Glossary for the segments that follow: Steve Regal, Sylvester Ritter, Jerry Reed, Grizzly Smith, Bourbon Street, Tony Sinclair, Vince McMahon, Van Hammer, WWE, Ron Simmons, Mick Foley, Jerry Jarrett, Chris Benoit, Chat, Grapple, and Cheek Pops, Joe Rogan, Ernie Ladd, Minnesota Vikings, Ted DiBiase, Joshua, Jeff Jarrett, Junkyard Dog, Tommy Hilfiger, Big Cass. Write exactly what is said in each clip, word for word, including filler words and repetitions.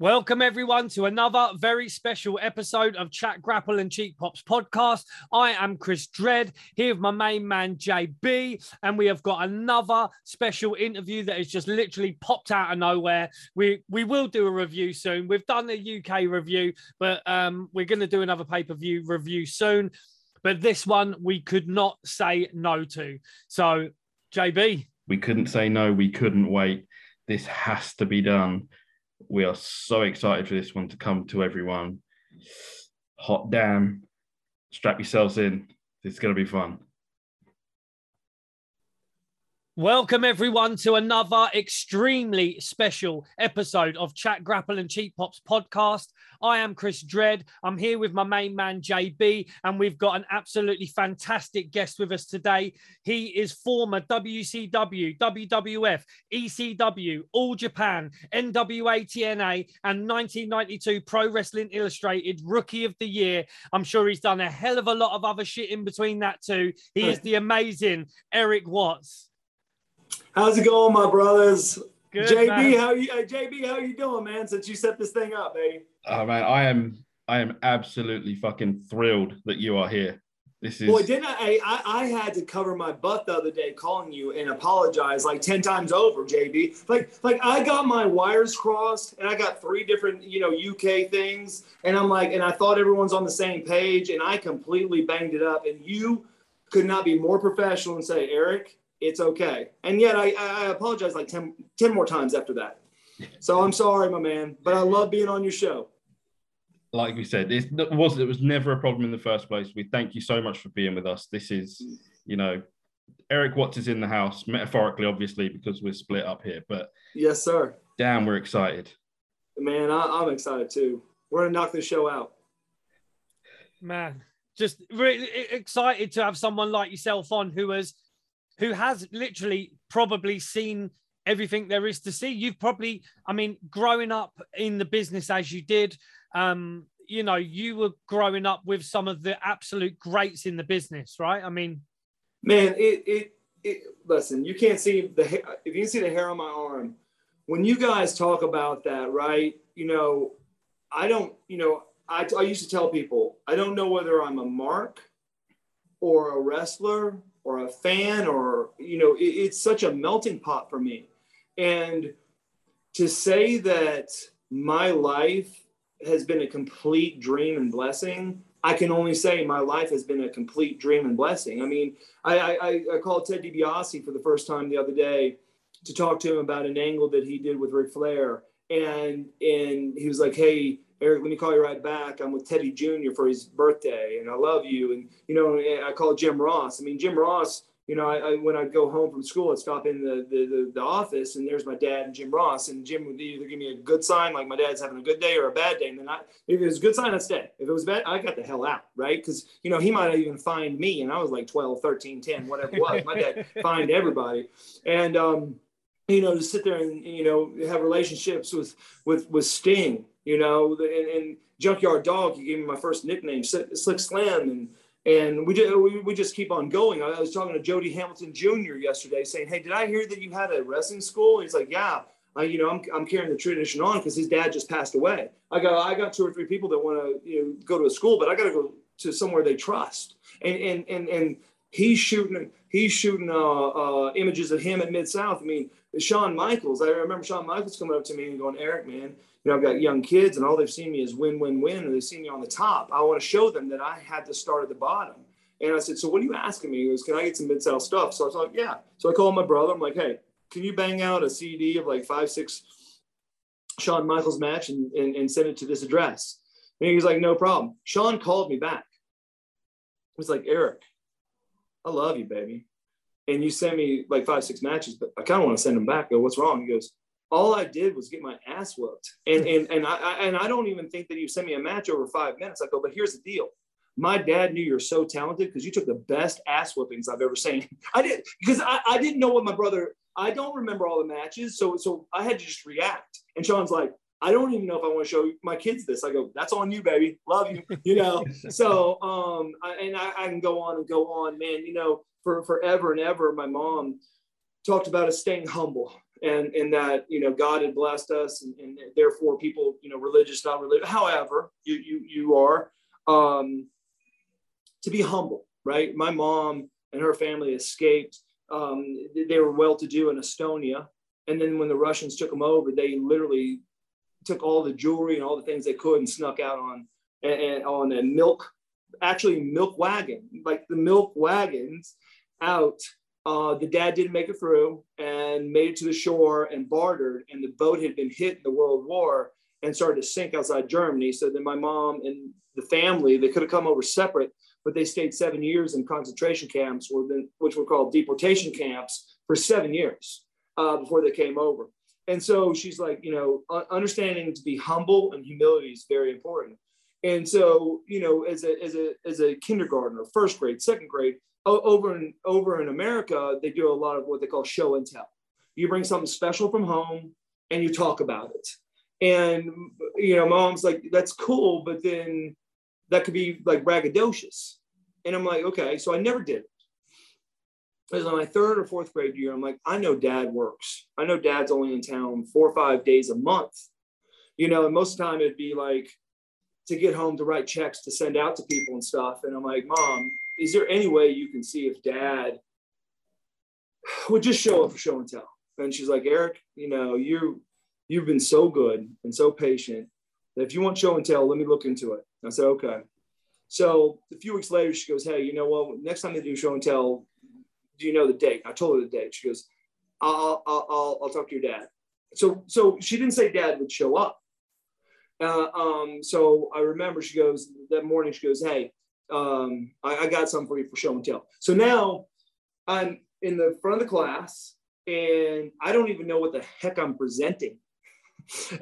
Welcome, everyone, to another very special episode of Chat, Grapple, and Cheek Pops podcast. I am Chris Dredd, here with my main man, J B, and we have got another special interview that has just literally popped out of nowhere. We we will do a review soon. We've done a U K review, but um, we're going to do another pay-per-view review soon. But this one, we could not say no to. So, J B. We couldn't say no. We couldn't wait. This has to be done. We are so excited for this one to come to everyone. Hot damn. Strap yourselves in. It's going to be fun. Welcome, everyone, to another extremely special episode of Chat, Grapple, and Cheek Pops podcast. I am Chris Dredd. I'm here with my main man, J B, and we've got an absolutely fantastic guest with us today. He is former W C W, W W F, E C W, All Japan, N W A T N A, and nineteen ninety-two Pro Wrestling Illustrated Rookie of the Year. I'm sure he's done a hell of a lot of other shit in between that too. He is the amazing Eric Watts. How's it going, my brothers? Good, J B, man. how you? Uh, J B, how you doing, man? Since you set this thing up, eh? Oh man, I am, I am absolutely fucking thrilled that you are here. This is. Boy, didn't I? I, I had to cover my butt the other day, calling you and apologize like ten times over, J B. Like, like I got my wires crossed, and I got three different, you know, U K things, and I'm like, and I thought everyone's on the same page, and I completely banged it up, and you could not be more professional and say, Eric, it's okay. And yet I, I apologize like ten, ten more times after that. So I'm sorry, my man, but I love being on your show. Like we said, it was, it was never a problem in the first place. We thank you so much for being with us. This is, you know, Eric Watts is in the house, metaphorically, obviously, because we're split up here, but yes, sir. Damn, we're excited. Man, I, I'm excited too. We're going to knock this show out. Man, just really excited to have someone like yourself on who has who has literally probably seen everything there is to see. You've probably, I mean, growing up in the business as you did, um, you know, you were growing up with some of the absolute greats in the business, right? I mean. Man, it, it, it listen, you can't see the, if you can see the hair on my arm, when you guys talk about that, right? You know, I don't, you know, I, I used to tell people, I don't know whether I'm a mark or a wrestler or a fan, or, you know, it, it's such a melting pot for me. And to say that my life has been a complete dream and blessing, I can only say my life has been a complete dream and blessing. I mean, I, I, I called Ted DiBiase for the first time the other day to talk to him about an angle that he did with Ric Flair. And, and he was like, hey, Eric, let me call you right back. I'm with Teddy Junior for his birthday, and I love you. And, you know, I called Jim Ross. I mean, Jim Ross, you know, I, I, when I'd go home from school, I'd stop in the, the, the, the office, and there's my dad and Jim Ross. And Jim would either give me a good sign, like my dad's having a good day, or a bad day. And then I, if it was a good sign, I'd stay. If it was bad, I got the hell out, right? Because, you know, he might even find me. And I was like twelve, thirteen, ten, whatever it was. My dad fined everybody. And, um, you know, to sit there and, you know, have relationships with, with, with Sting, you know, the, and, and Junkyard Dog, he gave me my first nickname, Slick Slam, and and we just, we, we just keep on going. I was talking to Jody Hamilton Junior yesterday saying, hey, did I hear that you had a wrestling school? And he's like, yeah, I, you know, I'm, I'm carrying the tradition on because his dad just passed away. I got I got two or three people that want to, you know, go to a school, but I got to go to somewhere they trust. And and and and he's shooting, he's shooting uh, uh, images of him at Mid-South. I mean, Shawn Michaels, I remember Shawn Michaels coming up to me and going, Eric, man, you know, I've got young kids and all they've seen me is win, win, win, or they see me on the top. I want to show them that I had to start at the bottom. And I said, so what are you asking me? He goes, can I get some Mid-South stuff? So I was like, yeah. So I called my brother. I'm like, hey, can you bang out a C D of like five, six Shawn Michaels match and, and, and send it to this address? And he was like, no problem. Shawn called me back. He was like, Eric, I love you, baby. And you sent me like five, six matches, but I kind of want to send them back. I go, what's wrong? He goes, all I did was get my ass whooped. And, and, and, I, and I don't even think that you sent me a match over five minutes. I go, but here's the deal. My dad knew you're so talented because you took the best ass whoopings I've ever seen. I did, because I, I didn't know what my brother, I don't remember all the matches. So, so I had to just react. And Sean's like, I don't even know if I want to show my kids this. I go, that's on you, baby. Love you. You know? So, um, I, and I, I can go on and go on, man, you know, for forever and ever. My mom talked about us staying humble. and in that, you know, God had blessed us, and, and therefore people, you know, religious, not religious, however you you you are, um, to be humble, right? My mom and her family escaped. Um, they were well-to-do in Estonia, and then when the Russians took them over, they literally took all the jewelry and all the things they could and snuck out on and, and on a milk, actually milk wagon, like the milk wagons out. Uh, the dad didn't make it through and made it to the shore and bartered, and the boat had been hit in the World War and started to sink outside Germany. So then my mom and the family, they could have come over separate, but they stayed seven years in concentration camps, or then, which were called deportation camps, for seven years uh, before they came over. And so she's like, you know, understanding to be humble and humility is very important. And so, you know, as a as a as a kindergartner, first grade, second grade, over in, over in America, they do a lot of what they call show and tell. You bring something special from home and you talk about it. And, you know, mom's like, that's cool, but then that could be like braggadocious. And I'm like, okay, so I never did it. It was on my third or fourth grade year. I'm like, I know dad works. I know dad's only in town four or five days a month. You know, and most of the time it'd be like to get home to write checks to send out to people and stuff. And I'm like, Mom, is there any way you can see if dad would just show up for show and tell? And she's like, Eric, you know, you, you've been so good and so patient that if you want show and tell, let me look into it. And I said, okay. So a few weeks later, she goes, hey, you know what? Next time they do show and tell, do you know the date? I told her the date. She goes, I'll, I'll, I'll, I'll talk to your dad. So, so she didn't say dad would show up. Uh, um, so I remember she goes, that morning, she goes, hey, um I, I got something for you for show and tell. So now I'm in the front of the class and I don't even know what the heck I'm presenting.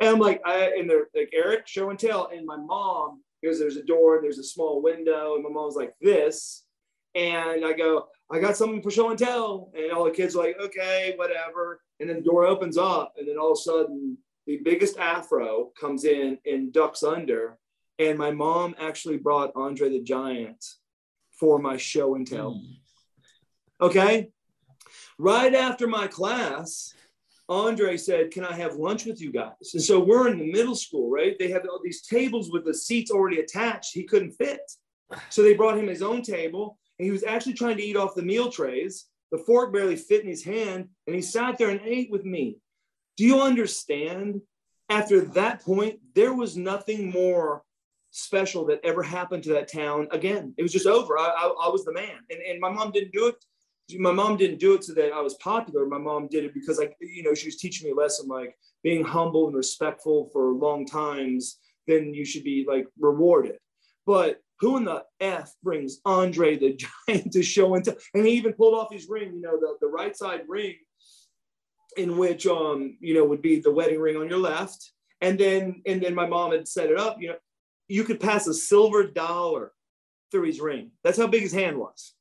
And I'm like, I and they're like, Eric, show and tell. And my mom, because there's a door and there's a small window, and my mom's like this, and I go, I got something for show and tell. And all the kids are like, okay, whatever. And then the door opens up, and then all of a sudden the biggest afro comes in and ducks under. And my mom actually brought Andre the Giant for my show and tell. Okay. Right after my class, Andre said, can I have lunch with you guys? And so we're in the middle school, right? They have all these tables with the seats already attached. He couldn't fit. So they brought him his own table, and he was actually trying to eat off the meal trays. The fork barely fit in his hand, and he sat there and ate with me. Do you understand? After that point, there was nothing more special that ever happened to that town again. It was just over. I, I, I was the man, and and my mom didn't do it. My mom didn't do it so that I was popular. My mom did it because, like, you know, she was teaching me a lesson, like being humble and respectful for long times. Then you should be like rewarded. But who in the F brings Andre the Giant to show and tell? And he even pulled off his ring, you know, the the right side ring, in which um you know would be the wedding ring on your left. And then and then my mom had set it up. You know, you could pass a silver dollar through his ring. That's how big his hand was.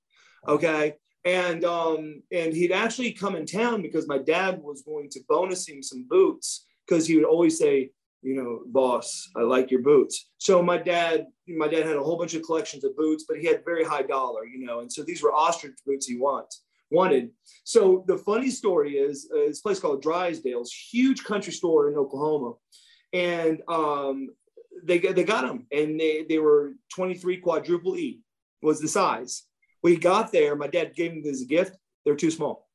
Okay. And um, and he'd actually come in town because my dad was going to bonus him some boots, because he would always say, you know, boss, I like your boots. So my dad, my dad had a whole bunch of collections of boots, but he had very high dollar, you know, and so these were ostrich boots he wanted. wanted. So the funny story is uh, this place called Drysdale's, huge country store in Oklahoma. And um, they, they got them, and they, they were twenty-three quadruple E was the size. We got there. My dad gave them this gift. They're too small.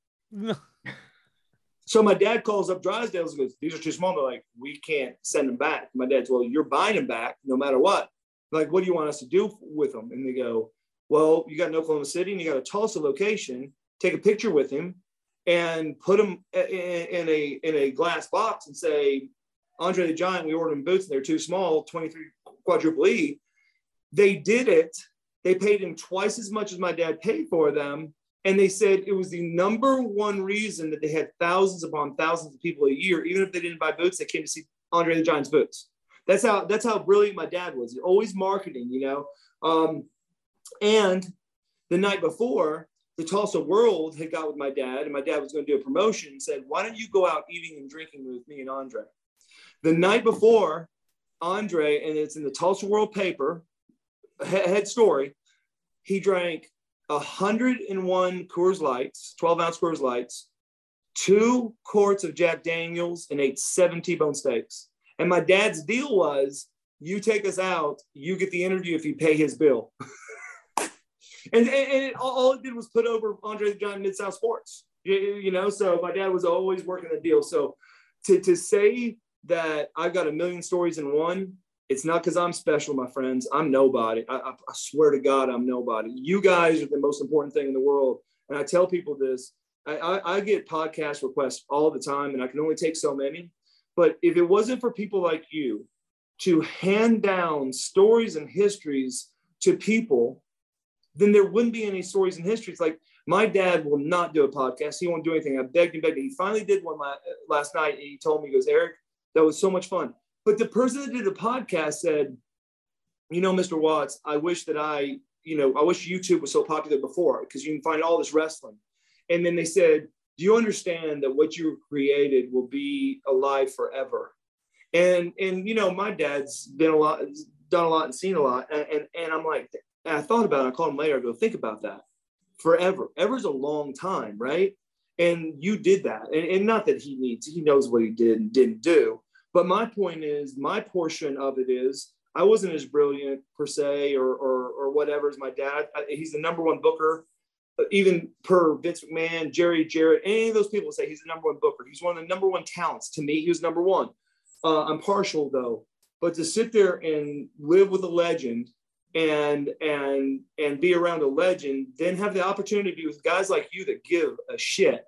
So my dad calls up Drysdale's and goes, these are too small. They're like, we can't send them back. My dad's, well, you're buying them back no matter what. Like, what do you want us to do with them? And they go, well, you got an Oklahoma City and you got a Tulsa location. Take a picture with him and put him in a in a glass box and say, Andre the Giant, we ordered him boots and they're too small, twenty-three quadruple E. They did it. They paid him twice as much as my dad paid for them. And they said it was the number one reason that they had thousands upon thousands of people a year. Even if they didn't buy boots, they came to see Andre the Giant's boots. That's how, that's how brilliant my dad was. Always marketing, you know. Um, and the night before, the Tulsa World had got with my dad, and my dad was going to do a promotion and said, why don't you go out eating and drinking with me and Andre? The night before, Andre, and it's in the Tulsa World paper, head story, he drank one hundred one Coors Lights, twelve ounce Coors Lights, two quarts of Jack Daniels and ate seven T-bone steaks. And my dad's deal was, you take us out, you get the interview if you pay his bill. and and, and it, all, all it did was put over Andre the Giant, Mid-South Sports. You, you know, so my dad was always working the deal. So to, to say that I've got a million stories in one, it's not because I'm special, my friends. I'm nobody. I, I, I swear to God, I'm nobody. You guys are the most important thing in the world. And I tell people this. I, I, I get podcast requests all the time, and I can only take so many. But if it wasn't for people like you to hand down stories and histories to people, then there wouldn't be any stories and histories. Like, my dad will not do a podcast. He won't do anything. I begged and begged. He finally did one last night, and he told me, he goes, Eric, that was so much fun. But the person that did the podcast said, you know, Mister Watts, I wish that I, you know, I wish YouTube was so popular before, because you can find all this wrestling. And then they said, do you understand that what you created will be alive forever? And, and you know, my dad's been a lot, done a lot and seen a lot. And, and, and I'm like, and I thought about it. I called him later. I go, think about that. Forever. Ever's a long time, right? And you did that. And, and not that he needs, he knows what he did and didn't do. But my point is, my portion of it is, I wasn't as brilliant per se or, or, or whatever as my dad. I, he's the number one booker. Even per Vince McMahon, Jerry, Jarrett, any of those people say he's the number one booker. He's one of the number one talents. To me, he was number one. Uh, I'm partial, though. But to sit there and live with a legend and and and be around a legend, then have the opportunity to be with guys like you that give a shit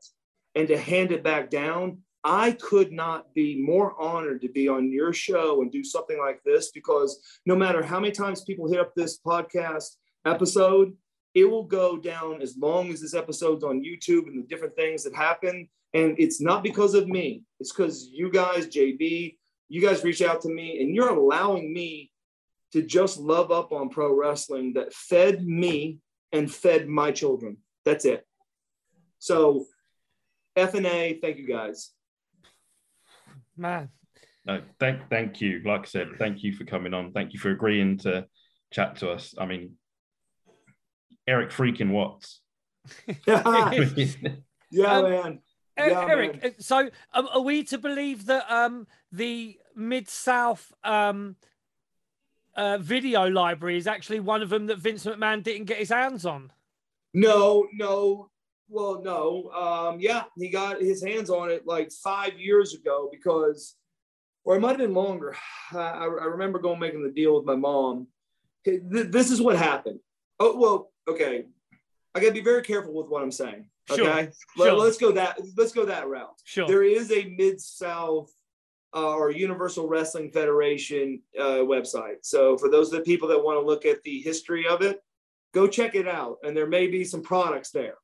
and to hand it back down, I could not be more honored to be on your show and do something like this, because no matter how many times people hit up this podcast episode, it will go down as long as this episode's on YouTube and the different things that happen. And it's not because of me. It's because you guys, J B, you guys reach out to me, and you're allowing me to just love up on pro wrestling that fed me and fed my children. That's it. So F N A, thank you guys. Man. No, thank, thank you. Like I said, thank you for coming on. Thank you for agreeing to chat to us. I mean, Eric freaking Watts. yeah, um, man. Yeah, Eric, man. So um, are we to believe that um, the Mid-South um, uh, video library is actually one of them that Vince McMahon didn't get his hands on? No, no. Well, no. Um, yeah, he got his hands on it like five years ago because, or it might have been longer. I, I remember going making the deal with my mom. This is what happened. Oh, well, okay. I got to be very careful with what I'm saying. Okay. Sure. Let, sure. Let's go that, let's go that route. Sure. There is a Mid-South uh, or Universal Wrestling Federation uh, website. So for those of the people that want to look at the history of it, go check it out. And there may be some products there,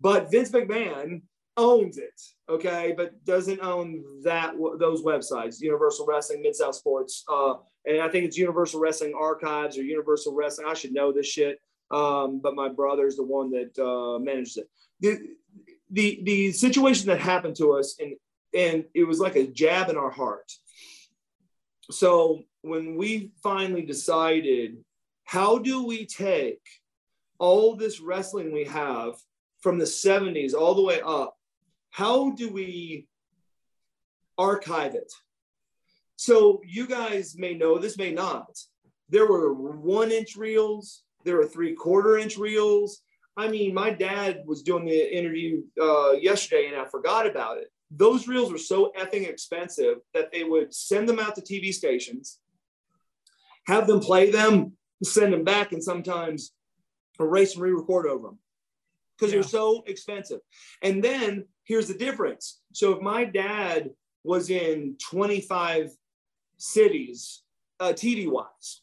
but Vince McMahon owns it. Okay. But doesn't own that, those websites, Universal Wrestling, Mid-South Sports. Uh, and I think it's Universal Wrestling Archives or Universal Wrestling. I should know this shit. Um, but my brother's the one that uh, managed it. The, the the situation that happened to us, and and it was like a jab in our heart. So when we finally decided, how do we take all this wrestling we have from the seventies all the way up? How do we archive it? So you guys may know this, may not. There were one-inch reels. There were three-quarter-inch reels. I mean, my dad was doing the interview uh, yesterday, and I forgot about it. Those reels were so effing expensive that they would send them out to T V stations, have them play them, send them back, and sometimes erase and re-record over them because yeah. they're so expensive. And then here's the difference. So if my dad was in twenty-five cities, uh, T V-wise,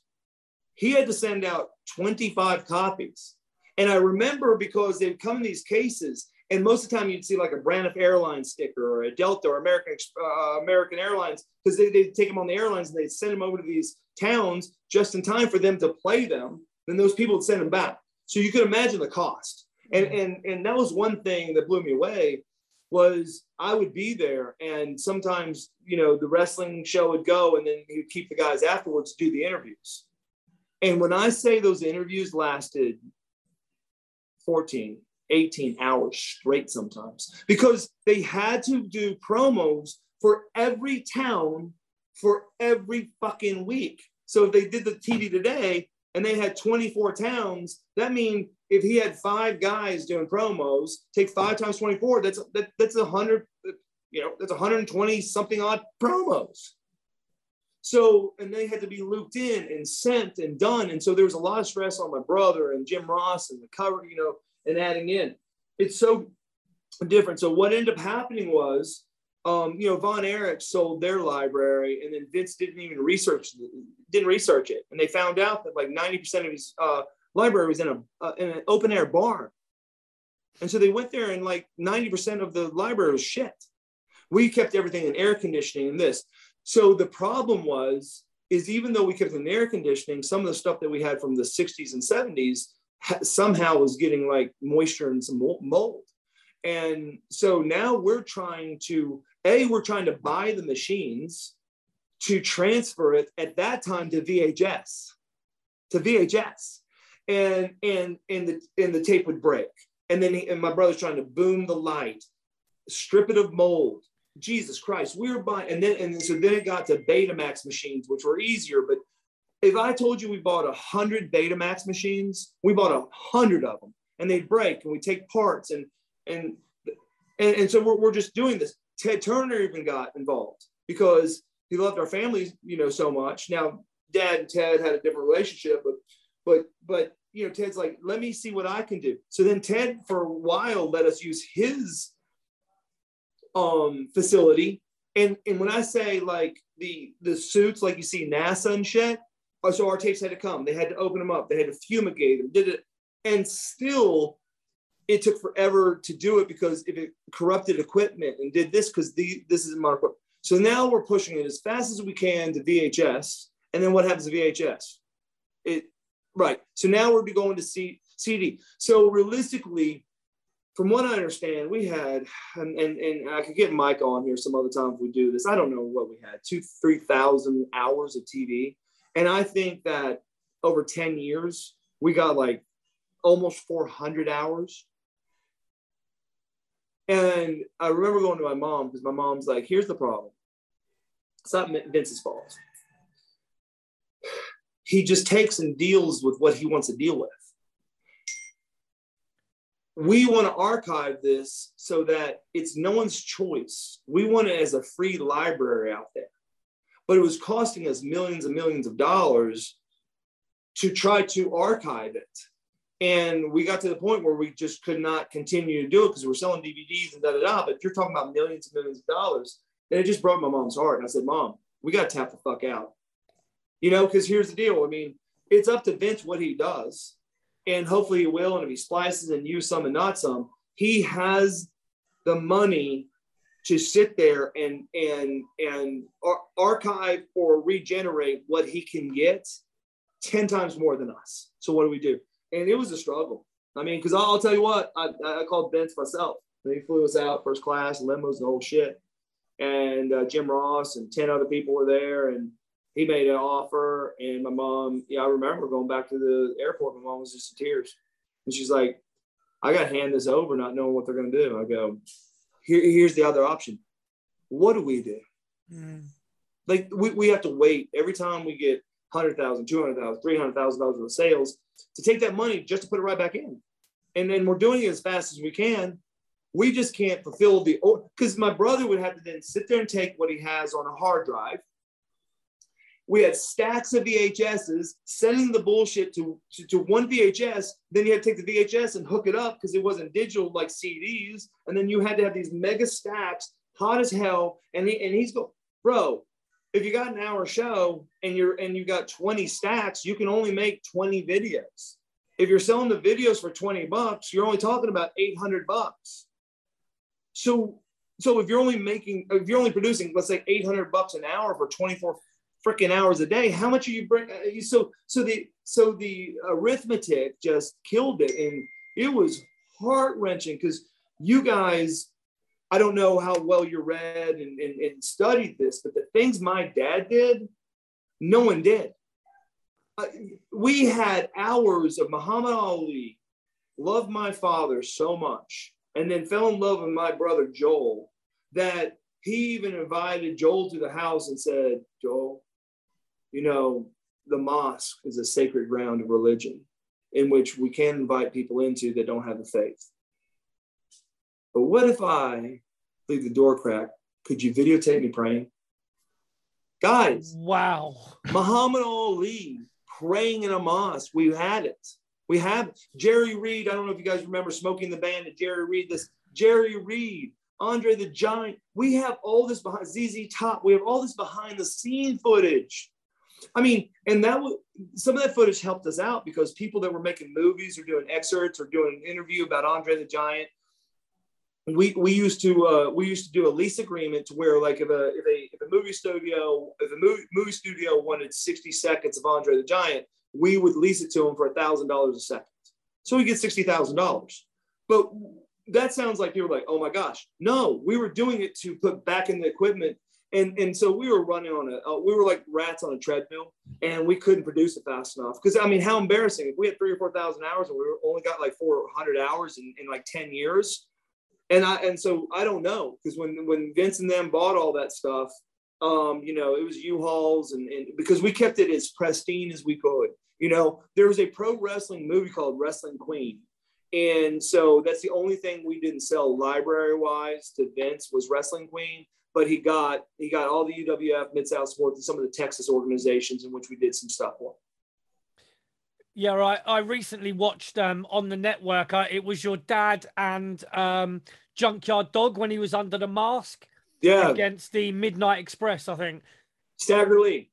he had to send out twenty-five copies. And I remember because they'd come in these cases, and most of the time you'd see like a brand of airline sticker or a Delta or American uh, American Airlines, because they, they'd take them on the airlines and they'd send them over to these towns just in time for them to play them. Then those people would send them back. So you could imagine the cost. And, and, and that was one thing that blew me away was I would be there, and sometimes, you know, the wrestling show would go and then he'd keep the guys afterwards to do the interviews. And when I say those interviews lasted fourteen, eighteen hours straight sometimes, because they had to do promos for every town for every fucking week. So if they did the T V today and they had twenty-four towns, that means if he had five guys doing promos, take five times twenty-four, that's that, that's one hundred, you know, that's one hundred twenty something odd promos. So, and they had to be looped in and sent and done. And so there was a lot of stress on my brother and Jim Ross and the cover, you know, and adding in. It's so different. So what ended up happening was, um, you know, Von Erich sold their library, and then Vince didn't even research, didn't research it. And they found out that like ninety percent of his uh, library was in, a, uh, in an open air barn. And so they went there and like ninety percent of the library was shit. We kept everything in air conditioning and this. So the problem was, is even though we kept in air conditioning, some of the stuff that we had from the sixties and seventies ha- somehow was getting like moisture and some mold. And so now we're trying to, A, we're trying to buy the machines to transfer it at that time to V H S, to V H S. And, and, and, the, and the tape would break. And then he, and my brother's trying to boom the light, strip it of mold. Jesus Christ, we were buying, and then and so then it got to Betamax machines, which were easier. But if I told you we bought a hundred Betamax machines, we bought a hundred of them, and they'd break, and we take parts, and and and, and so we're we're just doing this. Ted Turner even got involved because he loved our families, you know, so much. Now, Dad and Ted had a different relationship, but but but you know, Ted's like, let me see what I can do. So then Ted, for a while, let us use his um facility. And and when I say like the the suits like you see NASA and shit, so our tapes had to come, they had to open them up, they had to fumigate them, did it, and still it took forever to do it because if it corrupted equipment and did this, because the this is my equipment. So now we're pushing it as fast as we can to V H S, and then what happens to V H S? It right. So now we're going to C D. So realistically, from what I understand, we had, and, and, and I could get Mike on here some other time if we do this, I don't know what we had, two, three thousand hours of T V. And I think that over ten years, we got like almost four hundred hours. And I remember going to my mom, because my mom's like, here's the problem. It's not Vince's fault. He just takes and deals with what he wants to deal with. We want to archive this so that it's no one's choice. We want it as a free library out there. But it was costing us millions and millions of dollars to try to archive it. And we got to the point where we just could not continue to do it because we were selling D V Ds and da-da-da. But you're talking about millions and millions of dollars. And it just broke my mom's heart. And I said, Mom, we got to tap the fuck out. You know, because here's the deal. I mean, it's up to Vince what he does. And hopefully he will. And if he splices and use some and not some, he has the money to sit there and and and ar- archive or regenerate what he can get ten times more than us. So what do we do? And it was a struggle. I mean, because I'll tell you what, I, I called Vince myself. He flew us out, first class, limos, the whole shit. And uh, Jim Ross and ten other people were there. And he made an offer, and my mom, yeah, I remember going back to the airport. My mom was just in tears. And she's like, I got to hand this over, not knowing what they're going to do. I go, Here, here's the other option. What do we do? Mm. Like, we, we have to wait. Every time we get one hundred thousand dollars, two hundred thousand dollars, three hundred thousand dollars of sales, to take that money just to put it right back in. And then we're doing it as fast as we can. We just can't fulfill the order. Because my brother would have to then sit there and take what he has on a hard drive. We had stacks of V H Ses, sending the bullshit to, to, to one V H S. Then you had to take the V H S and hook it up because it wasn't digital like C Ds. And then you had to have these mega stacks, hot as hell. And he, and he's going, bro, if you got an hour show and you're and you got twenty stacks, you can only make twenty videos. If you're selling the videos for twenty bucks, you're only talking about eight hundred bucks. So so if you're only making, if you're only producing, let's say eight hundred bucks an hour for twenty-four freaking hours a day, how much are you bring? So, so the, so the arithmetic just killed it. And it was heart wrenching because you guys, I don't know how well you read and, and, and studied this, but the things my dad did, no one did. Uh, we had hours of Muhammad Ali, loved my father so much and then fell in love with my brother, Joel, that he even invited Joel to the house and said, Joel, you know, the mosque is a sacred ground of religion in which we can invite people into that don't have the faith. But what if I leave the door crack? Could you videotape me praying? Guys, wow. Muhammad Ali praying in a mosque. We had it. We have Jerry Reed. I don't know if you guys remember Smoking the Band and Jerry Reed. This Jerry Reed, Andre the Giant. We have all this behind Z Z Top. We have all this behind the scene footage. I mean, and that was, some of that footage helped us out because people that were making movies or doing excerpts or doing an interview about Andre the Giant. We we used to uh, we used to do a lease agreement to where like if a if a if a movie studio if a movie, movie studio wanted sixty seconds of Andre the Giant, we would lease it to him for a thousand dollars a second, so we get sixty thousand dollars. But that sounds like people were like, oh my gosh, no, we were doing it to put back in the equipment, and and so we were running on a uh, we were like rats on a treadmill, and we couldn't produce it fast enough because I mean how embarrassing if we had three or four thousand hours and we only got like four hundred hours in, in like ten years. And I and so I don't know because when when Vince and them bought all that stuff, um, you know, it was U-Hauls and, and because we kept it as pristine as we could. You know, there was a pro wrestling movie called Wrestling Queen, and so that's the only thing we didn't sell library wise to Vince was Wrestling Queen. But he got he got all the U W F, Mid-South Sports, and some of the Texas organizations in which we did some stuff for. Yeah, right. I recently watched um, on the network. Uh, it was your dad and um, Junkyard Dog when he was under the mask. Yeah, against the Midnight Express, I think. Stagger Lee.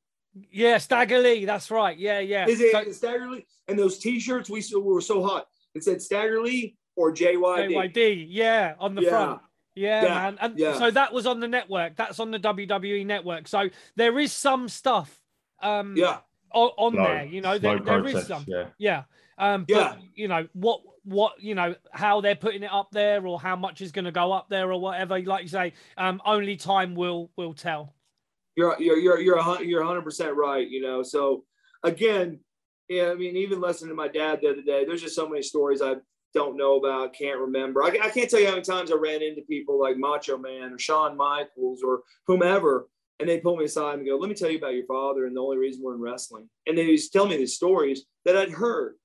Yeah, Stagger Lee. That's right. Yeah, yeah. Is it so, Stagger Lee? And those T-shirts we so, were so hot. It said Stagger Lee or J Y D. J Y D. Yeah, on the yeah. front. Yeah, yeah, man. And yeah. so that was on the network. That's on the W W E network. So there is some stuff. Um, yeah. On, on no, there, you know, there, process, there is some, yeah, yeah. Um, but, yeah. You know what, what, you know, how they're putting it up there, or how much is going to go up there, or whatever. Like you say, um, only time will will tell. You're you're you're you're you're one hundred percent right. You know, so again, yeah. I mean, even listening to my dad the other day, there's just so many stories I don't know about, can't remember. I, I can't tell you how many times I ran into people like Macho Man or Shawn Michaels or whomever. And they pull me aside and go, let me tell you about your father and the only reason we're in wrestling. And they used to tell me these stories that I'd heard,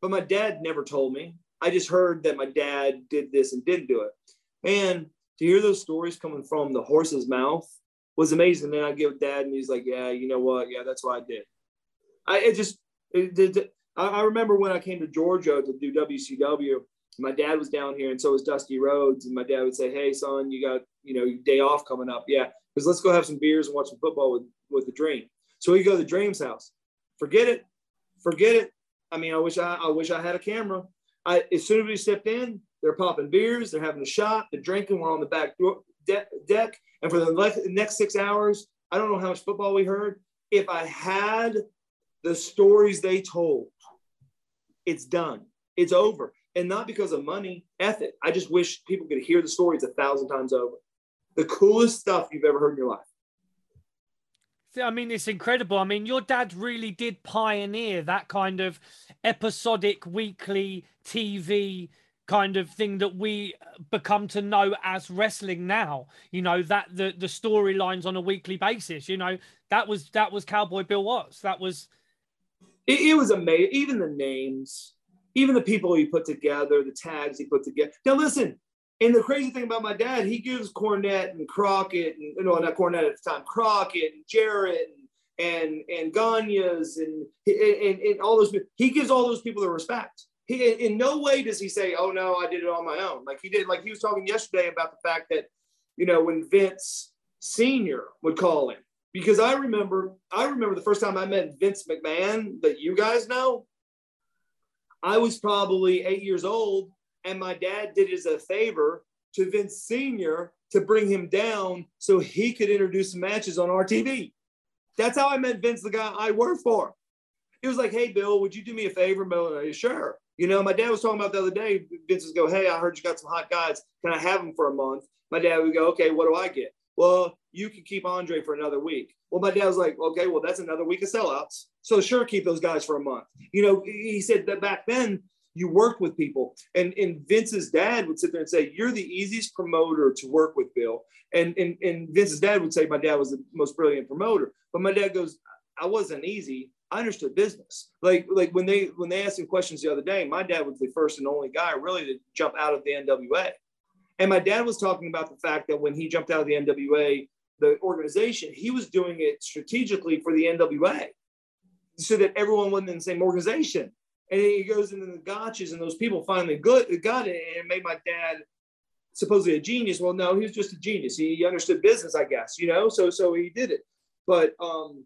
but my dad never told me. I just heard that my dad did this and didn't do it. Man, to hear those stories coming from the horse's mouth was amazing. Then I give dad and he's like, yeah, you know what? Yeah, that's what I did. I it just, it, it, I remember when I came to Georgia to do W C W, my dad was down here and so was Dusty Rhodes. And my dad would say, hey son, you got, you know, your day off coming up. Yeah. Because let's go have some beers and watch some football with, with the Dream. So we go to the Dream's house. Forget it. Forget it. I mean, I wish I, I wish I had a camera. I, as soon as we stepped in, they're popping beers. They're having a shot. They're drinking. We're on the back de deck. And for the le next six hours, I don't know how much football we heard. If I had the stories they told, it's done. It's over. And not because of money, ethic. I just wish people could hear the stories a thousand times over. The coolest stuff you've ever heard in your life. I mean, it's incredible. I mean, your dad really did pioneer that kind of episodic weekly T V kind of thing that we become to know as wrestling now. You know, that the, the storylines on a weekly basis, you know, that was that was Cowboy Bill Watts. That was... It, it was amazing. Even the names, even the people he put together, the tags he put together. Now, listen. And the crazy thing about my dad, he gives Cornette and Crockett, and no, not Cornette at the time, Crockett and Jarrett and and, and Gagne's and, and and all those. He gives all those people the respect. He in no way does he say, "Oh no, I did it on my own." Like he did. Like he was talking yesterday about the fact that, you know, when Vince Senior would call him, because I remember, I remember the first time I met Vince McMahon that you guys know. I was probably eight years old. And my dad did it as a favor to Vince Senior to bring him down so he could introduce matches on R T V. That's how I met Vince, the guy I worked for. It was like, hey, Bill, would you do me a favor? Bill, like, sure. You know, my dad was talking about the other day. Vince would go, hey, I heard you got some hot guys. Can I have them for a month? My dad would go, okay, what do I get? Well, you can keep Andre for another week. Well, my dad was like, okay, well, that's another week of sellouts. So sure, keep those guys for a month. You know, he said that back then, you worked with people. And, and Vince's dad would sit there and say, you're the easiest promoter to work with, Bill. And, and, and Vince's dad would say, my dad was the most brilliant promoter. But my dad goes, I wasn't easy. I understood business. Like, like when they, when they asked him questions the other day, my dad was the first and only guy really to jump out of the N W A. And my dad was talking about the fact that when he jumped out of the N W A, the organization, he was doing it strategically for the N W A so that everyone wasn't in the same organization. And then he goes into the gotchas and those people finally got it and it made my dad supposedly a genius. Well, no, he was just a genius. He understood business, I guess, you know, so, so he did it. But, um,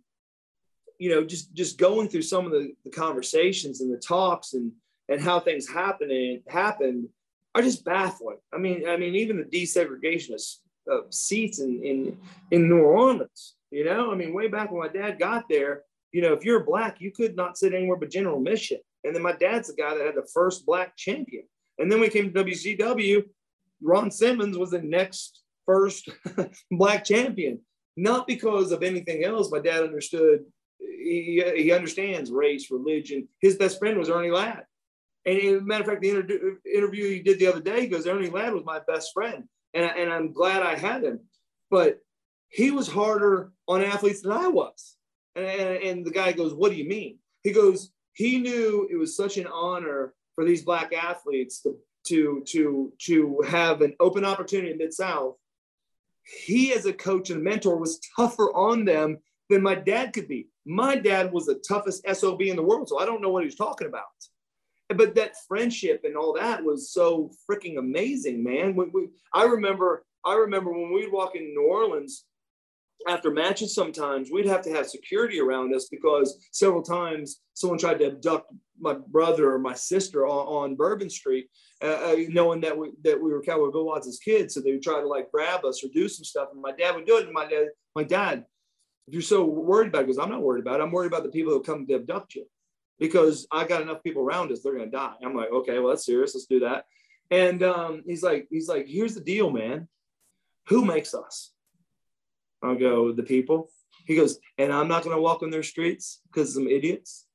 you know, just, just going through some of the, the conversations and the talks and, and how things happen and happened are just baffling. I mean, I mean, even the desegregation of, of seats in, in, in New Orleans, you know, I mean, way back when my dad got there, you know, if you're black, you could not sit anywhere but general admission. And then my dad's the guy that had the first black champion. And then we came to W C W. Ron Simmons was the next first black champion, not because of anything else. My dad understood. He, he understands race, religion. His best friend was Ernie Ladd. And as a matter of fact, the inter interview he did the other day goes, Ernie Ladd was my best friend. And, I, and I'm glad I had him. But he was harder on athletes than I was. And, and, and the guy goes, what do you mean? He goes, he knew it was such an honor for these black athletes to, to, to, to have an open opportunity in Mid-South. He, as a coach and mentor, was tougher on them than my dad could be. My dad was the toughest S O B in the world, so I don't know what he was talking about. But that friendship and all that was so freaking amazing, man. We, we, I remember, I remember when we'd walk in New Orleans after matches. Sometimes we'd have to have security around us because several times someone tried to abduct my brother or my sister on, on Bourbon Street, uh, knowing that we that we were Cowboy Bill Watts' kids. So they would try to like grab us or do some stuff, and my dad would do it. And my dad, my dad. If you're so worried about it, because I'm not worried about it. I'm worried about the people who come to abduct you because I got enough people around us. They're going to die. I'm like, okay, well, that's serious. Let's do that. And um, he's like, he's like, here's the deal, man. Who makes us? I'll go, the people. He goes, and I'm not going to walk on their streets because some idiots.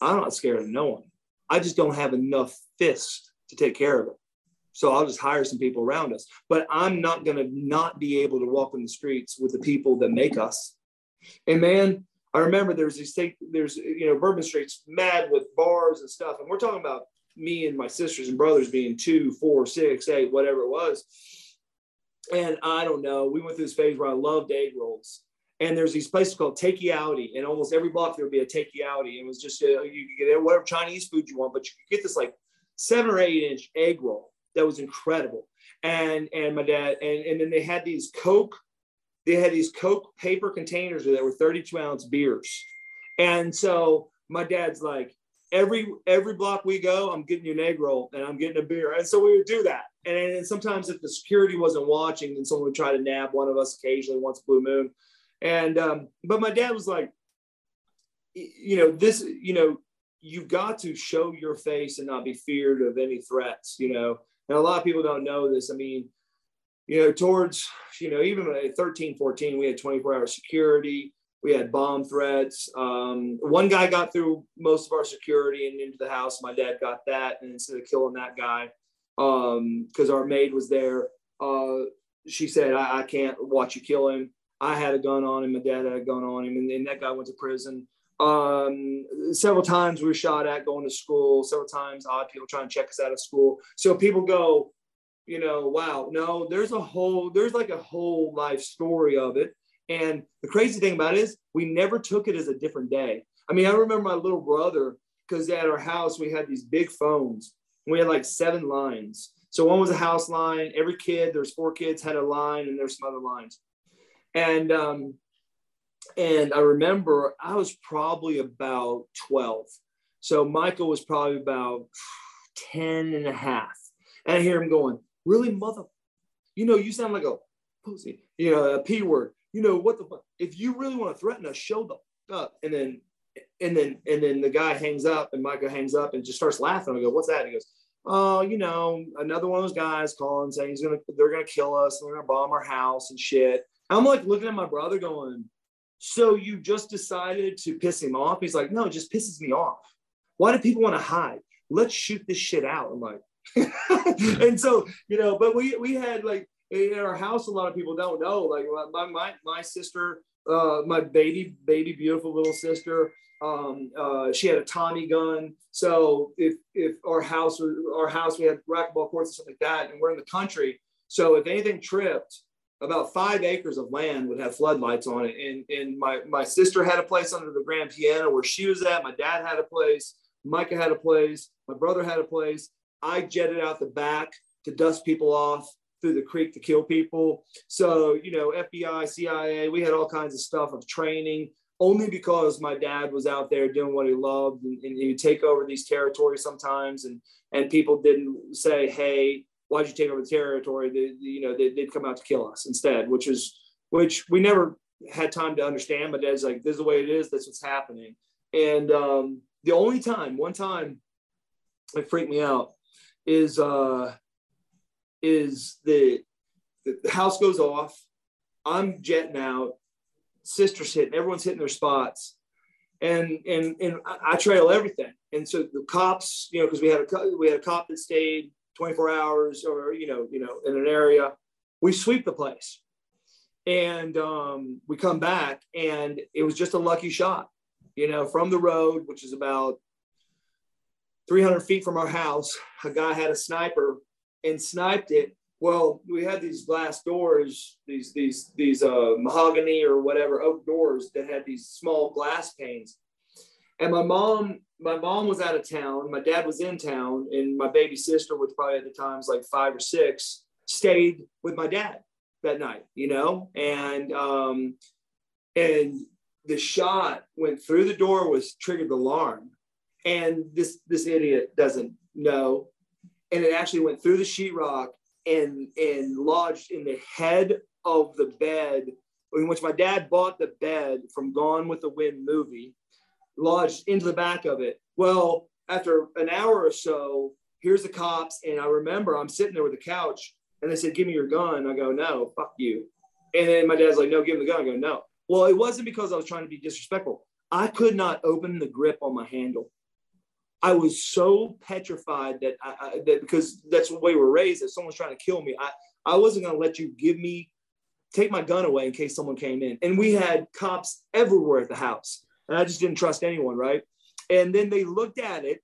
I'm not scared of no one. I just don't have enough fists to take care of it. So I'll just hire some people around us, but I'm not going to not be able to walk in the streets with the people that make us. And man, I remember there's these things, there's, you know, Bourbon Street's mad with bars and stuff. And we're talking about me and my sisters and brothers being two, four, six, eight, whatever it was. And I don't know, we went through this phase where I loved egg rolls. And there's these places called takeouty, and almost every block there would be a takeouty. It was just, you know, you could get whatever Chinese food you want, but you could get this like seven or eight inch egg roll. That was incredible. And, and my dad, and, and then they had these Coke, they had these Coke paper containers that were thirty-two ounce beers. And so my dad's like, every, every block we go, I'm getting you an egg roll and I'm getting a beer. And so we would do that. And, and sometimes if the security wasn't watching, then someone would try to nab one of us occasionally once blue moon. And, um, but my dad was like, you know, this, you know, you've got to show your face and not be feared of any threats, you know. And a lot of people don't know this. I mean, you know, towards, you know, even at thirteen, fourteen, we had twenty-four hour security. We had bomb threats. Um, one guy got through most of our security and into the house. My dad got that. And instead of killing that guy, because um, our maid was there, uh, she said, I, I can't watch you kill him. I had a gun on him. My dad had a gun on him. And, and that guy went to prison. Um, several times we were shot at going to school, several times odd people trying to check us out of school. So people go, you know, wow, no, there's a whole, there's like a whole life story of it. And the crazy thing about it is we never took it as a different day. I mean, I remember my little brother, because at our house, we had these big phones. We had like seven lines. So one was a house line. Every kid, there's four kids had a line and there's some other lines. And, um, And I remember I was probably about twelve. So Michael was probably about ten and a half. And I hear him going, really, mother? You know, you sound like a pussy, you know, a P word. You know, what the fuck? If you really want to threaten us, show the fuck up. And then, and then, and then the guy hangs up and Michael hangs up and just starts laughing. I go, what's that? And he goes, oh, you know, another one of those guys calling saying he's going to, they're going to kill us. And they're going to bomb our house and shit. I'm like looking at my brother going, so you just decided to piss him off? He's like, no, it just pisses me off. Why do people want to hide? let's shoot this shit out. I'm like, and so, you know, but we, we had like in our house, a lot of people don't know, like my, my, my sister, uh, my baby, baby, beautiful little sister, um, uh, she had a Tommy gun. So if, if our house, our house, we had racquetball courts and stuff like that, and we're in the country. So if anything tripped, about five acres of land would have floodlights on it. And, and my, my sister had a place under the grand piano where she was at. My dad had a place. Micah had a place. My brother had a place. I jetted out the back to dust people off through the creek to kill people. So, you know, F B I, C I A, we had all kinds of stuff of training only because my dad was out there doing what he loved, and, and he would take over these territories sometimes. And, and people didn't say, hey, why'd you take over the territory? They, you know, they, they'd come out to kill us instead, which is, which we never had time to understand, but Dad's like, this is the way it is. That's what's happening. And um, the only time, one time it freaked me out is, uh, is the, the house goes off. I'm jetting out. Sister's hitting. Everyone's hitting their spots. And, and, and I, I trail everything. And so the cops, you know, cause we had a, we had a cop that stayed twenty-four hours or, you know, you know, in an area, we sweep the place. And um, we come back, and it was just a lucky shot, you know, from the road, which is about three hundred feet from our house. A guy had a sniper and sniped it. Well, we had these glass doors, these, these, these uh, mahogany or whatever, oak doors that had these small glass panes. And my mom, my mom was out of town. My dad was in town, and my baby sister, which probably at the time was like five or six, stayed with my dad that night, you know? And, um, and the shot went through the door, was triggered the alarm. And this, this idiot doesn't know. And it actually went through the sheetrock and, and lodged in the head of the bed, in which my dad bought the bed from Gone with the Wind movie. Lodged into the back of it. Well, after an hour or so, here's the cops. And I remember I'm sitting there with a the couch, and they said, give me your gun. I go, no, fuck you. And then my dad's like, no, give him the gun. I go, no. Well, it wasn't because I was trying to be disrespectful. I could not open the grip on my handle. I was so petrified that, I, I, that because that's the way we were raised, if someone's trying to kill me, I, I wasn't going to let you give me, take my gun away in case someone came in. And we had cops everywhere at the house. And I just didn't trust anyone, right? And then they looked at it,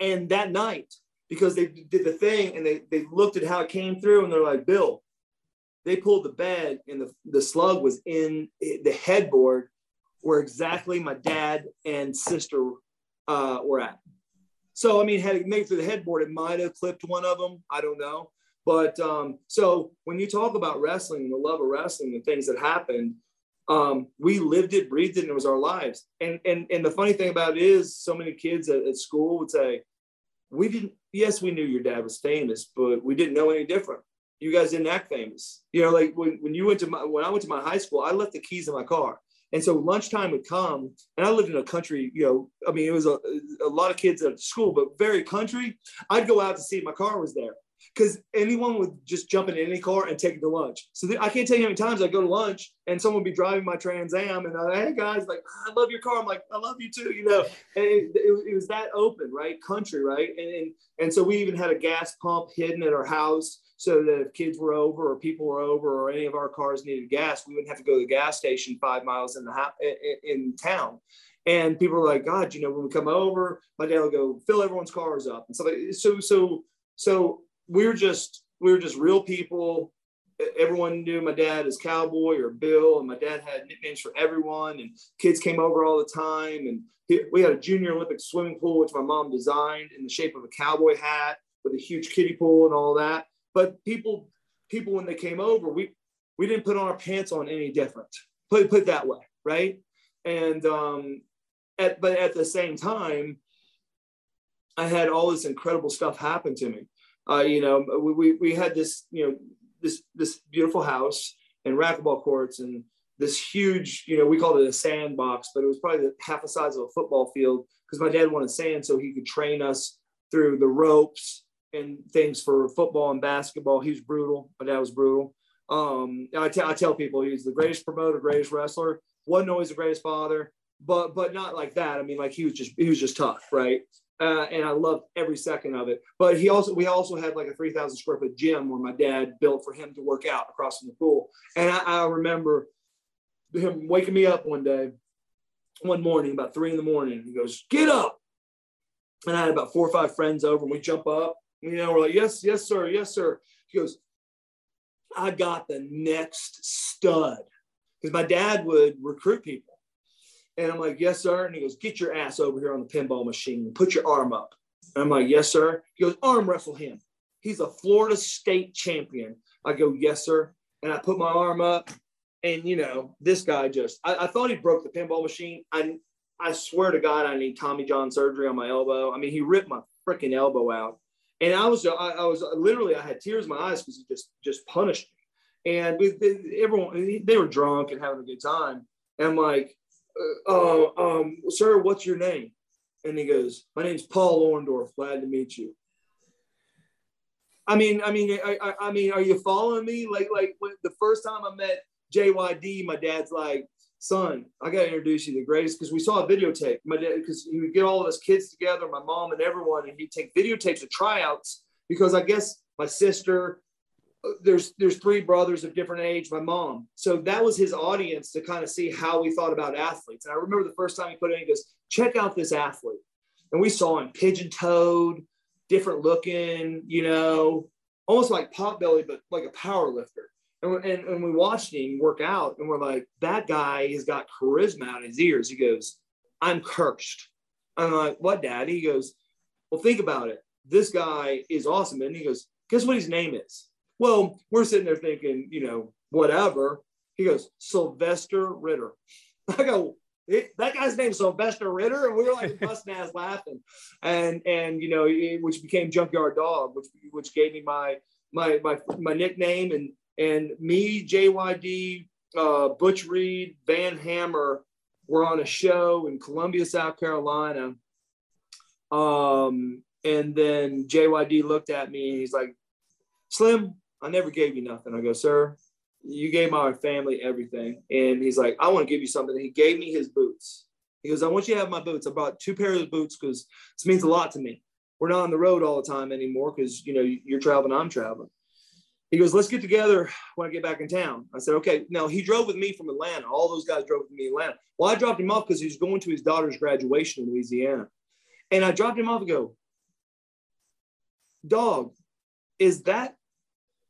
and that night, because they did the thing, and they, they looked at how it came through, and they're like, Bill, they pulled the bed, and the, the slug was in the headboard where exactly my dad and sister uh, were at. So, I mean, had it made it through the headboard, it might have clipped one of them. I don't know. But um, so when you talk about wrestling and the love of wrestling and things that happened, Um, we lived it, breathed it, and it was our lives. And and and the funny thing about it is, so many kids at, at school would say, "We didn't. Yes, we knew your dad was famous, but we didn't know any different. You guys didn't act famous. You know, like when, when you went to my when I went to my high school, I left the keys in my car, and so lunchtime would come, and I lived in a country. You know, I mean, it was a a lot of kids at school, but very country. I'd go out to see if my car was there, because anyone would just jump into any car and take it to lunch. So th- I can't tell you how many times I go to lunch and someone would be driving my Trans Am, and I'm like, hey guys, like, I love your car. I'm like, I love you too, you know. And it, it, it was that open, right? Country, right? And, and and so we even had a gas pump hidden at our house so that if kids were over or people were over or any of our cars needed gas, we wouldn't have to go to the gas station five miles in the ho- in, in town. And people were like, God, you know, when we come over, my dad will go fill everyone's cars up and stuff like so so so. We were just, we were just real people. Everyone knew my dad as Cowboy or Bill, and my dad had nicknames for everyone, and kids came over all the time. And he, we had a junior Olympic swimming pool, which my mom designed in the shape of a cowboy hat with a huge kiddie pool and all that. But people, people, when they came over, we, we didn't put on our pants on any different, put, put that way. Right. And, um, at, but at the same time, I had all this incredible stuff happen to me. Uh, you know, we, we we had this, you know, this this beautiful house and racquetball courts and this huge, you know, we called it a sandbox, but it was probably half the size of a football field because my dad wanted sand so he could train us through the ropes and things for football and basketball. He was brutal. My dad was brutal. Um, I, t- I tell people he's the greatest promoter, greatest wrestler. Wasn't always the greatest father, but but not like that. I mean, like he was just he was just tough, right? Uh, and I loved every second of it. But he also, we also had like a three thousand square foot gym where my dad built for him to work out across from the pool. And I, I remember him waking me up one day, one morning, about three in the morning. He goes, "Get up." And I had about four or five friends over, and we jump up, you know, we're like, "Yes, yes, sir. Yes, sir." He goes, "I got the next stud." Because my dad would recruit people. And I'm like, "Yes, sir." And he goes, "Get your ass over here on the pinball machine. Put your arm up." And I'm like, "Yes, sir." He goes, "Arm wrestle him. He's a Florida state champion." I go, "Yes, sir." And I put my arm up. And, you know, this guy just, I, I thought he broke the pinball machine. I, I swear to God, I need Tommy John surgery on my elbow. I mean, he ripped my freaking elbow out. And I was, I, I was literally, I had tears in my eyes because he just, just punished me. And we, they, everyone, they were drunk and having a good time. And I'm like, Uh, um, "Sir, what's your name?" And he goes, "My name's Paul Orndorff. Glad to meet you." I mean, I mean, I, I, I mean, are you following me? Like, like when the first time I met J Y D, my dad's like, "Son, I got to introduce you to the greatest," because we saw a videotape. My dad, because he would get all of us kids together, my mom and everyone, and he'd take videotapes of tryouts because I guess my sister. There's there's three brothers of different age, my mom. So that was his audience to kind of see how we thought about athletes. And I remember the first time he put it in, he goes, "Check out this athlete." And we saw him pigeon-toed, different looking, you know, almost like Potbelly, but like a power lifter. And, and, and we watched him work out, and we're like, "That guy has got charisma out of his ears." He goes, "I'm cursed." I'm like, "What, Dad?" He goes, "Well, think about it. This guy is awesome." And he goes, "Guess what his name is?" Well, we're sitting there thinking, you know, whatever. He goes, "Sylvester Ritter." I go, "That guy's name's Sylvester Ritter?" And we were like busting ass laughing. And, and you know, it, which became Junkyard Dog, which which gave me my my my, my nickname. And, and me, J Y D, uh, Butch Reed, Van Hammer were on a show in Columbia, South Carolina. Um, and then J Y D looked at me and he's like, "Slim, I never gave you nothing." I go, "Sir, you gave my family everything." And he's like, "I want to give you something." He gave me his boots. He goes, "I want you to have my boots. I bought two pairs of boots because this means a lot to me. We're not on the road all the time anymore because, you know, you're traveling, I'm traveling." He goes, "Let's get together when I get back in town." I said, "Okay." Now, he drove with me from Atlanta. All those guys drove with me in Atlanta. Well, I dropped him off because he was going to his daughter's graduation in Louisiana. And I dropped him off and go, "Dog, is that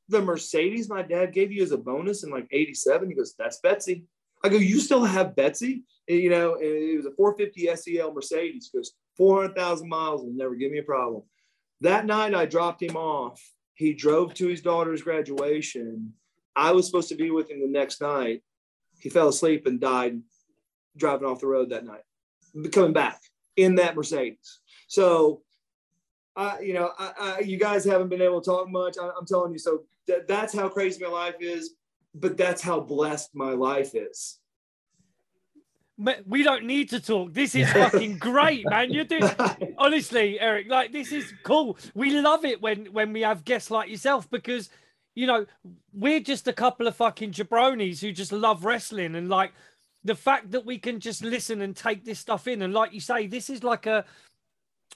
the Mercedes my dad gave you as a bonus in like eighty-seven? He goes, "That's Betsy." I go, "You still have Betsy?" And, you know, and it was a four fifty S E L Mercedes. He goes, four hundred thousand miles will never give me a problem." That night I dropped him off. He drove to his daughter's graduation. I was supposed to be with him the next night. He fell asleep and died driving off the road that night, coming back in that Mercedes. So, I, you know, I, I, you guys haven't been able to talk much. I, I'm telling you, so th- that's how crazy my life is, but that's how blessed my life is. We don't need to talk. This is fucking great, man. You're doing, honestly, Eric, like, this is cool. We love it when, when we have guests like yourself because, you know, we're just a couple of fucking jabronis who just love wrestling. And like the fact that we can just listen and take this stuff in. And like you say, this is like a,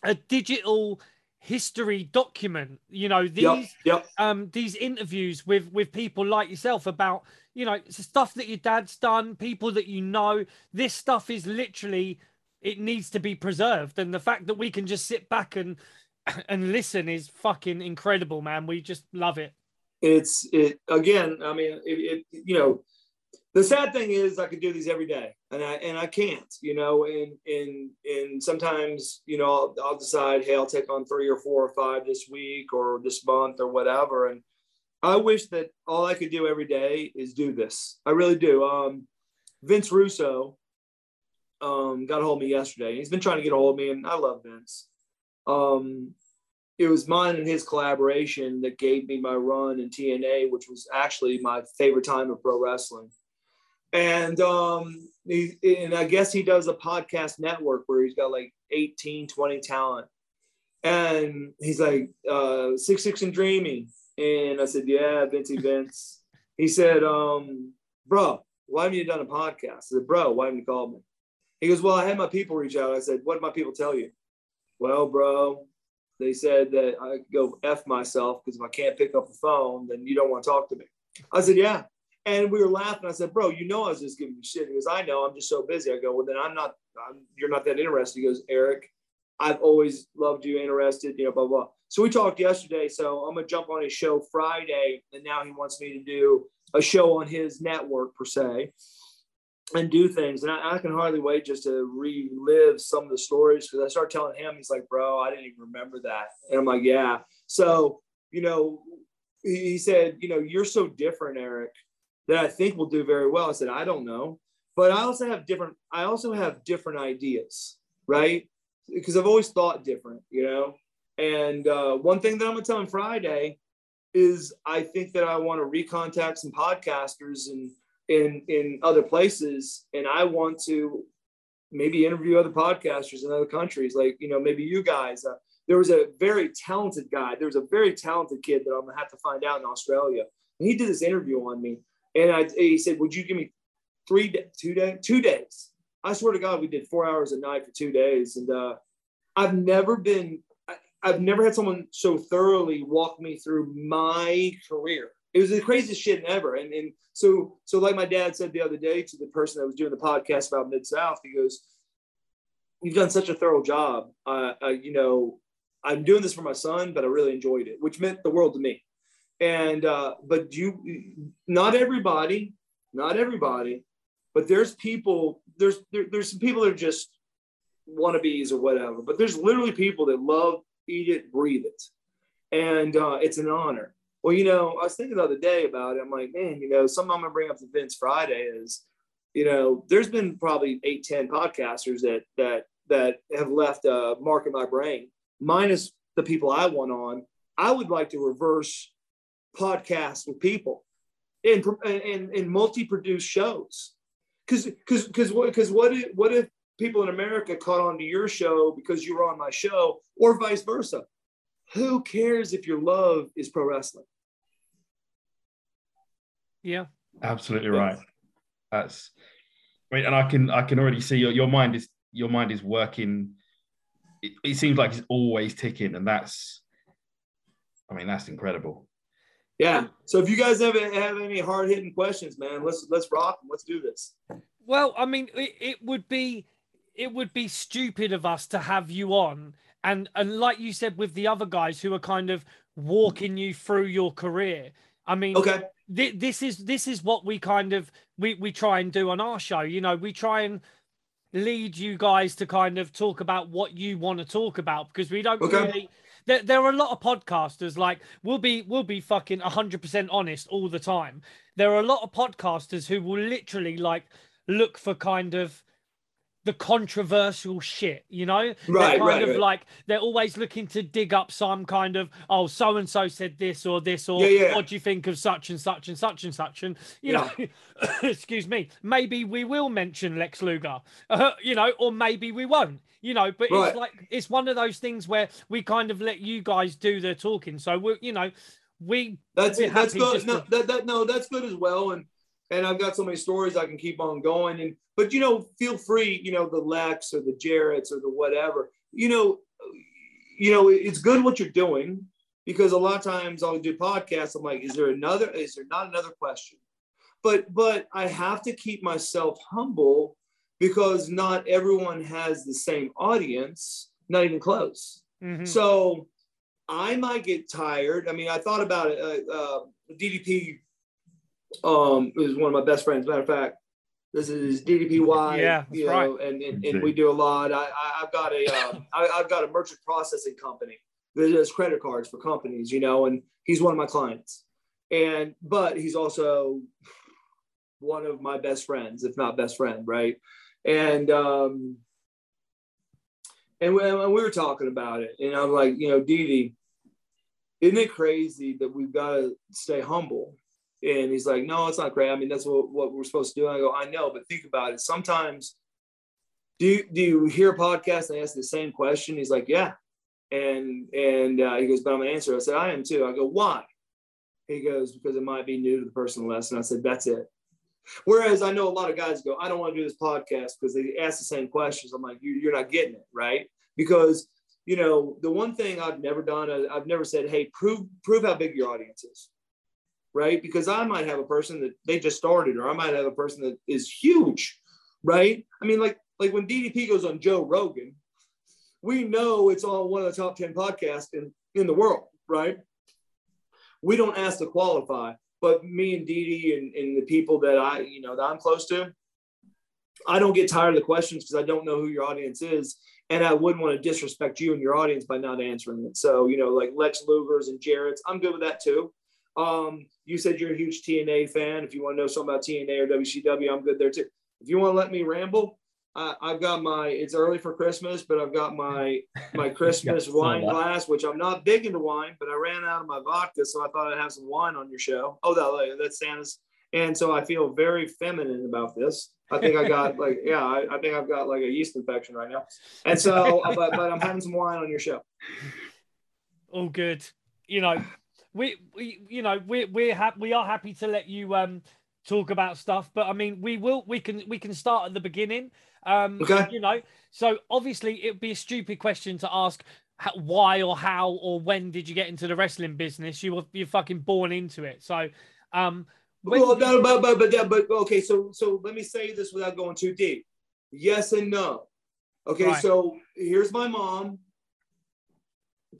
a digital history document, you know, these yep, yep. um these interviews with with people like yourself about, you know, stuff that your dad's done, people that you know. This stuff is literally, it needs to be preserved, and the fact that we can just sit back and and listen is fucking incredible, man. We just love it. It's it again, I mean, it, it you know, the sad thing is I could do these every day and I, and I can't, you know, and, and, and sometimes, you know, I'll, I'll decide, hey, I'll take on three or four or five this week or this month or whatever. And I wish that all I could do every day is do this. I really do. Um, Vince Russo um, got a hold of me yesterday. He's been trying to get a hold of me, and I love Vince. Um, it was mine and his collaboration that gave me my run in T N A, which was actually my favorite time of pro wrestling. And um, he, and I guess he does a podcast network where he's got like eighteen, twenty talent. And he's like, uh, six, six and dreamy. And I said, yeah, Vincey Vince. He said, um, bro, why haven't you done a podcast? I said, bro, why haven't you called me? He goes, well, I had my people reach out. I said, what did my people tell you? well, bro, they said that I could go F myself because if I can't pick up the phone, then you don't want to talk to me. I said, yeah. And we were laughing. I said, bro, you know, I was just giving you shit. He goes, I know, I'm just so busy. I go, well, then I'm not, I'm, you're not that interested. He goes, Eric, I've always loved you, interested, you know, blah, blah. So we talked yesterday. So I'm going to jump on his show Friday. And now he wants me to do a show on his network per se and do things. And I, I can hardly wait just to relive some of the stories. Cause I start telling him, he's like, bro, I didn't even remember that. And I'm like, yeah. So, you know, he said, you know, you're so different, Eric, that I think will do very well. I said, I don't know, but I also have different, I also have different ideas, right? Because I've always thought different, you know? And uh, one thing that I'm gonna tell him Friday is I think that I want to recontact some podcasters and in, in, in other places. And I want to maybe interview other podcasters in other countries. Like, you know, maybe you guys, uh, there was a very talented guy. There was a very talented kid that I'm gonna have to find out in Australia. And he did this interview on me. And I, he said, would you give me three, day, two, day, two days? I swear to God, we did four hours a night for two days. And uh, I've never been, I, I've never had someone so thoroughly walk me through my career. It was the craziest shit ever. And and so, so like my dad said the other day to the person that was doing the podcast about Mid-South, he goes, you've done such a thorough job. Uh, uh, you know, I'm doing this for my son, but I really enjoyed it, which meant the world to me. And, uh, but you, not everybody, not everybody, but there's people, there's, there, there's some people that are just wannabes or whatever, but there's literally people that love, eat it, breathe it. And, uh, it's an honor. Well, you know, I was thinking the other day about it. I'm like, man, you know, something I'm going to bring up to Vince Friday is, you know, there's been probably eight, ten podcasters that, that, that have left a mark in my brain, minus the people I want on. I would like to reverse podcasts with people and and, and multi-produce shows, because because because what because what if, what if people in America caught on to your show because you were on my show, or vice versa? Who cares if your love is pro wrestling? Yeah, absolutely right. That's, I mean, and I can I can already see your, your mind is your mind is working. It, it seems like it's always ticking, and that's, I mean, that's incredible. Yeah. So if you guys have, have any hard hitting questions, man, let's let's rock and let's do this. Well, I mean, it, it would be it would be stupid of us to have you on, and and like you said with the other guys who are kind of walking you through your career. I mean, okay, th- this is this is what we kind of we we try and do on our show. You know, we try and lead you guys to kind of talk about what you want to talk about, because we don't okay. really. There, there are a lot of podcasters, like, we'll be we'll be fucking one hundred percent honest all the time. There are a lot of podcasters who will literally, like, look for kind of the controversial shit, you know? Right, they're kind right, of right. like, they're always looking to dig up some kind of, oh, so-and-so said this or this, or yeah, yeah. what do you think of such and such and such and such? And, you yeah. know, excuse me, maybe we will mention Lex Luger, uh, you know, or maybe we won't. You know, but right. it's like, it's one of those things where we kind of let you guys do their talking. So we, you know, we that's it. That's good. No, to... that, that, no, that's good as well. And and I've got so many stories I can keep on going. And but you know, feel free. You know, the Lex or the Jarrett's or the whatever. You know, you know, it's good what you're doing, because a lot of times I'll do podcasts. I'm like, is there another? Is there not another question? But but I have to keep myself humble, because not everyone has the same audience, not even close. Mm-hmm. So I might get tired. I mean, I thought about it. Uh, uh, D D P um, is one of my best friends. Matter of fact, this is D D P Y. Yeah, you know, right. And, and, and we do a lot. I, I, I've got a, um, I, I've got a merchant processing company that does credit cards for companies, you know, and he's one of my clients. And but he's also one of my best friends, if not best friend, right? And um, and we, and we were talking about it, and I'm like, you know, Didi, isn't it crazy that we've got to stay humble? And he's like, no, it's not crazy. I mean, that's what, what we're supposed to do. And I go, I know, but think about it. Sometimes, do you, do you hear a podcast and I ask the same question? He's like, yeah, and and uh, he goes, but I'm gonna answer. I said, I am too. I go, why? He goes, because it might be new to the person less. And I said, that's it. Whereas I know a lot of guys go, I don't want to do this podcast because they ask the same questions. I'm like, you, you're not getting it, right? Because you know, the one thing I've never done, I, I've never said, hey, prove, prove how big your audience is. Right. Because I might have a person that they just started, or I might have a person that is huge. Right. I mean, like, like when D D P goes on Joe Rogan, we know it's on one of the top ten podcasts in, in the world. Right. We don't ask to qualify, but me and D D and, and the people that I, you know, that I'm close to, I don't get tired of the questions because I don't know who your audience is. And I wouldn't want to disrespect you and your audience by not answering it. So, you know, like Lex Luger's and Jarrett's, I'm good with that too. Um, you said you're a huge T N A fan. If you want to know something about T N A or W C W, I'm good there too. If you want to let me ramble, uh, I've got my, it's early for Christmas, but I've got my, my Christmas wine glass, which I'm not big into wine, but I ran out of my vodka. So I thought I'd have some wine on your show. Oh, that, that's Santa's. And so I feel very feminine about this. I think I got like, yeah, I, I think I've got like a yeast infection right now. And so, but, but I'm having some wine on your show. All good. You know, We, we, you know, we we're ha- we are happy to let you um talk about stuff, but I mean, we will, we can, we can start at the beginning, um, okay. You know. So obviously, it'd be a stupid question to ask how, why or how or when did you get into the wrestling business? You were you're fucking born into it. So, um, well, no, you- but, but but but okay. So so let me say this without going too deep. Yes and no. Okay, right. So here's my mom.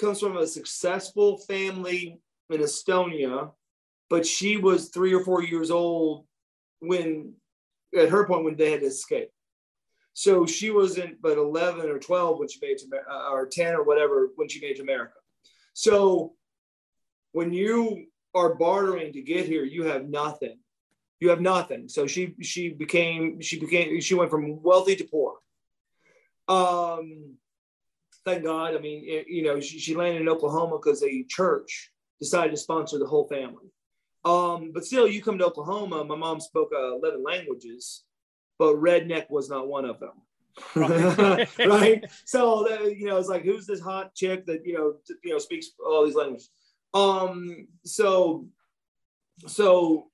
Comes from a successful family in Estonia, but she was three or four years old when, at her point, when they had escaped. So she wasn't but eleven or twelve when she made to, or ten or whatever when she made to America. So when you are bartering to get here, you have nothing. You have nothing. So she she became she became she went from wealthy to poor. Um, thank God. I mean, it, you know, she, she landed in Oklahoma because a church decided to sponsor the whole family. Um, but still, you come to Oklahoma, my mom spoke uh, eleven languages, but redneck was not one of them. Right. Right? So, uh, you know, it's like, who's this hot chick that, you know, t- you know, speaks all these languages? Um, so, so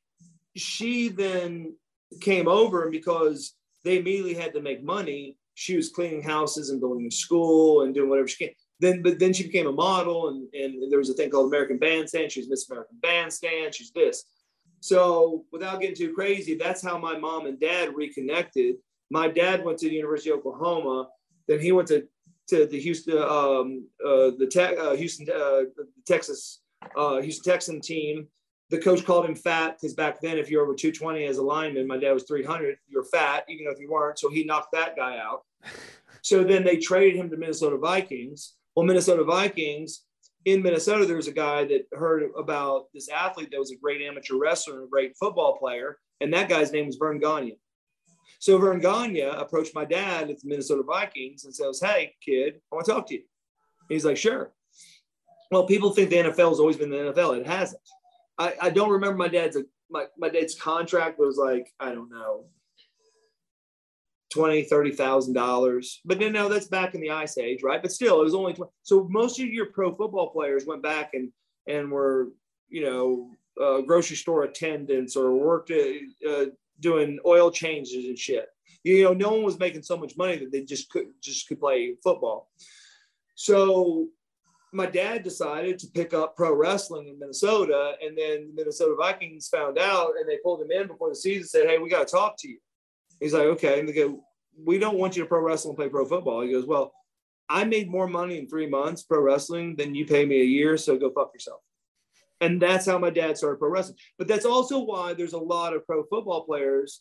she then came over because they immediately had to make money. She was cleaning houses and going to school and doing whatever she can. Then, but then she became a model, and, and there was a thing called American Bandstand. She's Miss American Bandstand. She's this. So without getting too crazy, that's how my mom and dad reconnected. My dad went to the University of Oklahoma. Then he went to, to the Houston, um, uh, the te- uh, Houston, uh, Texas, uh, Houston Texan team. The coach called him fat because back then, if you're over two twenty as a lineman, my dad was three hundred, you're fat, even though if you weren't. So he knocked that guy out. So then they traded him to Minnesota Vikings. Well, Minnesota Vikings, in Minnesota, there was a guy that heard about this athlete that was a great amateur wrestler and a great football player, and that guy's name was Verne Gagne. So Verne Gagne approached my dad at the Minnesota Vikings and says, hey, kid, I want to talk to you. And he's like, sure. Well, people think the N F L has always been the N F L. It hasn't. I, I don't remember my dad's my, my dad's contract was like, I don't know, twenty thousand dollars, thirty thousand dollars. But then now that's back in the ice age, right? But still, it was only twenty. So most of your pro football players went back and, and were, you know, uh, grocery store attendants or worked uh, doing oil changes and shit. You know, no one was making so much money that they just could just could play football. So my dad decided to pick up pro wrestling in Minnesota, and then the Minnesota Vikings found out, and they pulled him in before the season, said, hey, we got to talk to you. He's like, okay. And they go, we don't want you to pro wrestle and play pro football. He goes, well, I made more money in three months pro wrestling than you pay me a year, so go fuck yourself. And that's how my dad started pro wrestling. But that's also why there's a lot of pro football players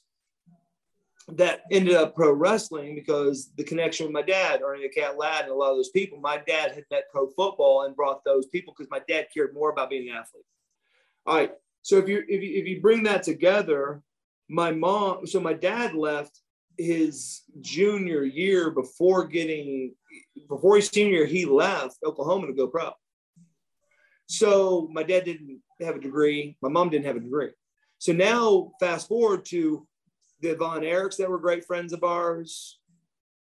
that ended up pro wrestling, because the connection with my dad, Ernie the Cat Ladd, and a lot of those people, my dad had met pro football and brought those people because my dad cared more about being an athlete. All right. So if you if you, if you bring that together, my mom, so my dad left his junior year before getting, before his senior year, he left Oklahoma to go pro. So my dad didn't have a degree. My mom didn't have a degree. So now fast forward to the Von Erichs that were great friends of ours,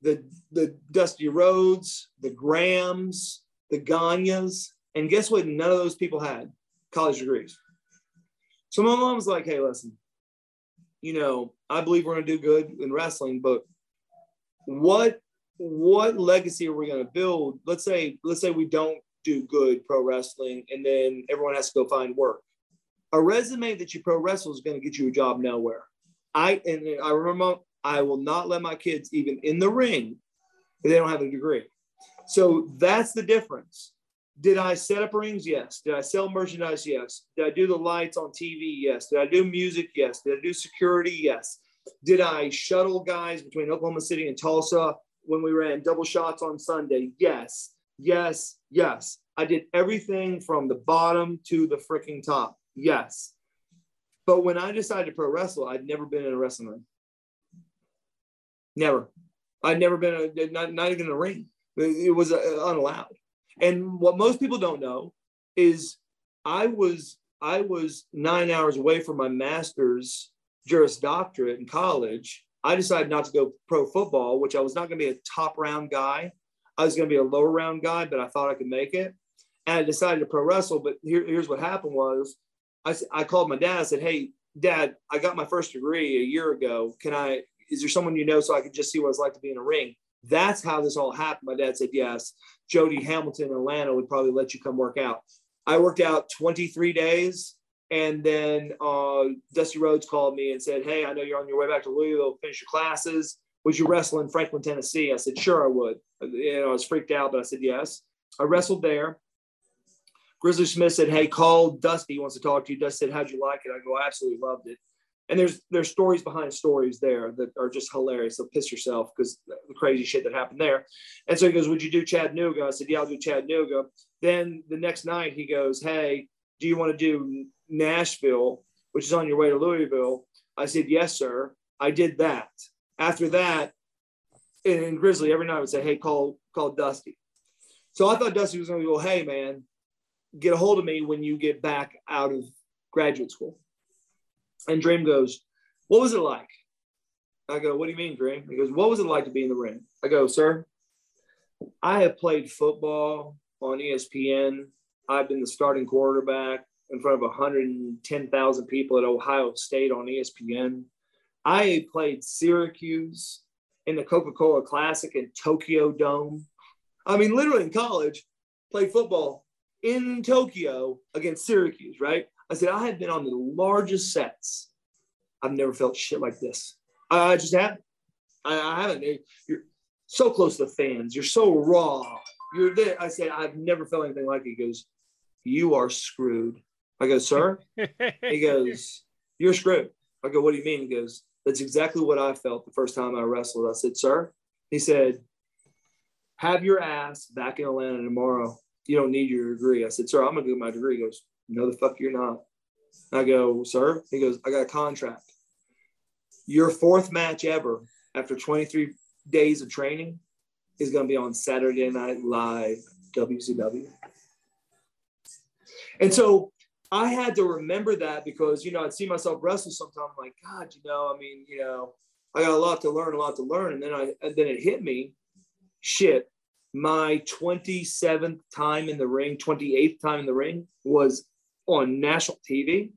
the, the Dusty Rhodes, the Grahams, the Gagnes, and guess what? None of those people had college degrees. So my mom's like, hey, listen, you know, I believe we're going to do good in wrestling, but what what legacy are we going to build? Let's say, let's say we don't do good pro wrestling and then everyone has to go find work. A resume that you pro wrestle is going to get you a job nowhere. I, and I remember, I will not let my kids even in the ring if they don't have a degree. So that's the difference. Did I set up rings? Yes. Did I sell merchandise? Yes. Did I do the lights on T V? Yes. Did I do music? Yes. Did I do security? Yes. Did I shuttle guys between Oklahoma City and Tulsa when we ran double shots on Sunday? Yes. Yes. Yes. I did everything from the bottom to the freaking top. Yes. But when I decided to pro wrestle, I'd never been in a wrestling ring. Never. I'd never been, a, not, not even in a ring. It was unallowed. And what most people don't know is I was I was nine hours away from my master's Juris Doctorate in college. I decided not to go pro football, which I was not going to be a top round guy. I was going to be a lower round guy, but I thought I could make it. And I decided to pro wrestle. But here, here's what happened was I, I called my dad. I said, hey, Dad, I got my first degree a year ago. Can I, is there someone you know so I could just see what it's like to be in a ring? That's how this all happened. My dad said, yes, Jody Hamilton in Atlanta would probably let you come work out. I worked out twenty-three days. And then uh, Dusty Rhodes called me and said, hey, I know you're on your way back to Louisville, finish your classes. Would you wrestle in Franklin, Tennessee? I said, sure, I would. And I was freaked out, but I said, yes. I wrestled there. Grizzly Smith said, hey, call Dusty. He wants to talk to you. Dusty said, how'd you like it? I go, I absolutely loved it. And there's there's stories behind stories there that are just hilarious. So piss yourself because the crazy shit that happened there. And so he goes, would you do Chattanooga? I said, yeah, I'll do Chattanooga. Then the next night he goes, hey, do you want to do Nashville, which is on your way to Louisville? I said, yes, sir. I did that. After that, and, and Grizzly every night would say, hey, call, call Dusty. So I thought Dusty was going to go, hey, man, get a hold of me when you get back out of graduate school. And Dream goes, what was it like? I go, what do you mean, Dream? He goes, what was it like to be in the ring? I go, sir, I have played football on E S P N. I've been the starting quarterback in front of one hundred ten thousand people at Ohio State on E S P N. I played Syracuse in the Coca-Cola Classic and Tokyo Dome. I mean, literally in college, played football in Tokyo against Syracuse, right? I said, I have been on the largest sets. I've never felt shit like this. I just haven't. I haven't. You're so close to the fans. You're so raw. You're there. I said, I've never felt anything like it. He goes, you are screwed. I go, sir? He goes, you're screwed. I go, what do you mean? He goes, that's exactly what I felt the first time I wrestled. I said, sir? He said, have your ass back in Atlanta tomorrow. You don't need your degree. I said, sir, I'm going to get my degree. He goes, no, the fuck you're not. I go, sir? He goes, I got a contract. Your fourth match ever after twenty-three days of training is going to be on Saturday Night Live, W C W. And so I had to remember that because, you know, I'd see myself wrestle sometime. I'm like, God, you know, I mean, you know, I got a lot to learn, a lot to learn. And then I, and then it hit me, shit. My twenty-seventh time in the ring, twenty-eighth time in the ring was on national T V.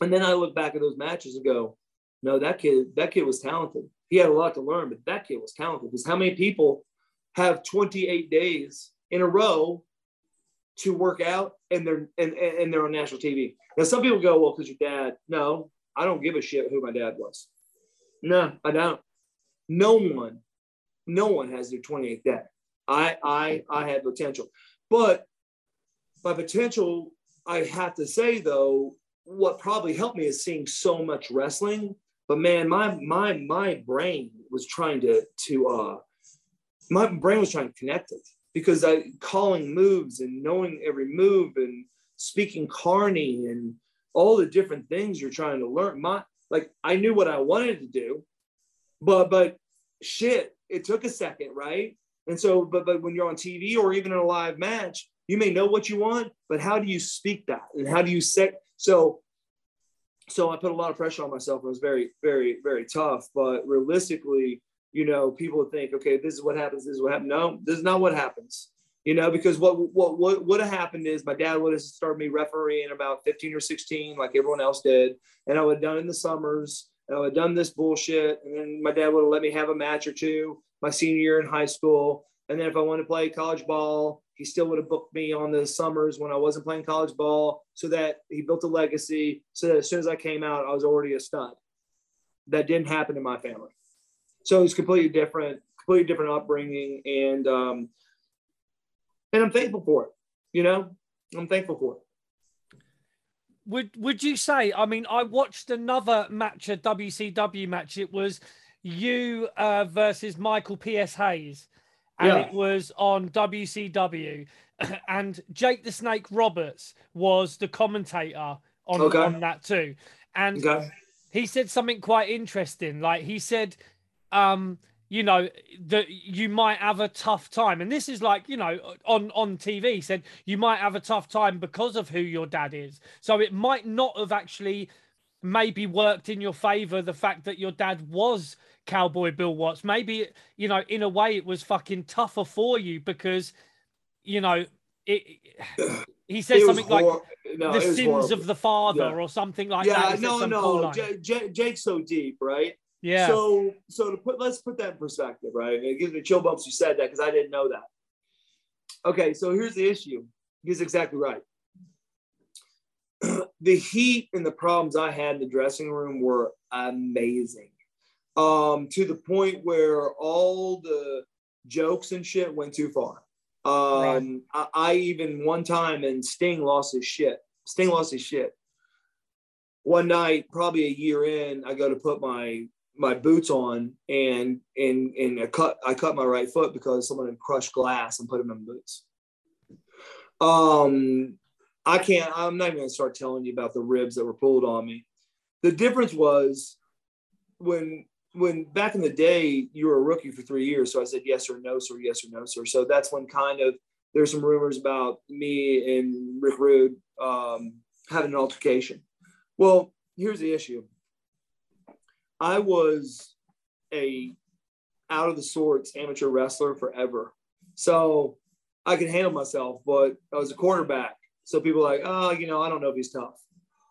And then I look back at those matches and go, no, that kid, that kid was talented. He had a lot to learn, but that kid was talented. Because how many people have twenty-eight days in a row to work out and they're and, and they're on national T V? Now, some people go, well, because your dad. No, I don't give a shit who my dad was. No, I don't. No one, no one has their twenty-eighth day. I I I had potential. But by potential, I have to say, though, what probably helped me is seeing so much wrestling. But man, my my my brain was trying to to uh my brain was trying to connect it because I calling moves and knowing every move and speaking carny and all the different things you're trying to learn. My like I knew what I wanted to do, but but shit, it took a second, right? And so, but but when you're on T V or even in a live match, you may know what you want, but how do you speak that and how do you set so? So I put a lot of pressure on myself. It was very, very, very tough. But realistically, you know, people think, okay, this is what happens. This is what happened. No, this is not what happens. You know, because what what what would have happened is my dad would have started me refereeing about fifteen or sixteen, like everyone else did, and I would have done it in the summers. And I would have done this bullshit, and then my dad would have let me have a match or two, my senior year in high school. And then if I wanted to play college ball, he still would have booked me on the summers when I wasn't playing college ball, so that he built a legacy, so that as soon as I came out, I was already a stud. That didn't happen in my family. So it's completely different, completely different upbringing. And, um, and I'm thankful for it. You know, I'm thankful for it. Would, would you say, I mean, I watched another match, a W C W match. It was you uh, versus Michael P S. Hayes. And yeah. It was on W C W. And Jake the Snake Roberts was the commentator on, okay. on that too. And okay. he said something quite interesting. Like he said, um, you know, that you might have a tough time. And this is like, you know, on, on T V, he said you might have a tough time because of who your dad is. So it might not have actually maybe worked in your favor, the fact that your dad was Cowboy Bill Watts. Maybe, you know, in a way it was fucking tougher for you because, you know, it. He says it something like no, the sins horrible. Of the father yeah. or something like yeah, that. Yeah, no, no. J- J- Jake's so deep, right? Yeah. So, so to put, let's put that in perspective, right? It gives me chill bumps. You said that because I didn't know that. Okay, so here's the issue. He's exactly right. The heat and the problems I had in the dressing room were amazing, um, to the point where all the jokes and shit went too far. Um, right. I, I even one time, and Sting lost his shit. Sting lost his shit. One night, probably a year in, I go to put my my boots on, and and and I cut I cut my right foot because someone had crushed glass and put them in my boots. Um, I can't. I'm not even gonna start telling you about the ribs that were pulled on me. The difference was when when back in the day you were a rookie for three years, so I said yes or no, sir, yes or no, sir. So that's when kind of there's some rumors about me and Rick Rude um, having an altercation. Well, here's the issue. I was a out of the sorts amateur wrestler forever. So I could handle myself, but I was a quarterback. So people are like, oh, you know, I don't know if he's tough.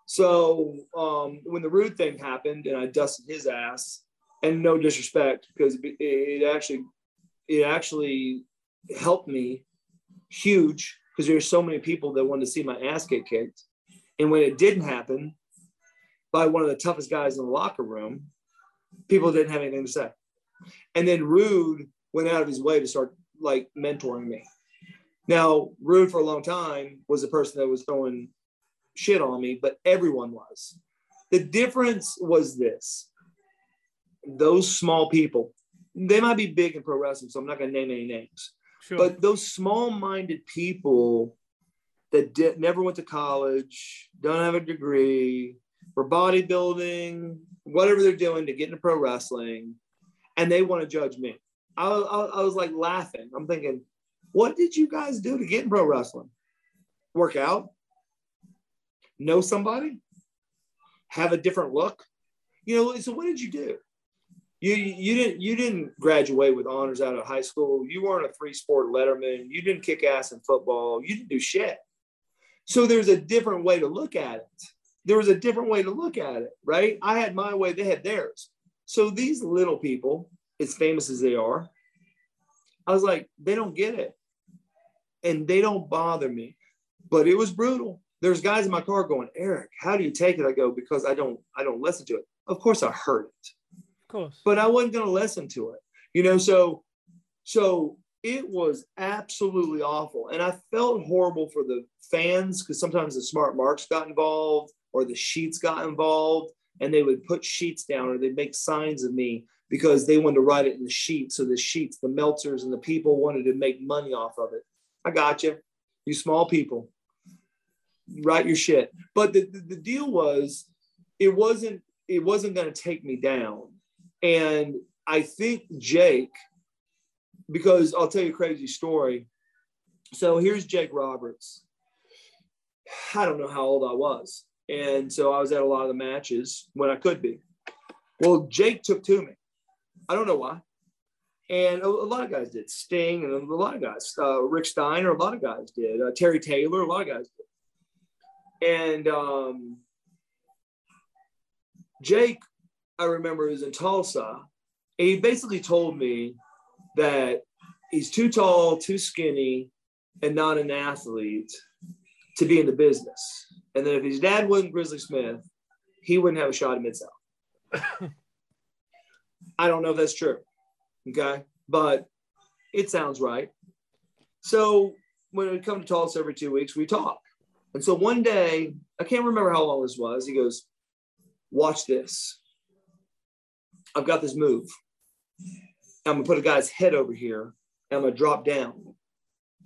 So um, when the Rude thing happened and I dusted his ass, and no disrespect, because it actually it actually helped me huge because there's so many people that wanted to see my ass get kicked. And when it didn't happen by one of the toughest guys in the locker room, people didn't have anything to say. And then Rude went out of his way to start like mentoring me. Now, Rude for a long time was the person that was throwing shit on me, but everyone was. The difference was this. Those small people, they might be big in pro wrestling, so I'm not going to name any names. Sure. But those small-minded people that did, never went to college, don't have a degree, were bodybuilding, whatever they're doing to get into pro wrestling, and they want to judge me. I, I, I was like laughing. I'm thinking, what did you guys do to get in pro wrestling? Work out? Know somebody? Have a different look? You know, so what did you do? You you didn't you didn't graduate with honors out of high school. You weren't a three-sport letterman. You didn't kick ass in football. You didn't do shit. So there's a different way to look at it. There was a different way to look at it, right? I had my way. They had theirs. So these little people, as famous as they are, I was like, they don't get it. And they don't bother me. But it was brutal. There's guys in my car going, Eric, how do you take it? I go, because I don't, I don't listen to it. Of course I heard it. Of course. But I wasn't going to listen to it. You know, so, so it was absolutely awful. And I felt horrible for the fans because sometimes the smart marks got involved or the sheets got involved and they would put sheets down or they'd make signs of me because they wanted to write it in the sheet. So the sheets, the Meltzers and the people wanted to make money off of it. I got you. You small people. Write your shit. But the, the, the deal was it wasn't it wasn't going to take me down. And I think Jake, because I'll tell you a crazy story. So here's Jake Roberts. I don't know how old I was. And so I was at a lot of the matches when I could be. Well, Jake took to me. I don't know why. And a, a lot of guys did. Sting and a lot of guys. Uh, Rick Steiner, a lot of guys did. Uh, Terry Taylor, a lot of guys did. And um, Jake, I remember, was in Tulsa. And he basically told me, that he's too tall, too skinny, and not an athlete to be in the business. And then if his dad wasn't Grizzly Smith, he wouldn't have a shot at Mid-South. I don't know if that's true, okay? But it sounds right. So when we come to Tulsa every two weeks, we talk. And so one day, I can't remember how long this was, he goes, watch this. I've got this move. I'm going to put a guy's head over here, and I'm going to drop down,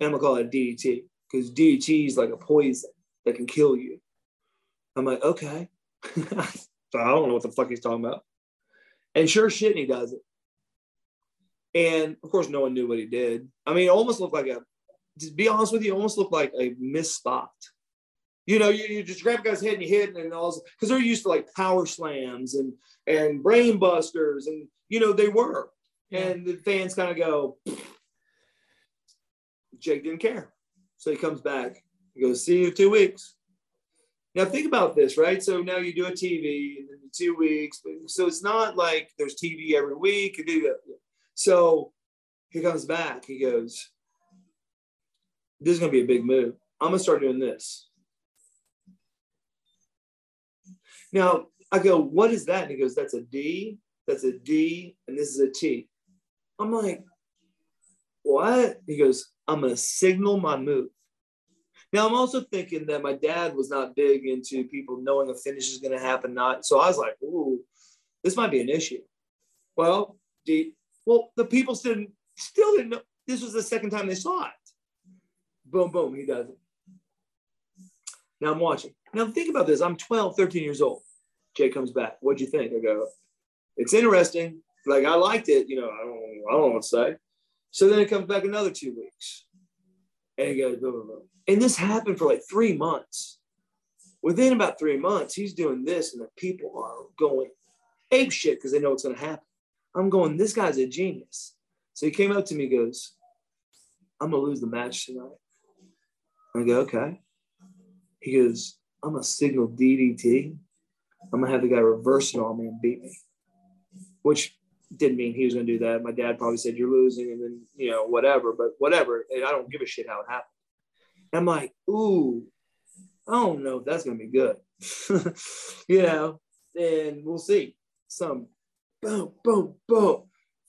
and I'm going to call it D D T, because D D T is like a poison that can kill you. I'm like, okay. I don't know what the fuck he's talking about. And sure shit, he does it. And, of course, no one knew what he did. I mean, it almost looked like a, to be honest with you, it almost looked like a misspot. You know, you, you just grab a guy's head and you hit, and all, because they're used to like power slams and and brain busters, and you know they were, yeah. And the fans kind of go. Pfft. Jake didn't care, so he comes back. He goes, "See you in two weeks." Now think about this, right? So now you do a T V, and then in two weeks, so it's not like there's T V every week. You do that. So he comes back. He goes, "This is gonna be a big move. I'm gonna start doing this." Now, I go, what is that? And he goes, that's a D, that's a D, and this is a T. I'm like, what? He goes, I'm going to signal my move. Now, I'm also thinking that my dad was not big into people knowing a finish is going to happen, not. So I was like, ooh, this might be an issue. Well, D, well, the people still, still didn't know. This was the second time they saw it. Boom, boom, he does it. Now I'm watching. Now think about this. I'm twelve, thirteen years old. Jay comes back. What'd you think? I go, it's interesting. Like, I liked it. You know, I don't, I don't know what to say. So then it comes back another two weeks. And he goes, blah, blah, blah. And this happened for like three months. Within about three months, he's doing this, and the people are going ape shit because they know what's going to happen. I'm going, this guy's a genius. So he came up to me and goes, I'm going to lose the match tonight. I go, okay. He goes, I'm going to signal D D T. I'm going to have the guy reverse it on me and beat me, which didn't mean he was going to do that. My dad probably said, you're losing, and then, you know, whatever, but whatever. And I don't give a shit how it happened. And I'm like, ooh, I don't know if that's going to be good. You know, and we'll see. Some boom, boom, boom.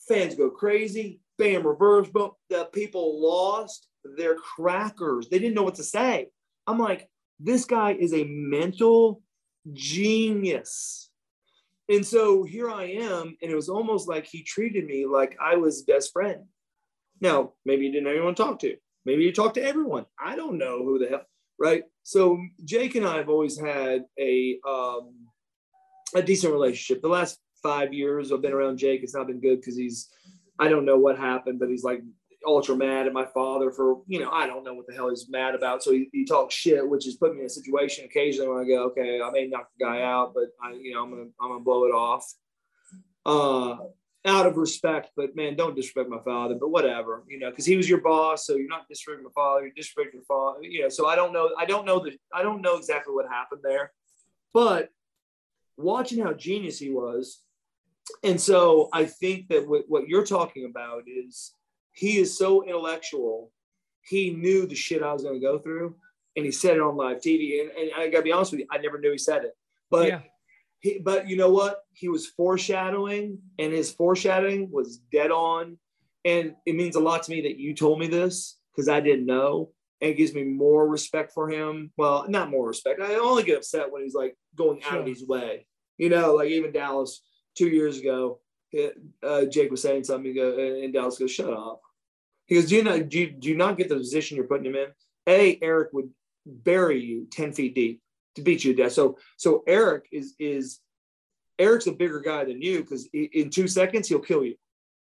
Fans go crazy. Bam, reverse, boom. The people lost their crackers. They didn't know what to say. I'm like, this guy is a mental genius. And so here I am. And it was almost like he treated me like I was his best friend. Now, maybe he didn't have anyone to talk to. Maybe he talked to everyone. I don't know who the hell, right? So Jake and I have always had a, um, a decent relationship. The last five years I've been around Jake. It's not been good because he's, I don't know what happened, but he's like ultra mad at my father for, you know, I don't know what the hell he's mad about. So he, he talks shit, which has put me in a situation occasionally where I go, okay, I may knock the guy out, but I, you know, I'm going to, I'm going to blow it off, uh, out of respect, but man, don't disrespect my father, but whatever, you know, cause he was your boss. So you're not disrespecting my father, you're disrespecting your father, you know? So I don't know. I don't know the, I don't know exactly what happened there, but watching how genius he was. And so I think that w- what you're talking about is, he is so intellectual. He knew the shit I was going to go through, and he said it on live T V. And, and I got to be honest with you, I never knew he said it. But yeah. he, but you know what? He was foreshadowing, and his foreshadowing was dead on. And it means a lot to me that you told me this because I didn't know. And it gives me more respect for him. Well, not more respect. I only get upset when he's like going out sure. of his way. You know, like even Dallas two years ago. Uh, Jake was saying something, and Dallas goes, shut up. He goes, do you, not, do, you, do you not get the position you're putting him in? A, Eric would bury you ten feet deep to beat you to death. So so Eric is, is Eric's a bigger guy than you because in two seconds, he'll kill you.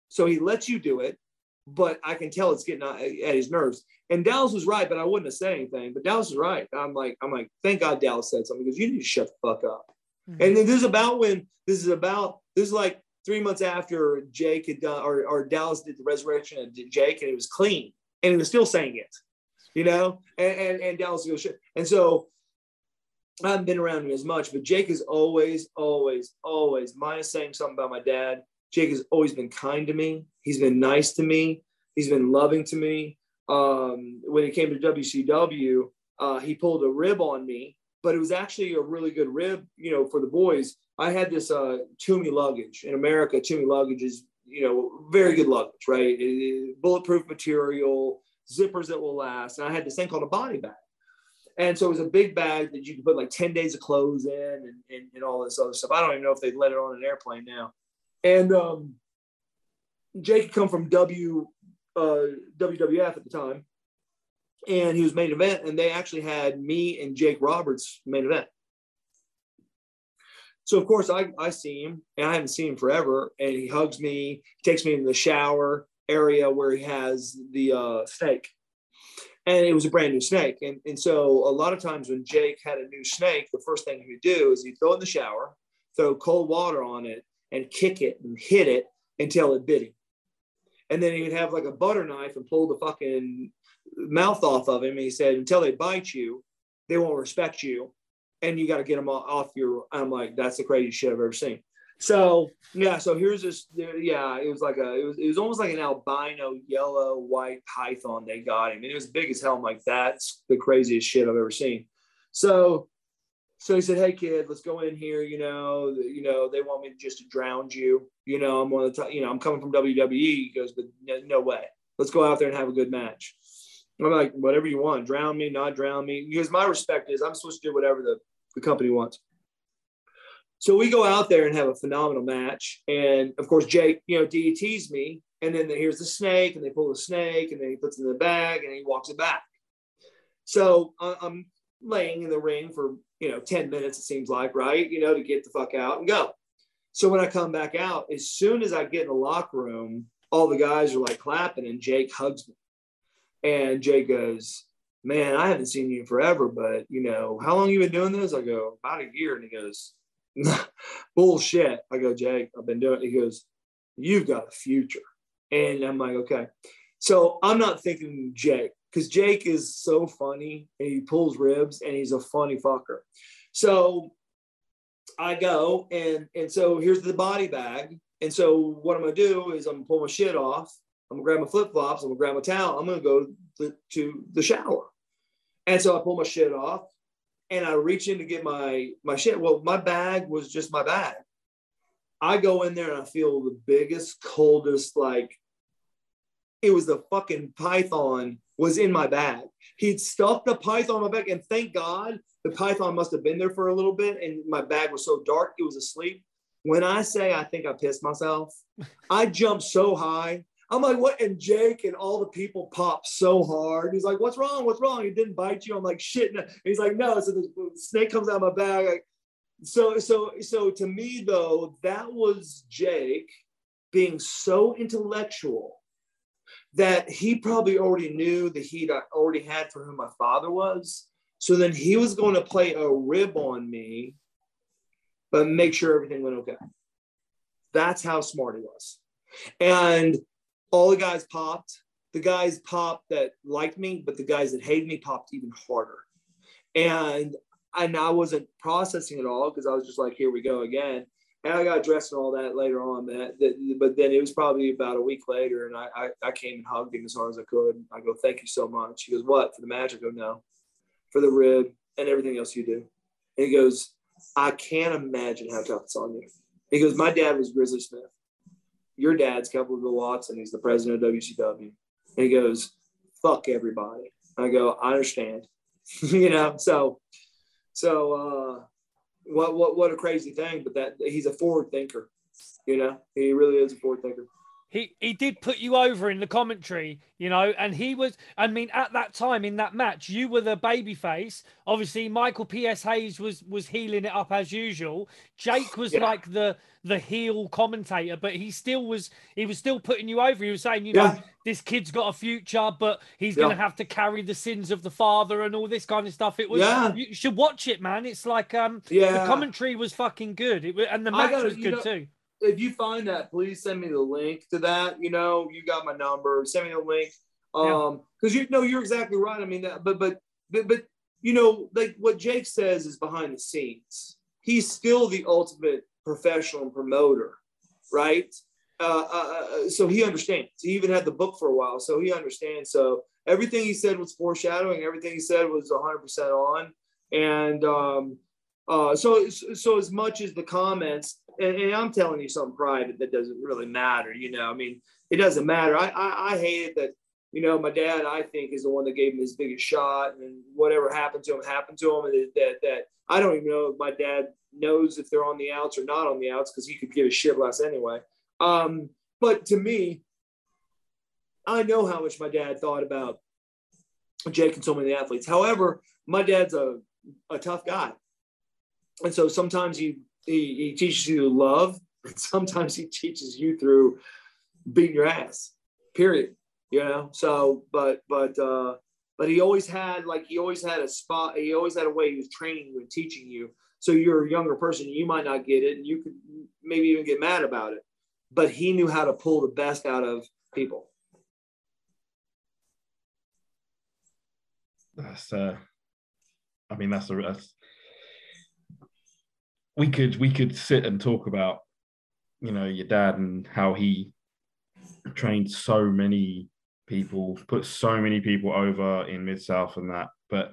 So he lets you do it, but I can tell it's getting at his nerves. And Dallas was right, but I wouldn't have said anything. But Dallas was right. I'm like, I'm like, thank God Dallas said something because you need to shut the fuck up. Mm-hmm. And then this is about when, this is about, this is like, three months after Jake had done, or, or Dallas did the resurrection of Jake, and it was clean, and he was still saying it, you know. And and, and Dallas goes shit. And so I haven't been around him as much, but Jake is always, always, always minus saying something about my dad. Jake has always been kind to me. He's been nice to me. He's been loving to me. Um, when it came to W C W, uh, he pulled a rib on me, but it was actually a really good rib, you know, for the boys. I had this uh, Toomey luggage. In America, Toomey luggage is, you know, very good luggage, right? It, it, bulletproof material, zippers that will last. And I had this thing called a body bag. And so it was a big bag that you could put like ten days of clothes in and, and, and all this other stuff. I don't even know if they'd let it on an airplane now. And um, Jake had come from W, uh, W W F at the time. And he was main event. And they actually had me and Jake Roberts main event. So, of course, I, I see him, and I haven't seen him forever, and he hugs me, takes me into the shower area where he has the uh, snake. And it was a brand new snake. And, and so a lot of times when Jake had a new snake, the first thing he would do is he'd throw it in the shower, throw cold water on it, and kick it and hit it until it bit him. And then he would have like a butter knife and pull the fucking mouth off of him. And he said, until they bite you, they won't respect you. And you got to get them off your, I'm like, that's the craziest shit I've ever seen. So, yeah, so here's this, yeah, it was like a, it was, it was almost like an albino yellow, white python they got him. And it was big as hell. I'm like, that's the craziest shit I've ever seen. So, so he said, hey kid, let's go in here. You know, the, you know, they want me to just to drown you. You know, I'm one of the top, you know, I'm coming from W W E. He goes, but no, no way. Let's go out there and have a good match. And I'm like, whatever you want, drown me, not drown me. Because my respect is I'm supposed to do whatever the, the company wants. So we go out there and have a phenomenal match. And of course, Jake, you know, D E Ts me. And then here's the snake, and they pull the snake, and then he puts it in the bag and he walks it back. So I'm laying in the ring for, you know, ten minutes, it seems like, right? You know, to get the fuck out and go. So when I come back out, as soon as I get in the locker room, all the guys are like clapping, and Jake hugs me. And Jake goes, man, I haven't seen you forever, but, you know, how long you been doing this? I go, about a year. And he goes, bullshit. I go, Jake, I've been doing it. He goes, you've got a future. And I'm like, okay. So I'm not thinking Jake, because Jake is so funny, and he pulls ribs, and he's a funny fucker. So I go, and, and so here's the body bag. And so what I'm going to do is I'm going to pull my shit off. I'm going to grab my flip-flops. I'm going to grab my towel. I'm going to go to, to the shower. And so I pull my shit off, and I reach in to get my, my shit. Well, my bag was just my bag. I go in there, and I feel the biggest, coldest, like, it was the fucking python was in my bag. He'd stuffed the python in my bag, and thank God the python must have been there for a little bit, and my bag was so dark, it was asleep. When I say I think I pissed myself, I jumped so high. I'm like, what? And Jake and all the people popped so hard. He's like, what's wrong? What's wrong? He didn't bite you. I'm like, shit. No. He's like, no. So the snake comes out of my bag. Like, so, so, so to me though, that was Jake being so intellectual that he probably already knew the heat I already had for who my father was. So then he was going to play a rib on me, but make sure everything went okay. That's how smart he was. And all the guys popped. The guys popped that liked me, but the guys that hated me popped even harder. And, and I wasn't processing it all because I was just like, here we go again. And I got dressed and all that later on. That, that, but then it was probably about a week later, and I, I, I came and hugged him as hard as I could. I go, thank you so much. He goes, what? For the match? I go, no. For the rib and everything else you do. And he goes, I can't imagine how tough it's on you. He goes, my dad was Grizzly Smith. Your dad's Cowboy Bill Watts, and he's the president of W C W. And he goes, fuck everybody. And I go, I understand. You know, so, so uh, what, what, what a crazy thing, but that he's a forward thinker, you know, he really is a forward thinker. He, he did put you over in the commentary, you know, and he was, I mean, at that time in that match, you were the babyface. Obviously, Michael P S. Hayes was was healing it up as usual. Jake was yeah. like the the heel commentator, but he still was, he was still putting you over. He was saying, you yeah. know, this kid's got a future, but he's yeah. going to have to carry the sins of the father and all this kind of stuff. It was, yeah. you should watch it, man. It's like, um, yeah. the commentary was fucking good. It, and the match gotta, was good know, too. If you find that, please send me the link to that. You know, you got my number. Send me the link. Um, because yeah. you know you're exactly right. I mean, that, but, but but but you know, like what Jake says is behind the scenes. He's still the ultimate professional promoter, right? Uh, uh, so he understands. He even had the book for a while, so he understands. So everything he said was foreshadowing. Everything he said was one hundred percent on. And um, uh, so, so as much as the comments, and, and I'm telling you something private that doesn't really matter. You know, I mean, it doesn't matter. I, I, I hate it that, you know, my dad, I think, is the one that gave him his biggest shot, and whatever happened to him happened to him. And that, that I don't even know if my dad knows if they're on the outs or not on the outs, because he could give a shit less anyway. Um, but to me, I know how much my dad thought about Jake and so many athletes. However, my dad's a, a tough guy. And so sometimes he, he, he teaches you love, and sometimes he teaches you through beating your ass, period. You know, so, but, but, uh, but he always had, like, he always had a spot. He always had a way he was training you and teaching you. So you're a younger person, you might not get it, and you could maybe even get mad about it, but he knew how to pull the best out of people. That's, uh, I mean, that's, a, that's, we could, we could sit and talk about, you know, your dad and how he trained so many people, put so many people over in Mid-South and that, but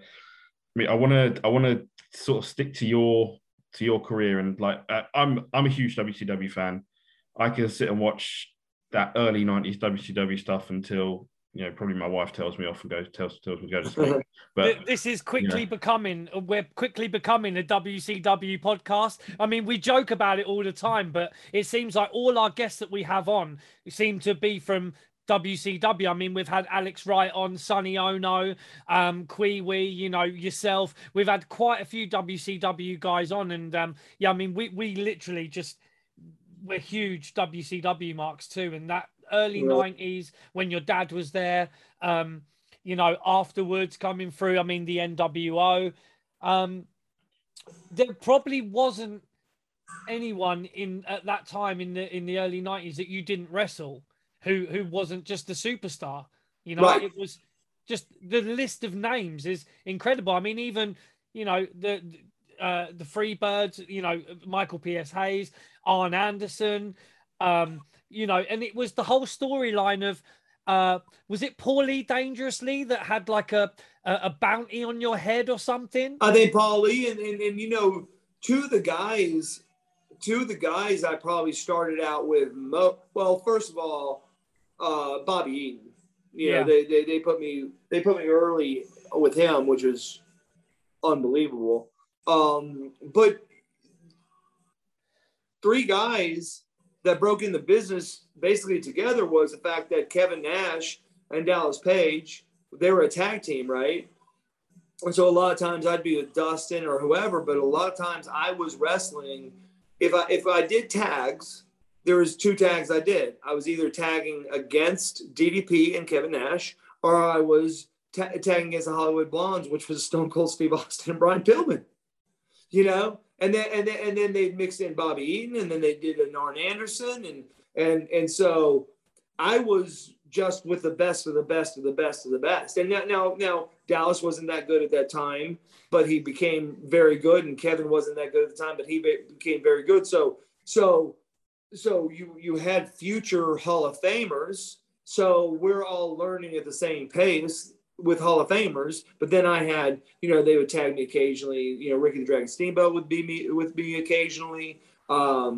I mean, I want to I want to sort of stick to your to your career, and like uh, I'm I'm a huge W C W fan. I can sit and watch that early nineties W C W stuff until, you know, probably my wife tells me off and goes tells tells me to go to sleep. But this is quickly, you know, becoming we're quickly becoming a W C W podcast. I mean, we joke about it all the time, but it seems like all our guests that we have on seem to be from W C W. I mean, we've had Alex Wright on, Sonny Ono, um, Kwee Wee, you know, yourself. We've had quite a few W C W guys on, and um, yeah, I mean, we we literally just we're huge W C W marks too, and that early yeah. nineties when your dad was there, um, you know, afterwards coming through. I mean, the N W O. Um, there probably wasn't anyone in at that time in the in the early nineties that you didn't wrestle, who who wasn't just the superstar, you know, right. It was just the list of names is incredible. I mean, even, you know, the uh, the Freebirds, you know, Michael P S. Hayes, Arn Anderson, um, you know, and it was the whole storyline of, uh, was it Paulie Dangerously that had like a, a, a bounty on your head or something? I think Paulie and, and, and, you know, two of the guys, two of the guys I probably started out with, mo- well, first of all, Uh, Bobby Eaton, you know, yeah. they, they they put me they put me early with him, which was unbelievable. Um, but three guys that broke in the business basically together was the fact that Kevin Nash and Dallas Page, they were a tag team, right? And so a lot of times I'd be with Dustin or whoever, but a lot of times I was wrestling. If I if I did tags, there was two tags I did. I was either tagging against D D P and Kevin Nash, or I was ta- tagging against the Hollywood Blondes, which was Stone Cold Steve Austin and Brian Pillman, you know? And then, and then, and then they mixed in Bobby Eaton, and then they did an Arn Anderson. And, and, and so I was just with the best of the best of the best of the best. And now, now, now Dallas wasn't that good at that time, but he became very good. And Kevin wasn't that good at the time, but he be- became very good. So, so, So you you had future Hall of Famers. So we're all learning at the same pace with Hall of Famers. But then I had, you know, they would tag me occasionally. You know, Ricky the Dragon Steamboat would be me with me occasionally. Um,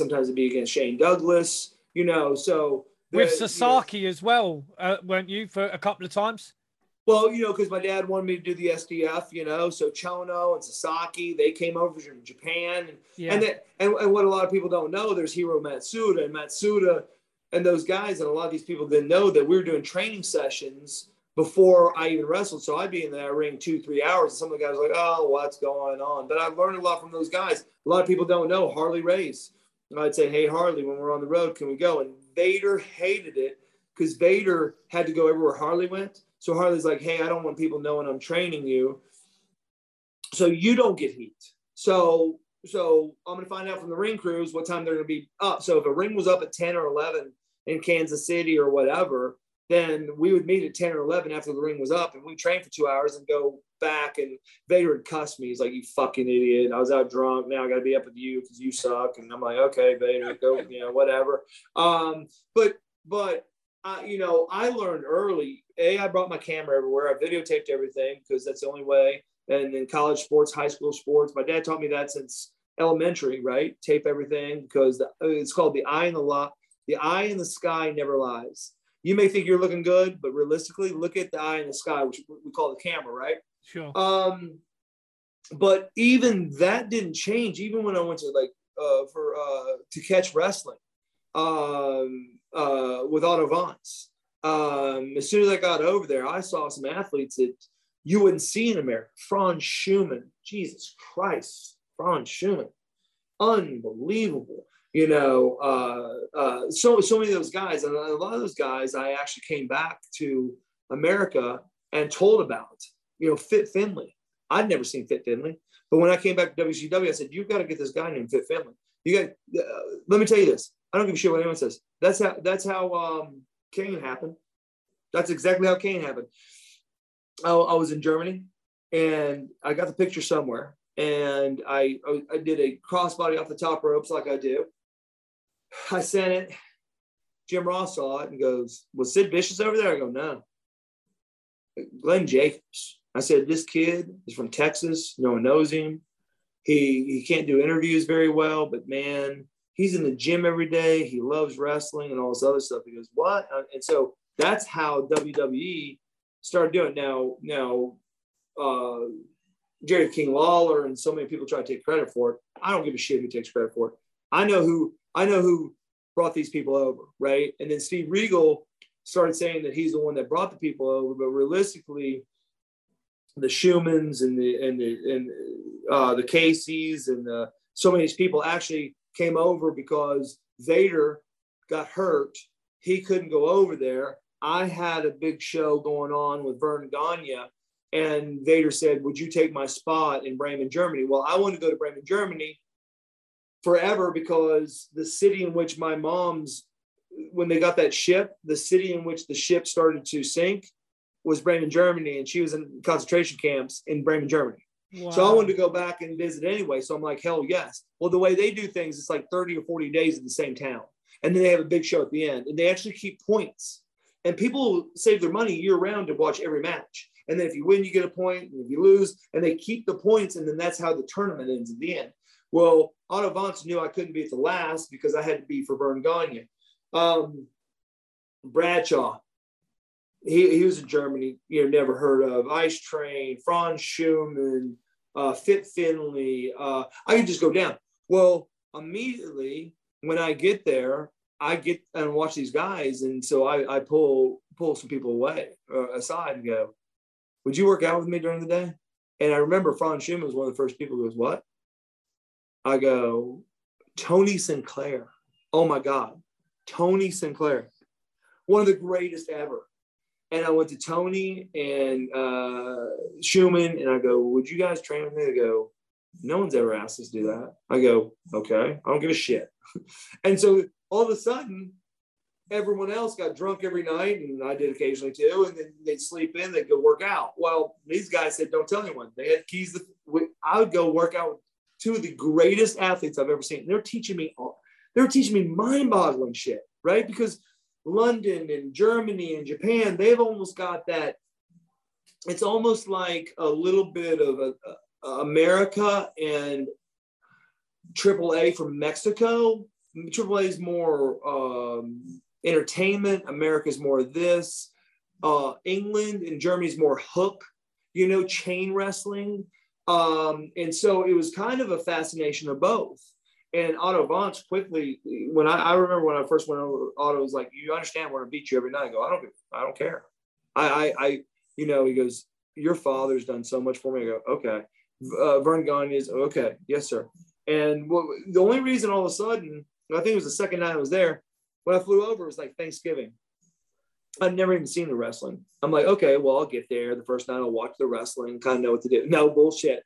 sometimes it'd be against Shane Douglas. You know, so the, with Sasaki, you know, as well, uh, weren't you for a couple of times? Well, you know, because my dad wanted me to do the S D F, you know, so Chono and Sasaki, they came over from Japan. And yeah. and, that, and and what a lot of people don't know, there's Hiro Matsuda and Matsuda and those guys, and a lot of these people didn't know that we were doing training sessions before I even wrestled. So I'd be in that ring two, three hours, and some of the guys were like, oh, what's going on? But I've learned a lot from those guys. A lot of people don't know Harley Race. And I'd say, hey, Harley, when we're on the road, can we go? And Vader hated it because Vader had to go everywhere Harley went. So Harley's like, hey, I don't want people knowing I'm training you, so you don't get heat. So so I'm going to find out from the ring crews what time they're going to be up. So if a ring was up at ten or eleven in Kansas City or whatever, then we would meet at ten or eleven after the ring was up, and we train for two hours and go back, and Vader would cuss me. He's like, "You fucking idiot. I was out drunk. Now I got to be up with you because you suck." And I'm like, "Okay, Vader, go, you know, whatever." Um, but, but, I, you know, I learned early, A, I brought my camera everywhere. I videotaped everything because that's the only way. And in college sports, high school sports, my dad taught me that since elementary, right? Tape everything, because the, it's called the eye in the lot. The eye in the sky never lies. You may think you're looking good, but realistically, look at the eye in the sky, which we call the camera, right? Sure. Um, but even that didn't change. Even when I went to like uh, for uh, to catch wrestling um, uh, with Otto Vance, um, as soon as I got over there, I saw some athletes that you wouldn't see in America. Franz Schumann, Jesus Christ, Franz Schumann, unbelievable. You know, uh, uh, so so many of those guys, and a lot of those guys, I actually came back to America and told about. You know, Fit Finley. I'd never seen Fit Finley, but when I came back to W C W, I said, "You've got to get this guy named Fit Finley. You got. Uh, let me tell you this. I don't give a shit what anyone says. That's how. That's how um, Kane happened. That's exactly how Kane happened. I, I was in Germany, and I got the picture somewhere, and I I, I did a crossbody off the top ropes like I do. I sent it. Jim Ross saw it and goes, "Was Sid Vicious over there?" I go, "No. Glenn Jacobs." I said, "This kid is from Texas. No one knows him. He he can't do interviews very well, but man, he's in the gym every day. He loves wrestling and all this other stuff." He goes, "What?" And so that's how W W E started doing it. Now, now uh, Jerry King Lawler and so many people try to take credit for it. I don't give a shit who takes credit for it. I know who I know who brought these people over, right? And then Steve Regal started saying that he's the one that brought the people over, but realistically, the Schumans and the and the and uh, the Caseys and the, so many people actually came over because Vader got hurt. He couldn't go over there. I had a big show going on with Verne Gagne, and Vader said, "Would you take my spot in Bremen, Germany?" Well, I wanted to go to Bremen, Germany forever because the city in which my mom's, when they got that ship, the city in which the ship started to sink was Bremen, Germany, and she was in concentration camps in Bremen, Germany. Wow. So I wanted to go back and visit anyway. So I'm like, hell yes. Well, the way they do things, it's like thirty or forty days in the same town. And then they have a big show at the end. And they actually keep points. And people save their money year round to watch every match. And then if you win, you get a point. And if you lose, and they keep the points. And then that's how the tournament ends at the end. Well, Otto Vance knew I couldn't be at the last because I had to be for Verne Gagne. Um, Bradshaw. He, he was in Germany, you know, never heard of. Ice Train, Franz Schumann, uh, Fit Finley. Uh, I could just go down. Well, immediately when I get there, I get and watch these guys. And so I, I pull pull some people away, uh, aside and go, "Would you work out with me during the day?" And I remember Franz Schumann was one of the first people who goes, "What?" I go, "Tony Sinclair. Oh, my God. Tony Sinclair. One of the greatest ever." And I went to Tony and uh, Schumann, and I go, "Would you guys train with me?" They go, "No one's ever asked us to do that." I go, "Okay, I don't give a shit." And so all of a sudden, everyone else got drunk every night, and I did occasionally too, and then they'd sleep in, they'd go work out. Well, these guys said, "Don't tell anyone." They had keys. To, I would go work out with two of the greatest athletes I've ever seen. And they're teaching me, they're teaching me mind-boggling shit, right? Because London and Germany and Japan, they've almost got that. It's almost like a little bit of a, a America and triple A from Mexico. triple A is more um, entertainment. America's more this. Uh, England and Germany's more hook, you know, chain wrestling. Um, and so it was kind of a fascination of both. And Otto Vance quickly, when I, I remember when I first went over, Otto was like, "You understand we're gonna beat you every night." I go, I don't, I don't care. I, I, I, you know, he goes, "Your father's done so much for me." I go, "Okay." Uh, Verne Gagne is okay. Yes, sir. And what, the only reason all of a sudden, I think it was the second night I was there, when I flew over, it was like Thanksgiving. I've never even seen the wrestling. I'm like, okay, well, I'll get there. The first night I'll watch the wrestling, kind of know what to do. No bullshit.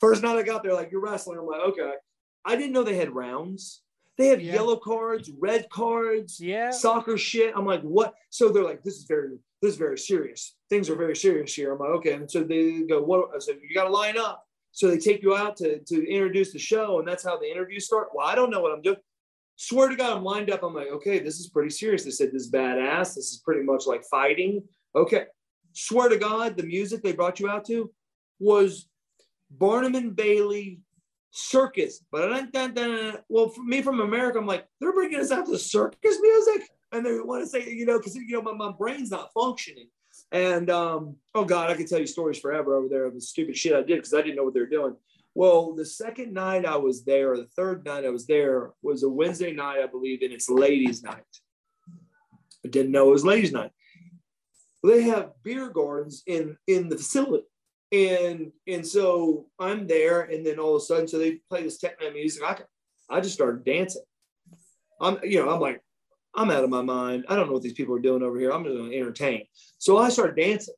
First night I got there, like, "You're wrestling." I'm like, okay. I didn't know they had rounds. They have yeah. yellow cards, red cards, yeah. soccer shit. I'm like, what? So they're like, this is very, this is very serious. Things are very serious here. I'm like, okay. And so they go, what? I said, you got to line up. So they take you out to, to introduce the show. And that's how the interviews start. Well, I don't know what I'm doing. Swear to God, I'm lined up. I'm like, okay, this is pretty serious. They said, this is badass. This is pretty much like fighting. Okay. Swear to God, the music they brought you out to was Barnum and Bailey circus. Well, for me from America, I'm like, they're bringing us out to circus music, and they want to say, you know, because you know my, my brain's not functioning. And um oh God, I could tell you stories forever over there of the stupid shit I did because I didn't know what they were doing. Well, the second night I was there, or the third night I was there, was a Wednesday night, I believe, and it's ladies' night. I didn't know it was ladies' night. They have beer gardens in in the facility. And and so I'm there, and then all of a sudden, so they play this techno music. I I just started dancing. I'm you know I'm like I'm out of my mind. I don't know what these people are doing over here. I'm just going to entertain. So I start dancing.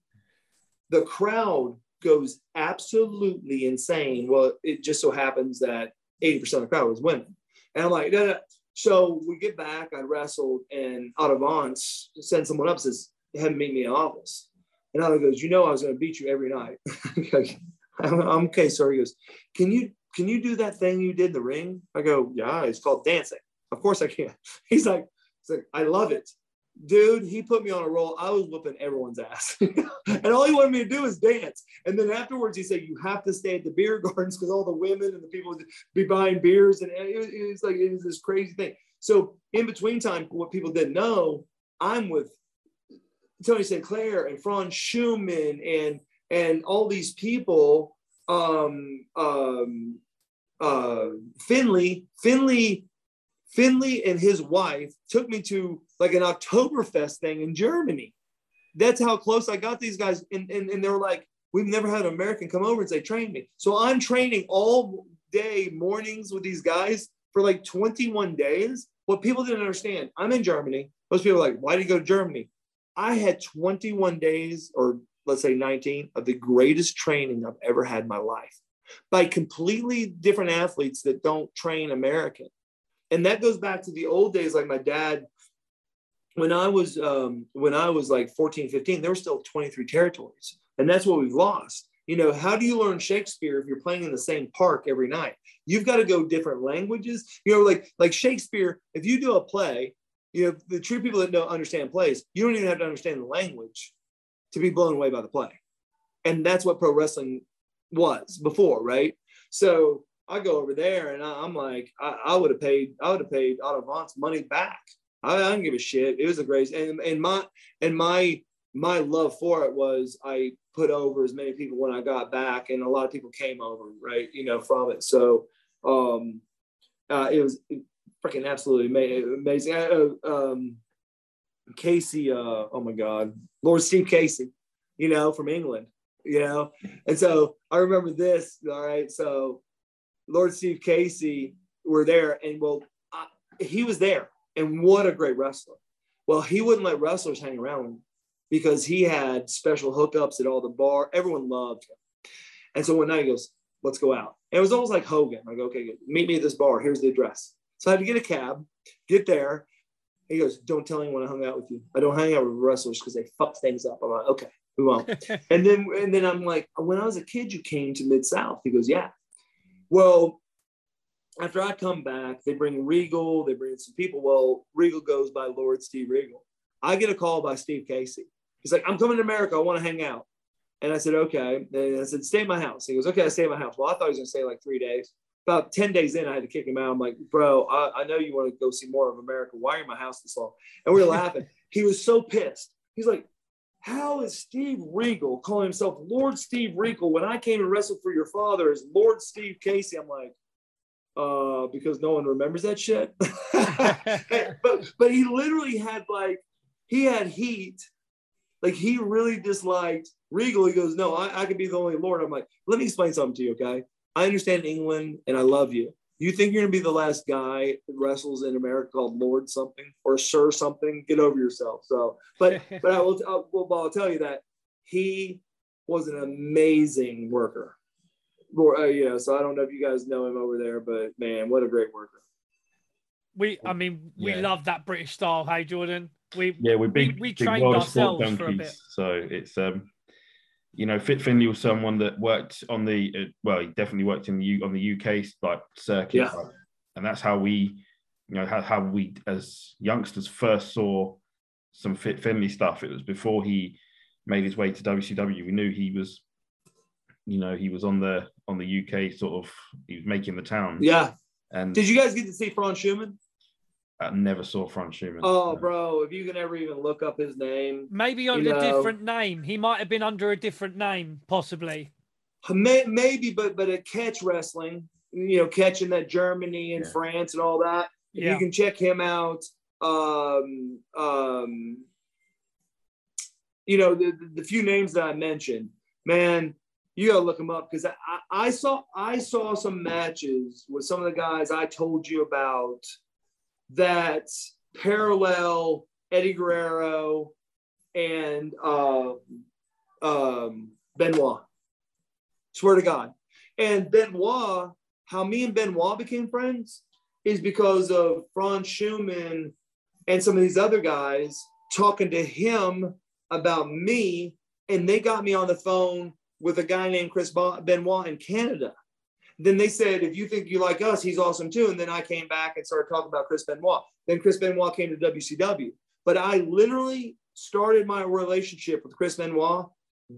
The crowd goes absolutely insane. Well, it just so happens that eighty percent of the crowd was women, and I'm like, no, no. So we get back. I wrestled, and Audubon's sends someone up, says, "Have meet me in the office." And Otto goes, you know, I was going to beat you every night. I'm, I'm okay, sir. He goes, can you can you do that thing you did in the ring? I go, yeah, it's called dancing. Of course I can. He's like, he's like, I love it. Dude, he put me on a roll. I was whooping everyone's ass. And all he wanted me to do is dance. And then afterwards, he said, you have to stay at the beer gardens because all the women and the people would be buying beers. And it was, it was like, it was this crazy thing. So in between time, what people didn't know, I'm with Tony Sinclair and Franz Schumann and and all these people, um, um, uh, Finley, Finley, Finley and his wife took me to like an Oktoberfest thing in Germany. That's how close I got these guys. And, and, and they were like, we've never had an American come over and say, train me. So I'm training all day mornings with these guys for like twenty-one days. What people didn't understand, I'm in Germany. Most people are like, why did you go to Germany? I had twenty-one days, or let's say nineteen, of the greatest training I've ever had in my life by completely different athletes that don't train American. And that goes back to the old days. Like my dad, when I was, um, when I was like fourteen, fifteen, there were still twenty-three territories. And that's what we've lost. You know, how do you learn Shakespeare if you're playing in the same park every night? You've got to go different languages. You know, like, like Shakespeare, if you do a play, you know, the true people that don't understand plays, you don't even have to understand the language to be blown away by the play. And that's what pro wrestling was before, right? So I go over there and I, I'm like, I, I would have paid, I would have paid Otto Vaughn's money back. I, I don't give a shit. It was a great, and, and my and my my love for it was I put over as many people when I got back, and a lot of people came over, right? You know, from it. So um, uh, it was. Freaking absolutely amazing. Uh, um, Casey, uh, oh my God, Lord Steve Casey, you know, from England, you know. And so I remember this, all right. So Lord Steve Casey were there, and well, I, he was there, and what a great wrestler. Well, he wouldn't let wrestlers hang around him because he had special hookups at all the bar. Everyone loved him. And so one night he goes, let's go out. And it was almost like Hogan. I go, okay, meet me at this bar. Here's the address. So I had to get a cab, get there. He goes, don't tell anyone I hung out with you. I don't hang out with wrestlers because they fuck things up. I'm like, okay, we won't. and then and then I'm like, when I was a kid, you came to Mid-South. He goes, yeah. Well, after I come back, they bring Regal, they bring some people. Well, Regal goes by Lord Steve Regal. I get a call by Steve Casey. He's like, I'm coming to America. I want to hang out. And I said, okay. And I said, stay at my house. He goes, okay, I stay at my house. Well, I thought he was going to stay like three days. About ten days in, I had to kick him out. I'm like, bro, I, I know you want to go see more of America. Why are you in my house this long? And we were laughing. He was so pissed. He's like, how is Steve Regal calling himself Lord Steve Regal when I came and wrestled for your father as Lord Steve Casey? I'm like, uh, because no one remembers that shit. but, but he literally had like, he had heat. Like he really disliked Regal. He goes, no, I, I could be the only Lord. I'm like, let me explain something to you, okay? I understand England, and I love you. You think you're going to be the last guy that wrestles in America called Lord something or Sir something? Get over yourself. So, but but I will, I will I'll tell you that he was an amazing worker. Or, uh, you know, so I don't know if you guys know him over there, but man, what a great worker. We, I mean, we yeah. love that British style. Hey, Jordan. We yeah, we're big. We, we big trained ourselves for a bit. So it's um, you know, Fit Finley was someone that worked on the uh, well, he definitely worked in the U on the U K like circuit, yeah. like, and that's how we, you know, how, how we as youngsters first saw some Fit Finley stuff. It was before he made his way to W C W. We knew he was, you know, he was on the on the U K sort of. He was making the town. Yeah. And did you guys get to see Franz Schumann? I never saw Franz Schumann. Oh, no. Bro, if you can ever even look up his name. Maybe under a know. different name. He might have been under a different name, possibly. Maybe, but but at Catch Wrestling, you know, catching that Germany and yeah. France and all that. Yeah. You can check him out. Um, um, you know, the, the few names that I mentioned, man, you gotta look them up, because I, I saw I saw some matches with some of the guys I told you about that parallel Eddie Guerrero and uh, um, Benoit. Swear to God. And Benoit, how me and Benoit became friends is because of Franz Schumann and some of these other guys talking to him about me, and they got me on the phone with a guy named Chris Benoit in Canada. Then they said, if you think you like us, he's awesome too. And then I came back and started talking about Chris Benoit. Then Chris Benoit came to W C W. But I literally started my relationship with Chris Benoit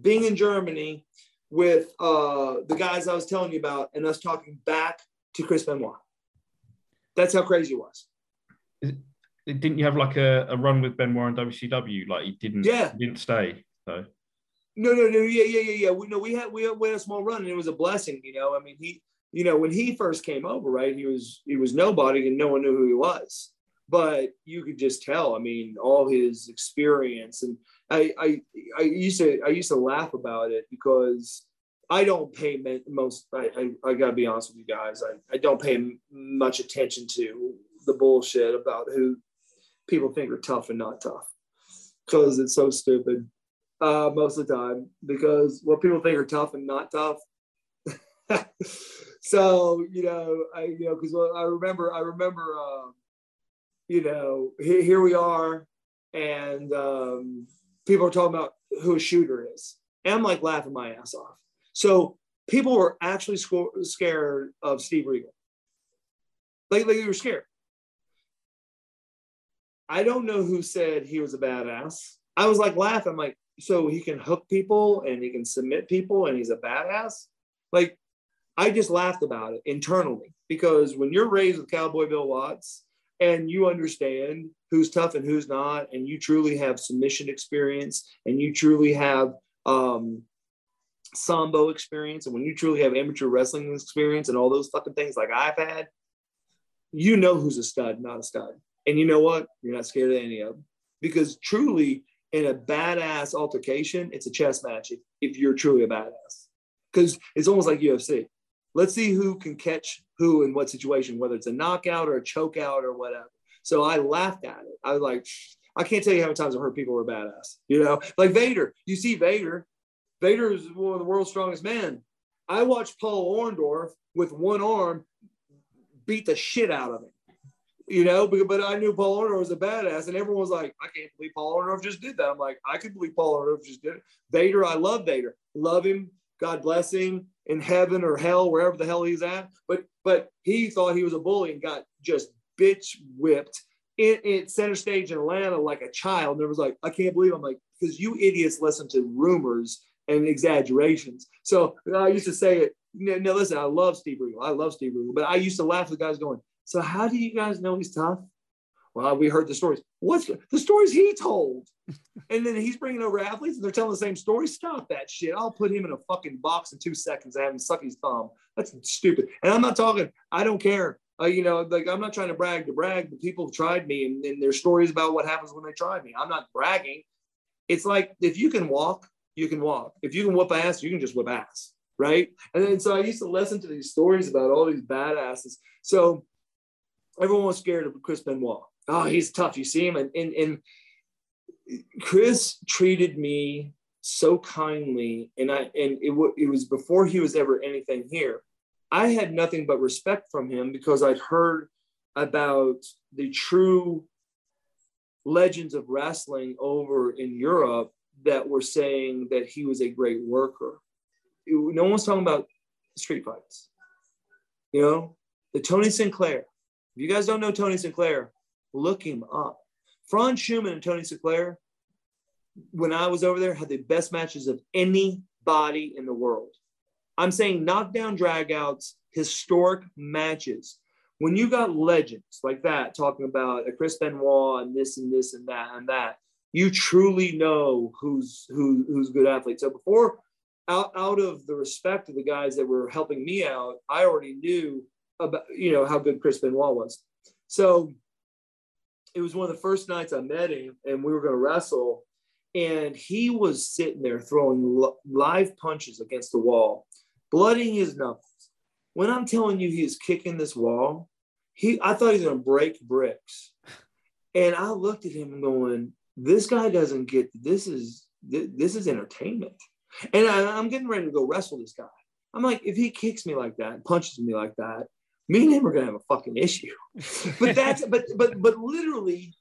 being in Germany with uh, the guys I was telling you about and us talking back to Chris Benoit. That's how crazy it was. Didn't you have like a, a run with Benoit in W C W? Like he didn't, yeah. he didn't stay, so. No, no, no, yeah, yeah, yeah, yeah. We, no, we had we had, we had a small run, and it was a blessing, you know. I mean, he, you know, when he first came over, right, he was he was nobody, and no one knew who he was. But you could just tell. I mean, all his experience, and I, I, I used to, I used to laugh about it because I don't pay most. I, I, I gotta be honest with you guys. I, I don't pay much attention to the bullshit about who people think are tough and not tough because it's so stupid. Uh, most of the time, because what people think are tough and not tough. So you know, I you know, because well, I remember, I remember, uh, you know, he, here we are, and um, people are talking about who a shooter is, and I'm like laughing my ass off. So people were actually scared of Steve Regal. Like, like they were scared. I don't know who said he was a badass. I was like laughing, I'm like. So he can hook people and he can submit people and he's a badass. Like, I just laughed about it internally because when you're raised with Cowboy Bill Watts and you understand who's tough and who's not, and you truly have submission experience and you truly have um, Sambo experience. And when you truly have amateur wrestling experience and all those fucking things like I've had, you know, who's a stud, not a stud. And you know what? You're not scared of any of them because truly, in a badass altercation, it's a chess match if, if you're truly a badass. Because it's almost like U F C. Let's see who can catch who in what situation, whether it's a knockout or a chokeout or whatever. So I laughed at it. I was like, I can't tell you how many times I've heard people were badass. You know, like Vader. You see Vader. Vader is one of the world's strongest men. I watched Paul Orndorff with one arm beat the shit out of him. You know, but, but I knew Paul Orndorff was a badass, and everyone was like, I can't believe Paul Orndorff just did that. I'm like, I could believe Paul Orndorff just did it. Vader, I love Vader. Love him. God bless him in heaven or hell, wherever the hell he's at. But but he thought he was a bully and got just bitch whipped in, in center stage in Atlanta like a child. And there was like, I can't believe. I'm like, because you idiots listen to rumors and exaggerations. So I used to say it. No, no listen, I love Steve Regal. I love Steve Regal. But I used to laugh at the guys going, so how do you guys know he's tough? Well, we heard the stories. What's the stories he told? And then he's bringing over athletes and they're telling the same story. Stop that shit. I'll put him in a fucking box in two seconds and have him suck his thumb. That's stupid. And I'm not talking, I don't care. Uh, you know, like I'm not trying to brag to brag, but people have tried me and, and their stories about what happens when they try me. I'm not bragging. It's like, if you can walk, you can walk. If you can whip ass, you can just whip ass. Right. And then, so I used to listen to these stories about all these badasses. So everyone was scared of Chris Benoit. Oh, he's tough. You see him. And, and, and Chris treated me so kindly. And I and it, w it was before he was ever anything here. I had nothing but respect from him because I'd heard about the true legends of wrestling over in Europe that were saying that he was a great worker. No one was talking about street fights. You know, the Tony Sinclair. If you guys don't know Tony Sinclair, look him up. Franz Schumann and Tony Sinclair, when I was over there, had the best matches of anybody in the world. I'm saying knockdown dragouts, historic matches. When you got legends like that talking about a Chris Benoit and this and this and that and that, you truly know who's who, who's good athletes. So before, out, out of the respect of the guys that were helping me out, I already knew about, you know, how good Chris Benoit was. So it was one of the first nights I met him, and we were going to wrestle. And he was sitting there throwing li- live punches against the wall, blooding his knuckles. When I'm telling you he is kicking this wall, he I thought he was going to break bricks. And I looked at him going, this guy doesn't get, this is, th- this is entertainment. And I, I'm getting ready to go wrestle this guy. I'm like, if he kicks me like that and punches me like that, me and him are going to have a fucking issue. But that's, but, but, but literally,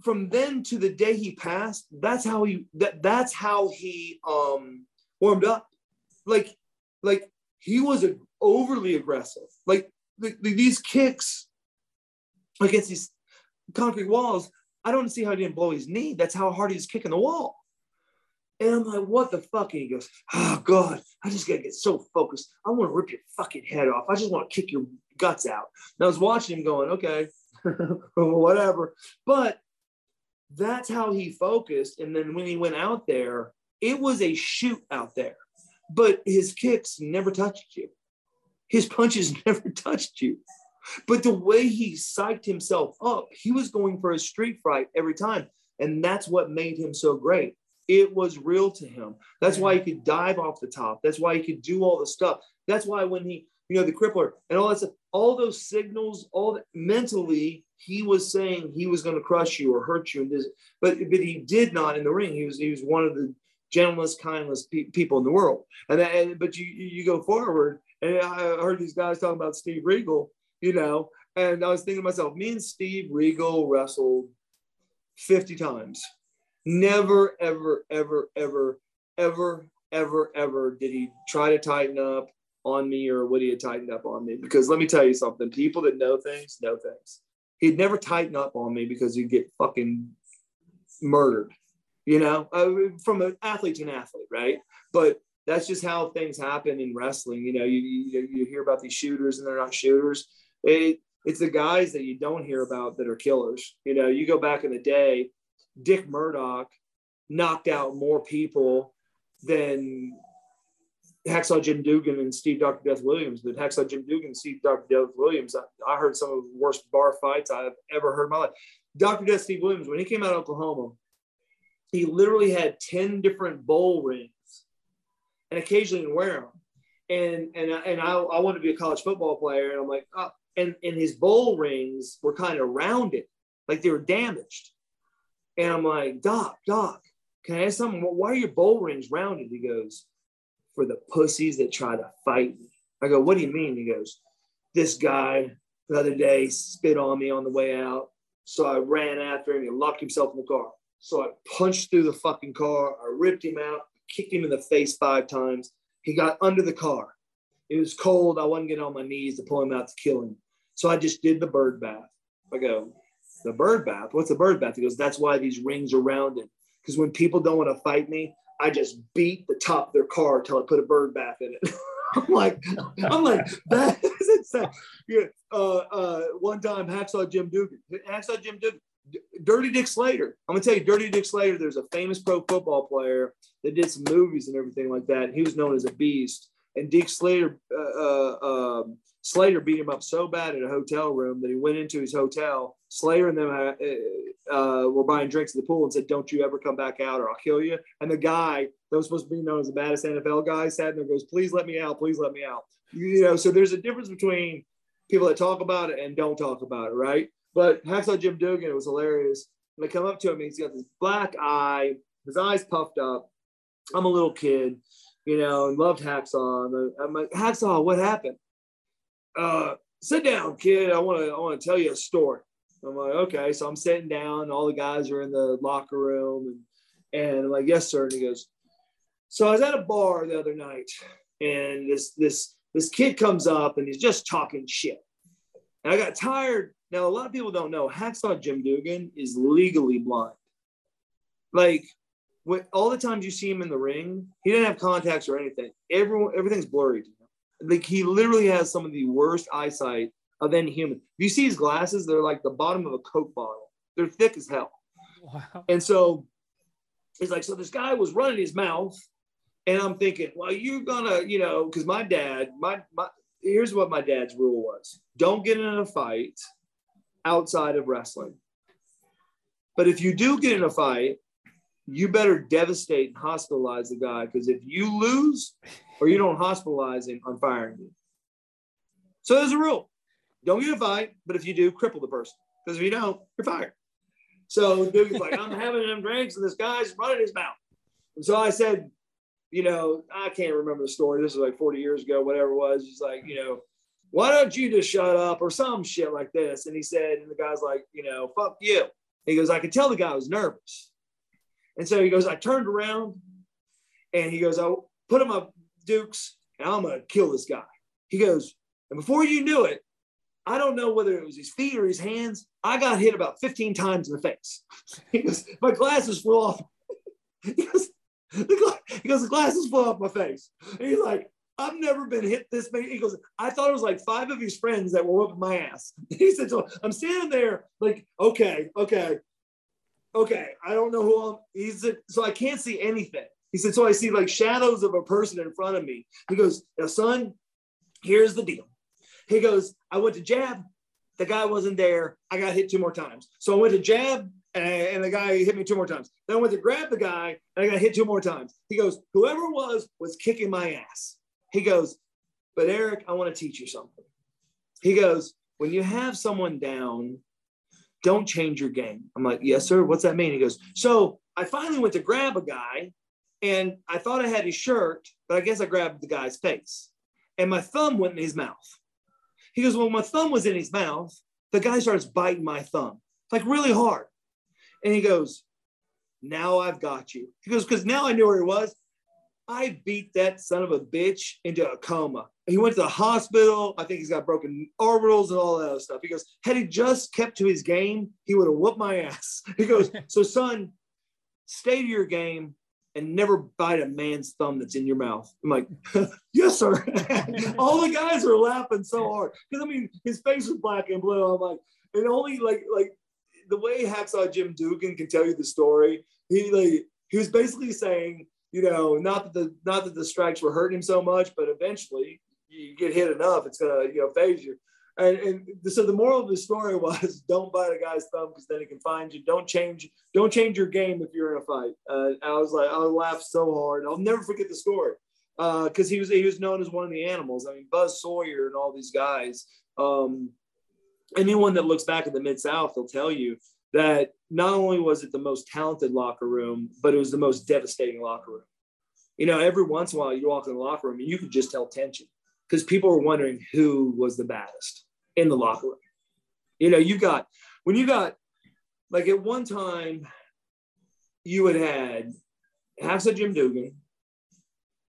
from then to the day he passed, that's how he, that, that's how he um, warmed up. Like, like he was a, overly aggressive. Like the, the, these kicks against these concrete walls, I don't see how he didn't blow his knee. That's how hard he was kicking the wall. And I'm like, what the fuck? And he goes, oh God, I just gotta get so focused. I want to rip your fucking head off. I just want to kick your guts out. And I was watching him going, okay, whatever. But that's how he focused. And then when he went out there, it was a shoot out there, but his kicks never touched you. His punches never touched you. But the way he psyched himself up, he was going for a street fight every time. And that's what made him so great. It was real to him. That's why he could dive off the top. That's why he could do all the stuff. That's why when he, you know, the crippler and all that stuff, all those signals, all that, mentally, he was saying he was going to crush you or hurt you. And this, but, but he did not in the ring. He was, he was one of the gentlest, kindest pe- people in the world. And, that, and but you, you go forward, and I heard these guys talking about Steve Regal, you know, and I was thinking to myself, me and Steve Regal wrestled fifty times. Never, ever, ever, ever, ever, ever, ever did he try to tighten up on me or would he have tightened up on me. Because let me tell you something, people that know things, know things. He'd never tighten up on me because he'd get fucking murdered, you know, uh, from an athlete to an athlete, right? But that's just how things happen in wrestling. You know, you you, you hear about these shooters and they're not shooters. It, it's the guys that you don't hear about that are killers. You know, you go back in the day, Dick Murdoch knocked out more people than Hacksaw Jim Duggan and Steve Doctor Death Williams. But Hacksaw Jim Duggan and Steve Doctor Death Williams, I, I heard some of the worst bar fights I've ever heard in my life. Doctor Death Steve Williams, when he came out of Oklahoma, he literally had ten different bowl rings and occasionally wear them. And, and, and I, I wanted to be a college football player. And I'm like, oh. and, and his bowl rings were kind of rounded, like they were damaged. And I'm like, Doc, Doc, can I ask something? Why are your bowl rings rounded? He goes, for the pussies that try to fight me. I go, what do you mean? He goes, this guy the other day spit on me on the way out. So I ran after him. He locked himself in the car. So I punched through the fucking car. I ripped him out, kicked him in the face five times. He got under the car. It was cold. I wasn't getting on my knees to pull him out to kill him. So I just did the bird bath. I go, the bird bath? What's the bird bath? He goes, that's why these rings are rounded. Because when people don't want to fight me, I just beat the top of their car till I put a bird bath in it. I'm like, I'm like, that is insane. Yeah. Uh, uh, one time, Hacksaw Jim Duggan, Hacksaw Jim Duggan, D- Dirty Dick Slater. I'm gonna tell you, Dirty Dick Slater. There's a famous pro football player that did some movies and everything like that. He was known as a beast. And Dick Slater, uh, uh, um, Slater beat him up so bad in a hotel room that he went into his hotel. Slater and them uh, uh, were buying drinks at the pool and said, "Don't you ever come back out, or I'll kill you." And the guy that was supposed to be known as the baddest N F L guy sat in there and goes, "Please let me out. Please let me out." You know, so there's a difference between people that talk about it and don't talk about it, right? But Hacksaw Jim Duggan, it was hilarious. When I come up to him, he's got this black eye, his eyes puffed up. I'm a little kid, you know, and loved Hacksaw. I'm like, Hacksaw, what happened? Uh, sit down, kid. I want to I want to tell you a story. I'm like, okay. So I'm sitting down. All the guys are in the locker room. And, and I'm like, yes, sir. And he goes, so I was at a bar the other night, and this this this kid comes up, and he's just talking shit. And I got tired. Now, a lot of people don't know, Hacksaw Jim Duggan is legally blind. Like, when, all the times you see him in the ring, he didn't have contacts or anything. Everyone, everything's blurry to him. Like, he literally has some of the worst eyesight of any human. You see his glasses, they're like the bottom of a Coke bottle. They're thick as hell. Wow. And so he's like, so this guy was running his mouth, and I'm thinking, well, you're gonna, you know, because my dad, my my here's what my dad's rule was: don't get in a fight outside of wrestling. But if you do get in a fight, you better devastate and hospitalize the guy, because if you lose or you don't hospitalize him, I'm firing you. So there's a rule. Don't get in a fight, but if you do, cripple the person. Because if you don't, you're fired. So dude's like, I'm having them drinks, and this guy's running his mouth. And so I said, you know, I can't remember the story. This was like forty years ago, whatever it was. He's like, you know, why don't you just shut up, or some shit like this? And he said, and the guy's like, you know, fuck you. He goes, I could tell the guy was nervous. And so he goes, I turned around, and he goes, I put him up dukes, and I'm going to kill this guy. He goes, and before you knew it, I don't know whether it was his feet or his hands, I got hit about fifteen times in the face. He goes, my glasses flew off. He goes, the, gla- he goes, the glasses flew off my face. And he's like, I've never been hit this many. He goes, I thought it was like five of his friends that were whooping my ass. He said, so I'm standing there like, okay, okay, okay. I don't know who I'm, he said, so I can't see anything. He said, so I see like shadows of a person in front of me. He goes, now son, here's the deal. He goes, I went to jab. The guy wasn't there. I got hit two more times. So I went to jab, and, and the guy hit me two more times. Then I went to grab the guy, and I got hit two more times. He goes, whoever it was was kicking my ass. He goes, but Eric, I want to teach you something. He goes, when you have someone down, don't change your game. I'm like, yes, sir. What's that mean? He goes, so I finally went to grab a guy, and I thought I had his shirt, but I guess I grabbed the guy's face, and my thumb went in his mouth. He goes, well, my thumb was in his mouth. The guy starts biting my thumb, like really hard. And he goes, now I've got you. He goes, because now I knew where he was. I beat that son of a bitch into a coma. He went to the hospital. I think he's got broken orbitals and all that other stuff. He goes, had he just kept to his game, he would have whooped my ass. He goes, so son, stay to your game and never bite a man's thumb that's in your mouth. I'm like, yes, sir. All the guys are laughing so hard. Because, I mean, his face was black and blue. I'm like, and only, like, like the way Hacksaw Jim Duggan can tell you the story, he, like, he was basically saying, you know, not that the not that the strikes were hurting him so much, but eventually you get hit enough, it's going to, you know, phase you. And, and so the moral of the story was, don't bite a guy's thumb, because then he can find you. Don't change, don't change your game if you're in a fight. Uh, I was like, I laughed so hard. I'll never forget the story, because uh, he was he was known as one of the animals. I mean, Buzz Sawyer and all these guys. Um, anyone that looks back at the Mid-South will tell you that not only was it the most talented locker room, but it was the most devastating locker room. You know, every once in a while you walk in the locker room and you could just tell tension, because people were wondering who was the baddest in the locker room. You know, you got, when you got, like at one time, you had had Hacksaw Jim Duggan,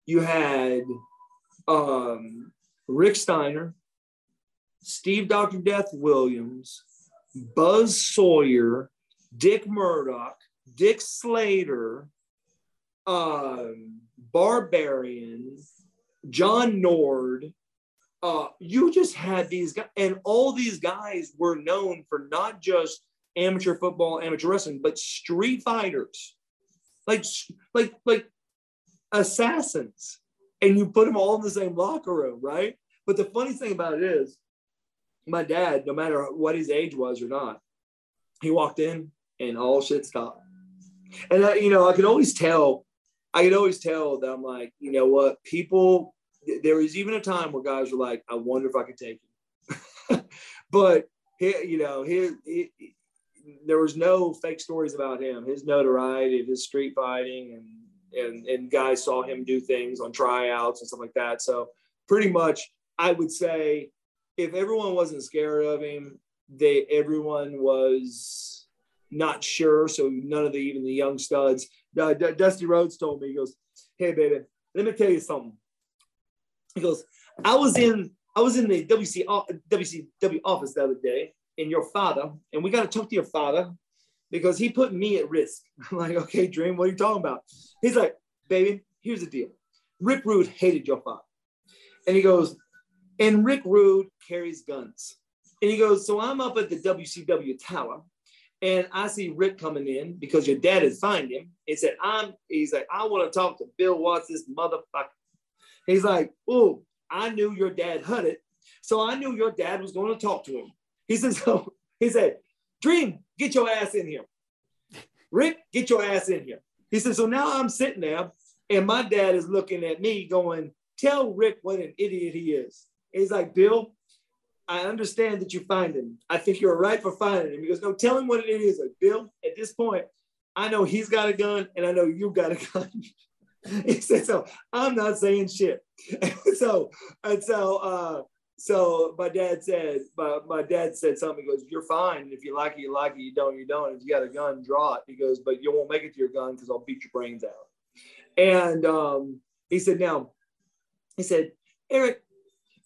you had um, Rick Steiner, Steve Doctor Death Williams, Buzz Sawyer, Dick Murdoch, Dick Slater, um, Barbarian, John Nord. Uh, you just had these guys, and all these guys were known for not just amateur football, amateur wrestling, but street fighters, like, like, like assassins. And you put them all in the same locker room, right? But the funny thing about it is, my dad, no matter what his age was or not, he walked in and all shit stopped. And, I, you know, I could always tell, I could always tell that I'm like, you know what, people, th- there was even a time where guys were like, I wonder if I could take him. But, he, you know, he, he, there was no fake stories about him. His notoriety of his street fighting, and, and, and guys saw him do things on tryouts and stuff like that. So pretty much I would say if everyone wasn't scared of him, they everyone was not sure. So none of the, even the young studs, D- D- Dusty Rhodes told me, he goes, "Hey baby, let me tell you something." He goes, I was in, I was in the W C W office the other day, and your father, and we got to talk to your father because he put me at risk. I'm like, okay, Dream, what are you talking about? He's like, baby, here's the deal. Rick Rude hated your father. And he goes, and Rick Rude carries guns. And he goes, so I'm up at the W C W tower, and I see Rick coming in because your dad had fined him. He said, I'm, he's like, I want to talk to Bill Watts, this motherfucker. He's like, oh, I knew your dad had it. So I knew your dad was going to talk to him. He said, so he said, Dream, get your ass in here. Rick, get your ass in here. He said, so now I'm sitting there and my dad is looking at me going, tell Rick what an idiot he is. And he's like, Bill, I understand that you find him. I think you're right for finding him. He goes, no, tell him what it is. Like, Bill, at this point, I know he's got a gun and I know you got a gun. He said, so I'm not saying shit. And so, and so, uh, so my dad said, my, my dad said something. He goes, you're fine. If you like it, you like it. You don't, you don't. If you got a gun, draw it. He goes, but you won't make it to your gun because I'll beat your brains out. And um, he said, now, he said, Eric,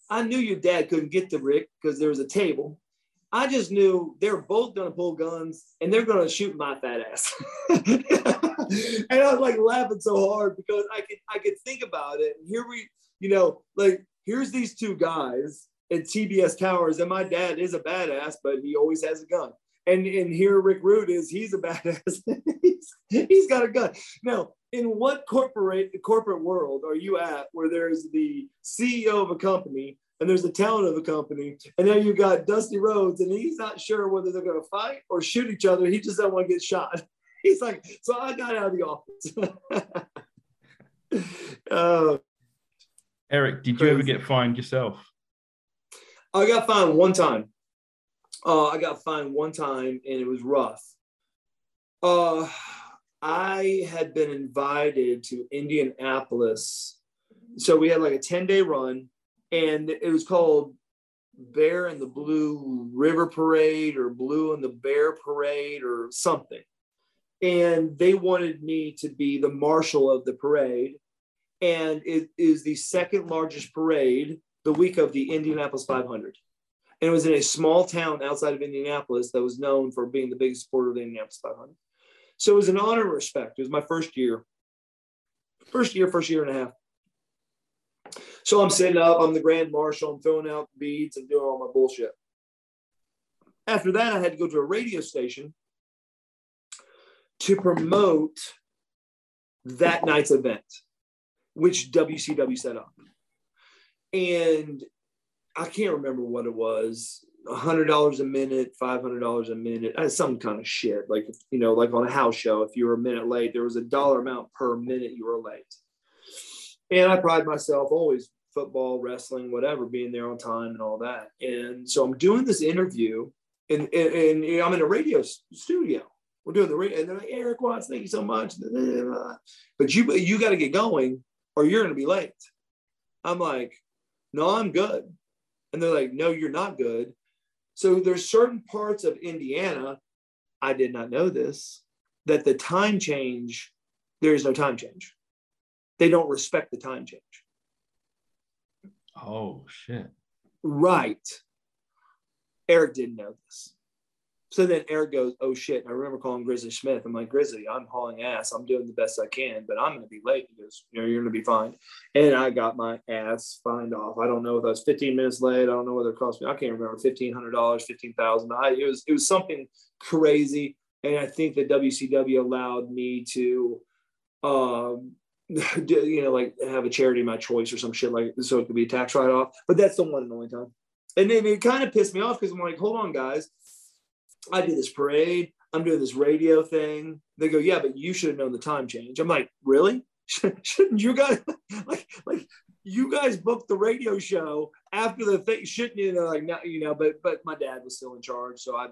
I knew your dad couldn't get to Rick because there was a table. I just knew they're both going to pull guns and they're going to shoot my fat ass. And I was like laughing so hard because I could, I could think about it. And here we, you know, like here's these two guys at T B S Towers, and my dad is a badass, but he always has a gun. And, and here Rick Rude is, he's a badass. he's, he's got a gun. Now, in what corporate corporate world are you at where there's the C E O of a company and there's the talent of a company, and then you got Dusty Rhodes, and he's not sure whether they're going to fight or shoot each other. He just doesn't want to get shot. He's like, so I got out of the office. uh, Eric, did crazy. You ever get fined yourself? I got fined one time. Uh, I got fined one time, and it was rough. Uh, I had been invited to Indianapolis. So we had like a ten-day run, and it was called Bear and the Blue River Parade or Blue and the Bear Parade or something. And they wanted me to be the marshal of the parade. And it is the second largest parade the week of the Indianapolis five hundred. And it was in a small town outside of Indianapolis that was known for being the biggest supporter of the Indianapolis five hundred. So it was an honor and respect. It was my first year, first year, first year and a half. So I'm sitting up, I'm the grand marshal, I'm throwing out beads and doing all my bullshit. After that, I had to go to a radio station to promote that night's event, which W C W set up. And I can't remember what it was, one hundred dollars a minute, five hundred dollars a minute, some kind of shit. Like, you know, like on a house show, if you were a minute late, there was a dollar amount per minute you were late. And I pride myself always, football, wrestling, whatever, being there on time and all that. And so I'm doing this interview, and, and, and you know, I'm in a radio studio. We're doing the radio, and they're like, Eric Watts, thank you so much. But you, you got to get going or you're going to be late. I'm like, no, I'm good. And they're like, no, you're not good. So there's certain parts of Indiana, I did not know this, that the time change, there is no time change. They don't respect the time change. Oh, shit. Right. Eric didn't know this. So then Eric goes, oh, shit. And I remember calling Grizzly Smith. I'm like, Grizzly, I'm hauling ass. I'm doing the best I can, but I'm going to be late. He goes, you know, you're going to be fine. And I got my ass fined off. I don't know if I was fifteen minutes late. I don't know whether it cost me. I can't remember, fifteen hundred dollars, fifteen thousand dollars. It was, it was something crazy. And I think that W C W allowed me to, um, do, you know, like have a charity of my choice or some shit like so it could be a tax write-off. But that's the one and only time. And then it kind of pissed me off because I'm like, hold on, guys. I do this parade. I'm doing this radio thing. They go, yeah, but you should have known the time change. I'm like, really? Shouldn't you guys like like you guys booked the radio show after the thing? Shouldn't you? They're like, no, you know. But but my dad was still in charge, so I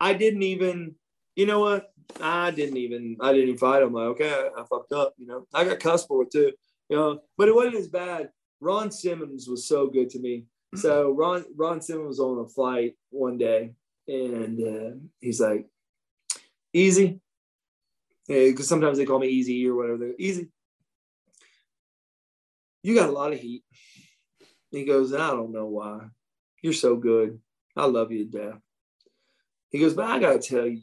I didn't even. You know what? I didn't even. I didn't even fight. I'm like, okay, I, I fucked up. You know, I got cussed for it too. You know, but it wasn't as bad. Ron Simmons was so good to me. So Ron Ron Simmons was on a flight one day, and uh, he's like, "Easy," because yeah, sometimes they call me Easy or whatever. They're, Easy, you got a lot of heat. He goes, "I don't know why. You're so good. I love you to death." He goes, "But I gotta tell you,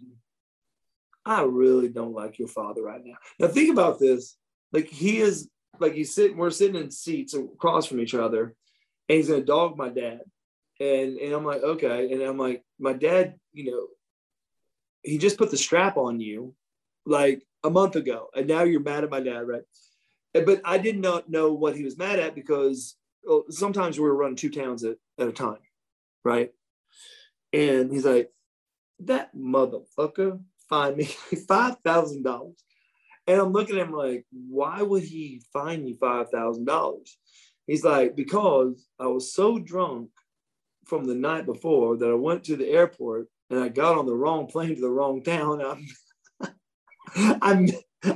I really don't like your father right now." Now think about this. Like he is, like he's sitting. We're sitting in seats across from each other. And he's going to dog my dad. And and I'm like, okay. And I'm like, my dad, you know, he just put the strap on you like a month ago. And now you're mad at my dad, right? But I did not know what he was mad at because well, sometimes we were running two towns at, at a time, right? And he's like, that motherfucker fined me five thousand dollars. And I'm looking at him like, why would he fine you five thousand dollars? He's like, because I was so drunk from the night before that I went to the airport and I got on the wrong plane to the wrong town. I, I,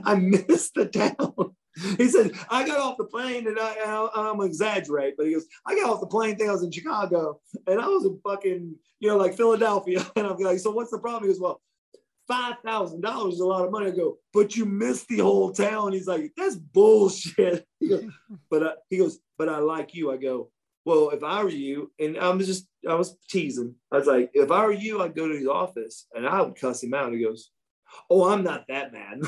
I missed the town. He said, I got off the plane and I, I, I'm exaggerating, but he goes, I got off the plane thing. I was in Chicago and I was in fucking, you know, like Philadelphia. And I'm like, so what's the problem? He goes, well, five thousand dollars is a lot of money. I go, but you missed the whole town. He's like, that's bullshit. He goes, but I, he goes, but I like you. I go, well, if I were you, and I'm just, I was teasing. I was like, if I were you, I'd go to his office and I would cuss him out. He goes, oh, I'm not that mad.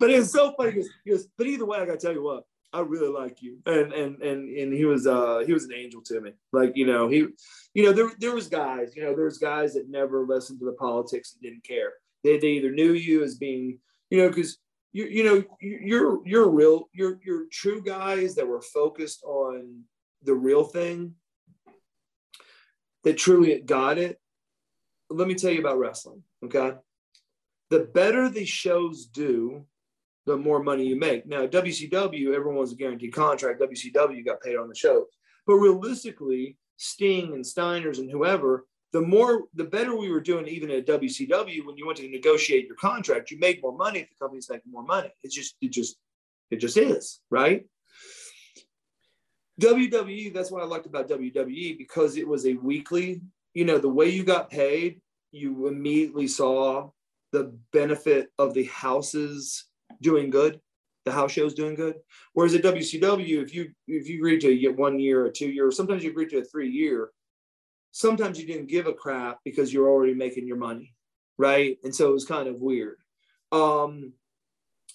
But it was so funny. He goes, he goes, but either way, I got to tell you what, I really like you. And, and, and, and he was, uh, he was an angel to me. Like, you know, he, you know, there, there was guys, you know, there was guys that never listened to the politics and didn't care. They, they either knew you as being, you know, cause you, you know, you're, you're real, you're, you're true guys that were focused on the real thing that truly got it. Let me tell you about wrestling. Okay. The better the shows do, the more money you make. Now, W C W, everyone was a guaranteed contract. W C W got paid on the shows. But realistically, Sting and Steiners and whoever, the more, the better we were doing even at W C W, when you went to negotiate your contract, you made more money if the company's making more money. It's just, it just, it just is, right? W W E, that's what I liked about W W E, because it was a weekly, you know, the way you got paid, you immediately saw the benefit of the houses doing good, the house show's doing good. Whereas at W C W, if you if you agreed to get one year or two years, sometimes you agreed to a three year, sometimes you didn't give a crap because you're already making your money, right? And so it was kind of weird. Um,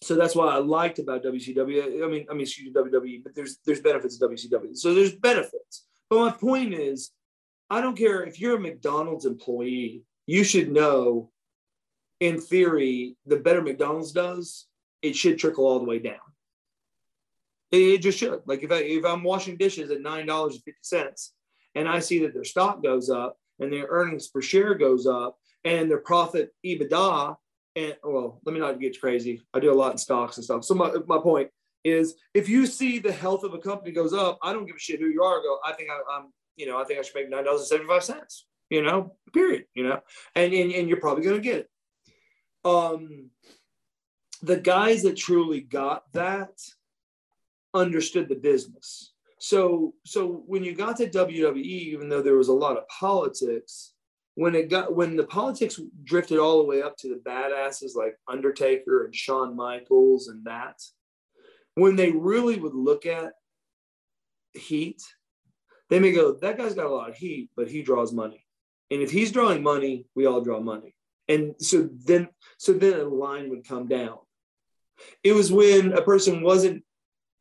so that's what I liked about W C W. I mean, I mean, excuse me, W W E, but there's there's benefits to W C W. So there's benefits. But my point is, I don't care if you're a McDonald's employee, you should know, in theory, the better McDonald's does, it should trickle all the way down. It just should. Like if, I, if I'm washing dishes at nine dollars and fifty cents and I see that their stock goes up and their earnings per share goes up and their profit EBITDA, and well, let me not get crazy. I do a lot in stocks and stuff. So my, my point is, if you see the health of a company goes up, I don't give a shit who you are. I go, I think I, I'm, you know, I think I should make nine dollars and seventy-five cents, you know, period, you know, and, and, and you're probably going to get it. Um, the guys that truly got that understood the business. So, so when you got to W W E, even though there was a lot of politics, when it got, when the politics drifted all the way up to the badasses like Undertaker and Shawn Michaels and that, when they really would look at heat, they may go, that guy's got a lot of heat, but he draws money. And if he's drawing money, we all draw money. And so then, so then a line would come down. It was when a person wasn't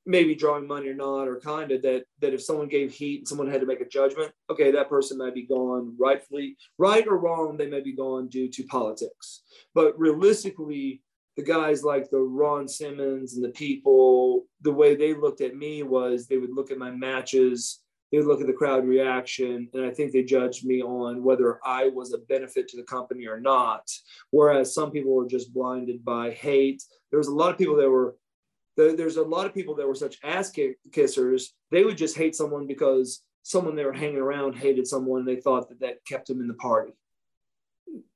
maybe drawing money or not, or kind of that, that if someone gave heat and someone had to make a judgment, okay, that person might be gone rightfully, right or wrong, they may be gone due to politics. But realistically, the guys like the Ron Simmons and the people, the way they looked at me was they would look at my matches, they would look at the crowd reaction, and I think they judged me on whether I was a benefit to the company or not. Whereas some people were just blinded by hate. There was a lot of people that were, there's a lot of people that were such ass kissers. They would just hate someone because someone they were hanging around hated someone. They thought that that kept them in the party.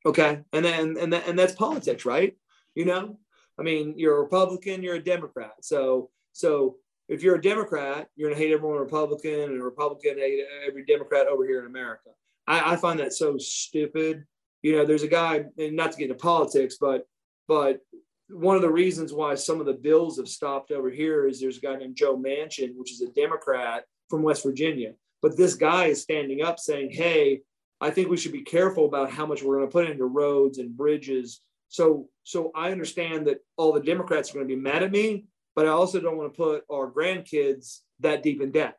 Okay, and then and that, and that's politics, right? You know, I mean, you're a Republican, you're a Democrat, so so. If you're a Democrat, you're going to hate everyone Republican, and a Republican hate every Democrat over here in America. I, I find that so stupid. You know, there's a guy, and not to get into politics, but but one of the reasons why some of the bills have stopped over here is there's a guy named Joe Manchin, which is a Democrat from West Virginia. But this guy is standing up saying, hey, I think we should be careful about how much we're going to put into roads and bridges. So, so I understand that all the Democrats are going to be mad at me, but I also don't want to put our grandkids that deep in debt.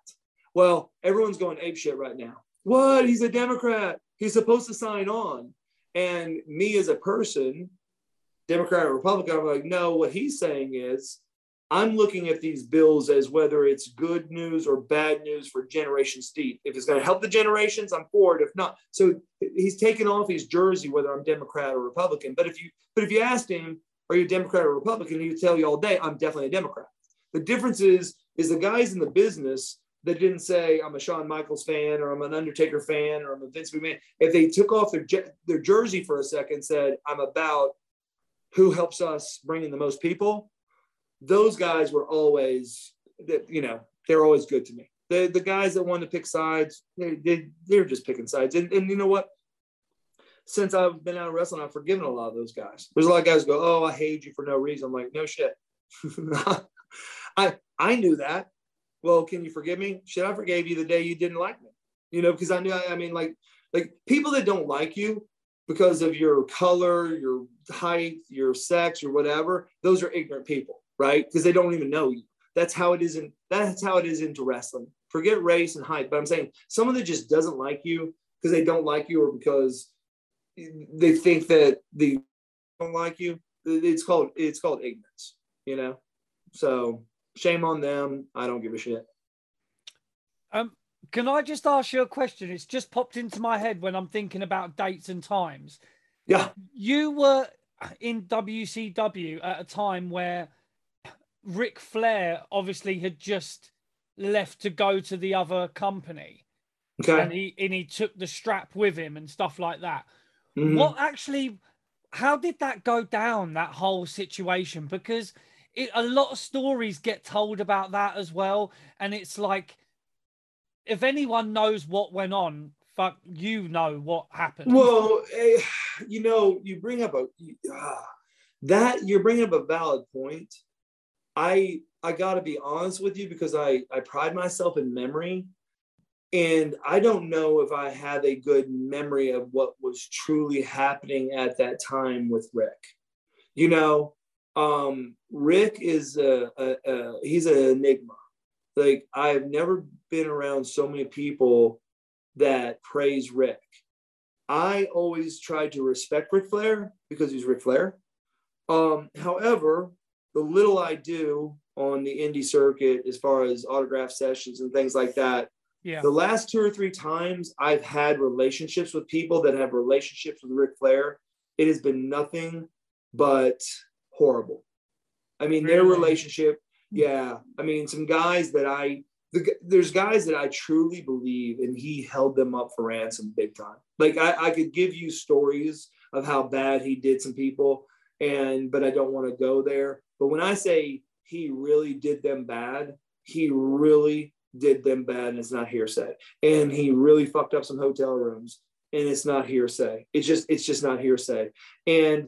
Well, everyone's going apeshit right now. What? He's a Democrat. He's supposed to sign on. And me as a person, Democrat or Republican, I'm like, no, what he's saying is I'm looking at these bills as whether it's good news or bad news for Generation Steve. If it's going to help the generations, I'm for it. If not, so he's taken off his jersey, whether I'm Democrat or Republican. But if you, but if you asked him, are you a Democrat or Republican? He'd tell you all day, I'm definitely a Democrat. The difference is, is the guys in the business that didn't say I'm a Shawn Michaels fan or I'm an Undertaker fan or I'm a Vince McMahon. If they took off their their jersey for a second, said I'm about who helps us bring in the most people. Those guys were always, you know, they're always good to me. The the guys that wanted to pick sides, they, they, they're just picking sides. And, and you know what? Since I've been out of wrestling, I've forgiven a lot of those guys. There's a lot of guys who go, oh, I hate you for no reason. I'm like, no shit. I I knew that. Well, can you forgive me? Shit, I forgave you the day you didn't like me. You know, because I knew, I, I mean, like, like people that don't like you because of your color, your height, your sex, or whatever, those are ignorant people. Right? Because they don't even know you. That's how it is in, that's how it is into wrestling. Forget race and height, but I'm saying someone that just doesn't like you because they don't like you or because they think that they don't like you, it's called, it's called ignorance, you know? So shame on them. I don't give a shit. Um, can I just ask you a question? It's just popped into my head when I'm thinking about dates and times. Yeah. You were in W C W at a time where Ric Flair obviously had just left to go to the other company, okay, and he and he took the strap with him and stuff like that. Mm-hmm. What actually, how did that go down? That whole situation, because it, a lot of stories get told about that as well, and it's like if anyone knows what went on, fuck, you know what happened. Well, you know, you bring up a uh, that you're bringing up a valid point. I I got to be honest with you because I, I pride myself in memory, and I don't know if I have a good memory of what was truly happening at that time with Rick. You know, um, Rick is a, a, a he's an enigma. Like, I've never been around so many people that praise Rick. I always tried to respect Ric Flair because he's Ric Flair. Um, however, the little I do on the indie circuit, as far as autograph sessions and things like that, yeah, the last two or three times I've had relationships with people that have relationships with Ric Flair, it has been nothing but horrible. I mean, really? Their relationship, yeah. I mean, some guys that I, the, there's guys that I truly believe, and he held them up for ransom big time. Like, I, I could give you stories of how bad he did some people, and but I don't want to go there. But when I say he really did them bad, he really did them bad, and it's not hearsay. And he really fucked up some hotel rooms, and it's not hearsay. It's just, it's just not hearsay. And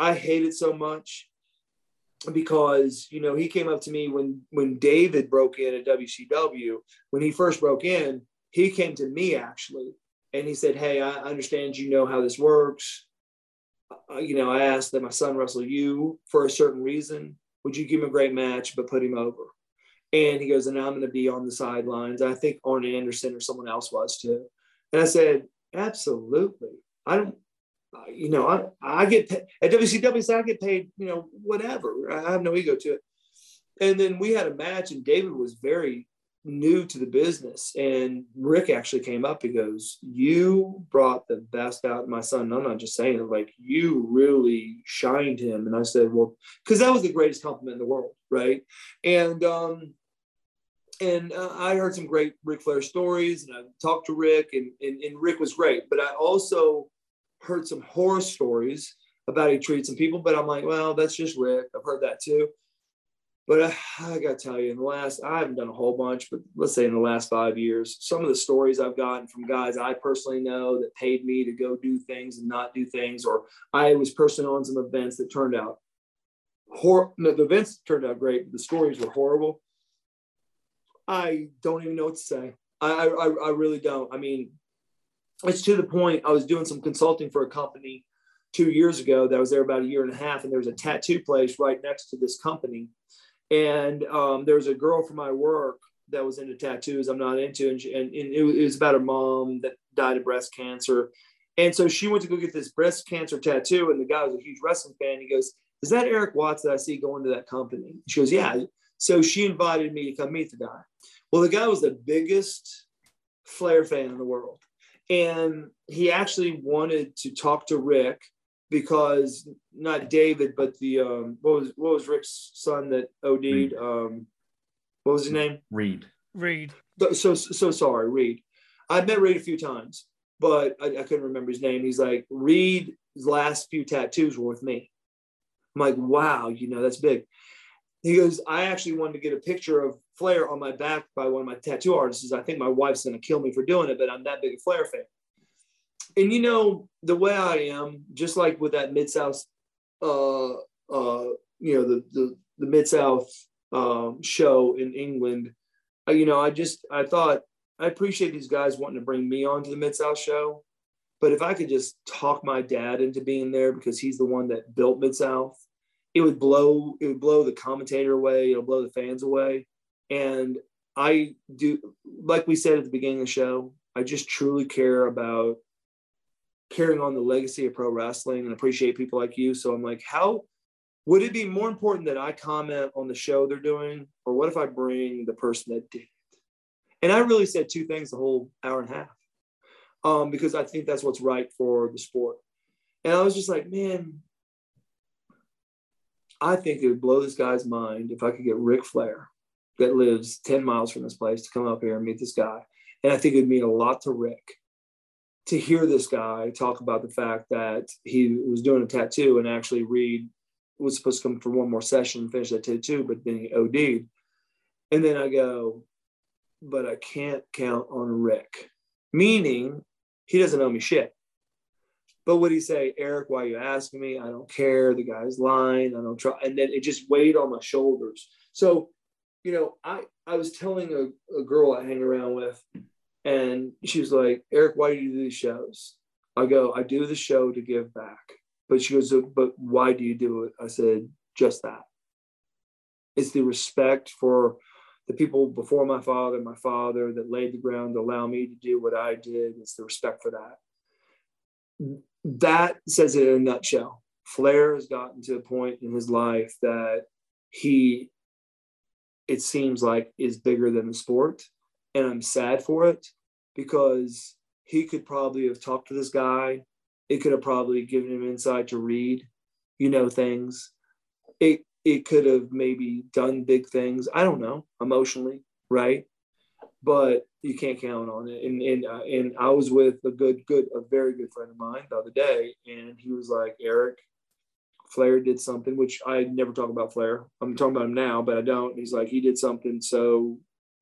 I hate it so much because, you know, he came up to me when, when David broke in at W C W, when he first broke in, he came to me actually. And he said, hey, I understand, you know how this works. You know, I asked that my son wrestle you for a certain reason. Would you give him a great match, but put him over? And he goes, and I'm going to be on the sidelines. I think Arn Anderson or someone else was too. And I said, absolutely. I don't, you know, I, I get paid at W C W, so I get paid, you know, whatever. I have no ego to it. And then we had a match, and David was very new to the business. And Rick actually came up, he goes, you brought the best out of my son. And I'm not just saying it, like, you really shined him. And I said, well, because that was the greatest compliment in the world, right? And um and uh, I heard some great Ric Flair stories, and I talked to Rick, and, and and Rick was great, but I also heard some horror stories about he treats some people. But I'm like, well, that's just Rick. I've heard that too. But uh, I got to tell you, in the last, I haven't done a whole bunch, but let's say in the last five years, some of the stories I've gotten from guys I personally know that paid me to go do things and not do things, or I was personally on some events that turned out hor- no, the events turned out great, but the stories were horrible. I don't even know what to say. I, I, I really don't. I mean, it's to the point I was doing some consulting for a company two years ago that was there about a year and a half, and there was a tattoo place right next to this company. And um, there was a girl from my work that was into tattoos I'm not into. And, she, and, and it, was, it was about her mom that died of breast cancer. And so she went to go get this breast cancer tattoo. And the guy was a huge wrestling fan. He goes, "Is that Eric Watts that I see going to that company?" She goes, "Yeah." So she invited me to come meet the guy. Well, the guy was the biggest Flair fan in the world. And he actually wanted to talk to Rick, because not David, but the um, what was what was Rick's son that OD'd? Reed. Um, what was his name? Reed. Reed. So so, so sorry, Reed. I've met Reed a few times, but I, I couldn't remember his name. He's like, "Reed's last few tattoos were with me." I'm like, "Wow, you know, that's big." He goes, "I actually wanted to get a picture of Flair on my back by one of my tattoo artists. I think my wife's gonna kill me for doing it, but I'm that big a Flair fan." And, you know, the way I am, just like with that Mid-South, uh, uh, you know, the the, the Mid-South um, show in England, I, you know, I just, I thought, I appreciate these guys wanting to bring me on to the Mid-South show. But if I could just talk my dad into being there, because he's the one that built Mid-South, it would blow, it would blow the commentator away. It'll blow the fans away. And I do, like we said at the beginning of the show, I just truly care about carrying on the legacy of pro wrestling and appreciate people like you. So I'm like, how would it be more important that I comment on the show they're doing, or what if I bring the person that did it? And I really said two things the whole hour and a half, um, because I think that's what's right for the sport. And I was just like, man, I think it would blow this guy's mind if I could get Ric Flair, that lives ten miles from this place, to come up here and meet this guy. And I think it would mean a lot to Rick to hear this guy talk about the fact that he was doing a tattoo, and actually Reed was supposed to come for one more session and finish that tattoo, but then he OD'd. And then I go, but I can't count on Rick, meaning he doesn't owe me shit. But would he say, "Eric, why are you asking me? I don't care. The guy's lying. I don't try." And then it just weighed on my shoulders. So, you know, I, I was telling a, a girl I hang around with, and she was like, "Eric, why do you do these shows?" I go, "I do the show to give back." But she goes, "But why do you do it?" I said, "Just that. It's the respect for the people before my father, my father that laid the ground to allow me to do what I did. It's the respect for that." That says it in a nutshell. Flair has gotten to a point in his life that he, it seems like, is bigger than the sport. And I'm sad for it, because he could probably have talked to this guy. It could have probably given him insight to read, you know, things. It it could have maybe done big things. I don't know, emotionally, right? But you can't count on it. And and uh, and I was with a good good a very good friend of mine the other day, and he was like, "Eric, Flair did something," which I never talk about Flair. I'm talking about him now, but I don't. He's like, "He did something so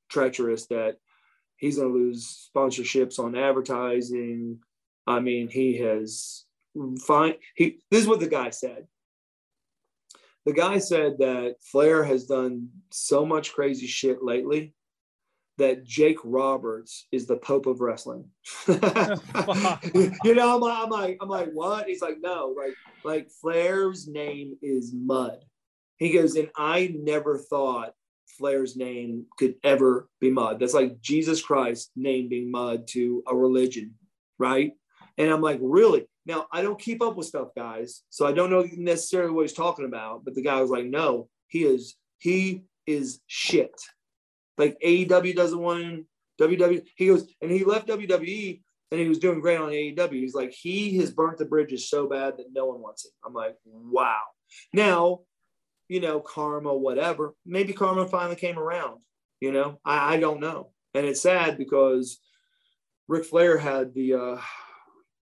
treacherous that he's going to lose sponsorships on advertising." I mean, he has fine. He, this is what the guy said. The guy said that Flair has done so much crazy shit lately that Jake Roberts is the Pope of wrestling. You know, I'm like, I'm like, I'm like, what? He's like, no, like, like Flair's name is mud. He goes, and I never thought Flair's name could ever be mud. That's like Jesus Christ's name being mud to a religion, right? And I'm like, really? Now, I don't keep up with stuff, guys, so I don't know necessarily what he's talking about, but the guy was like, no, he is he is shit. Like A E W doesn't want him, W W E, he goes, and he left W W E and he was doing great on A E W. He's like, he has burnt the bridges so bad that no one wants it. I'm like, wow. Now, you know, karma, whatever. Maybe karma finally came around, you know, I, I don't know. And it's sad because Ric Flair had the, uh,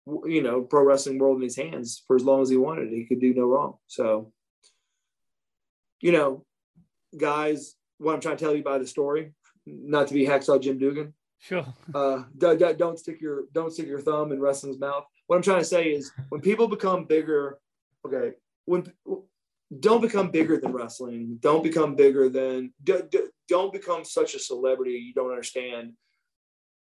w- you know, pro wrestling world in his hands for as long as he wanted. He could do no wrong. So, you know, guys, what I'm trying to tell you by the story, not to be Hacksaw Jim Dugan. Sure. Uh, d- d- don't stick your don't stick your thumb in wrestling's mouth. What I'm trying to say is, when people become bigger, okay, when don't become bigger than wrestling. Don't become bigger than. D- d- don't become such a celebrity you don't understand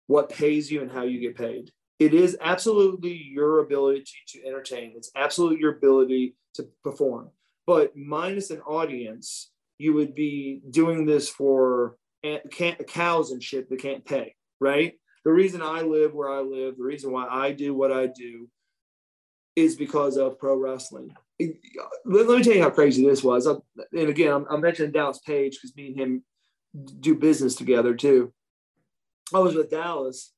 what pays you and how you get paid. It is absolutely your ability to entertain. It's absolutely your ability to perform. But minus an audience, you would be doing this for can't, cows and shit that can't pay, right? The reason I live where I live, the reason why I do what I do is because of pro wrestling. It, let, let me tell you how crazy this was. I, and again, I'm, I'm mentioning Dallas Page because me and him do business together too. I was with Dallas.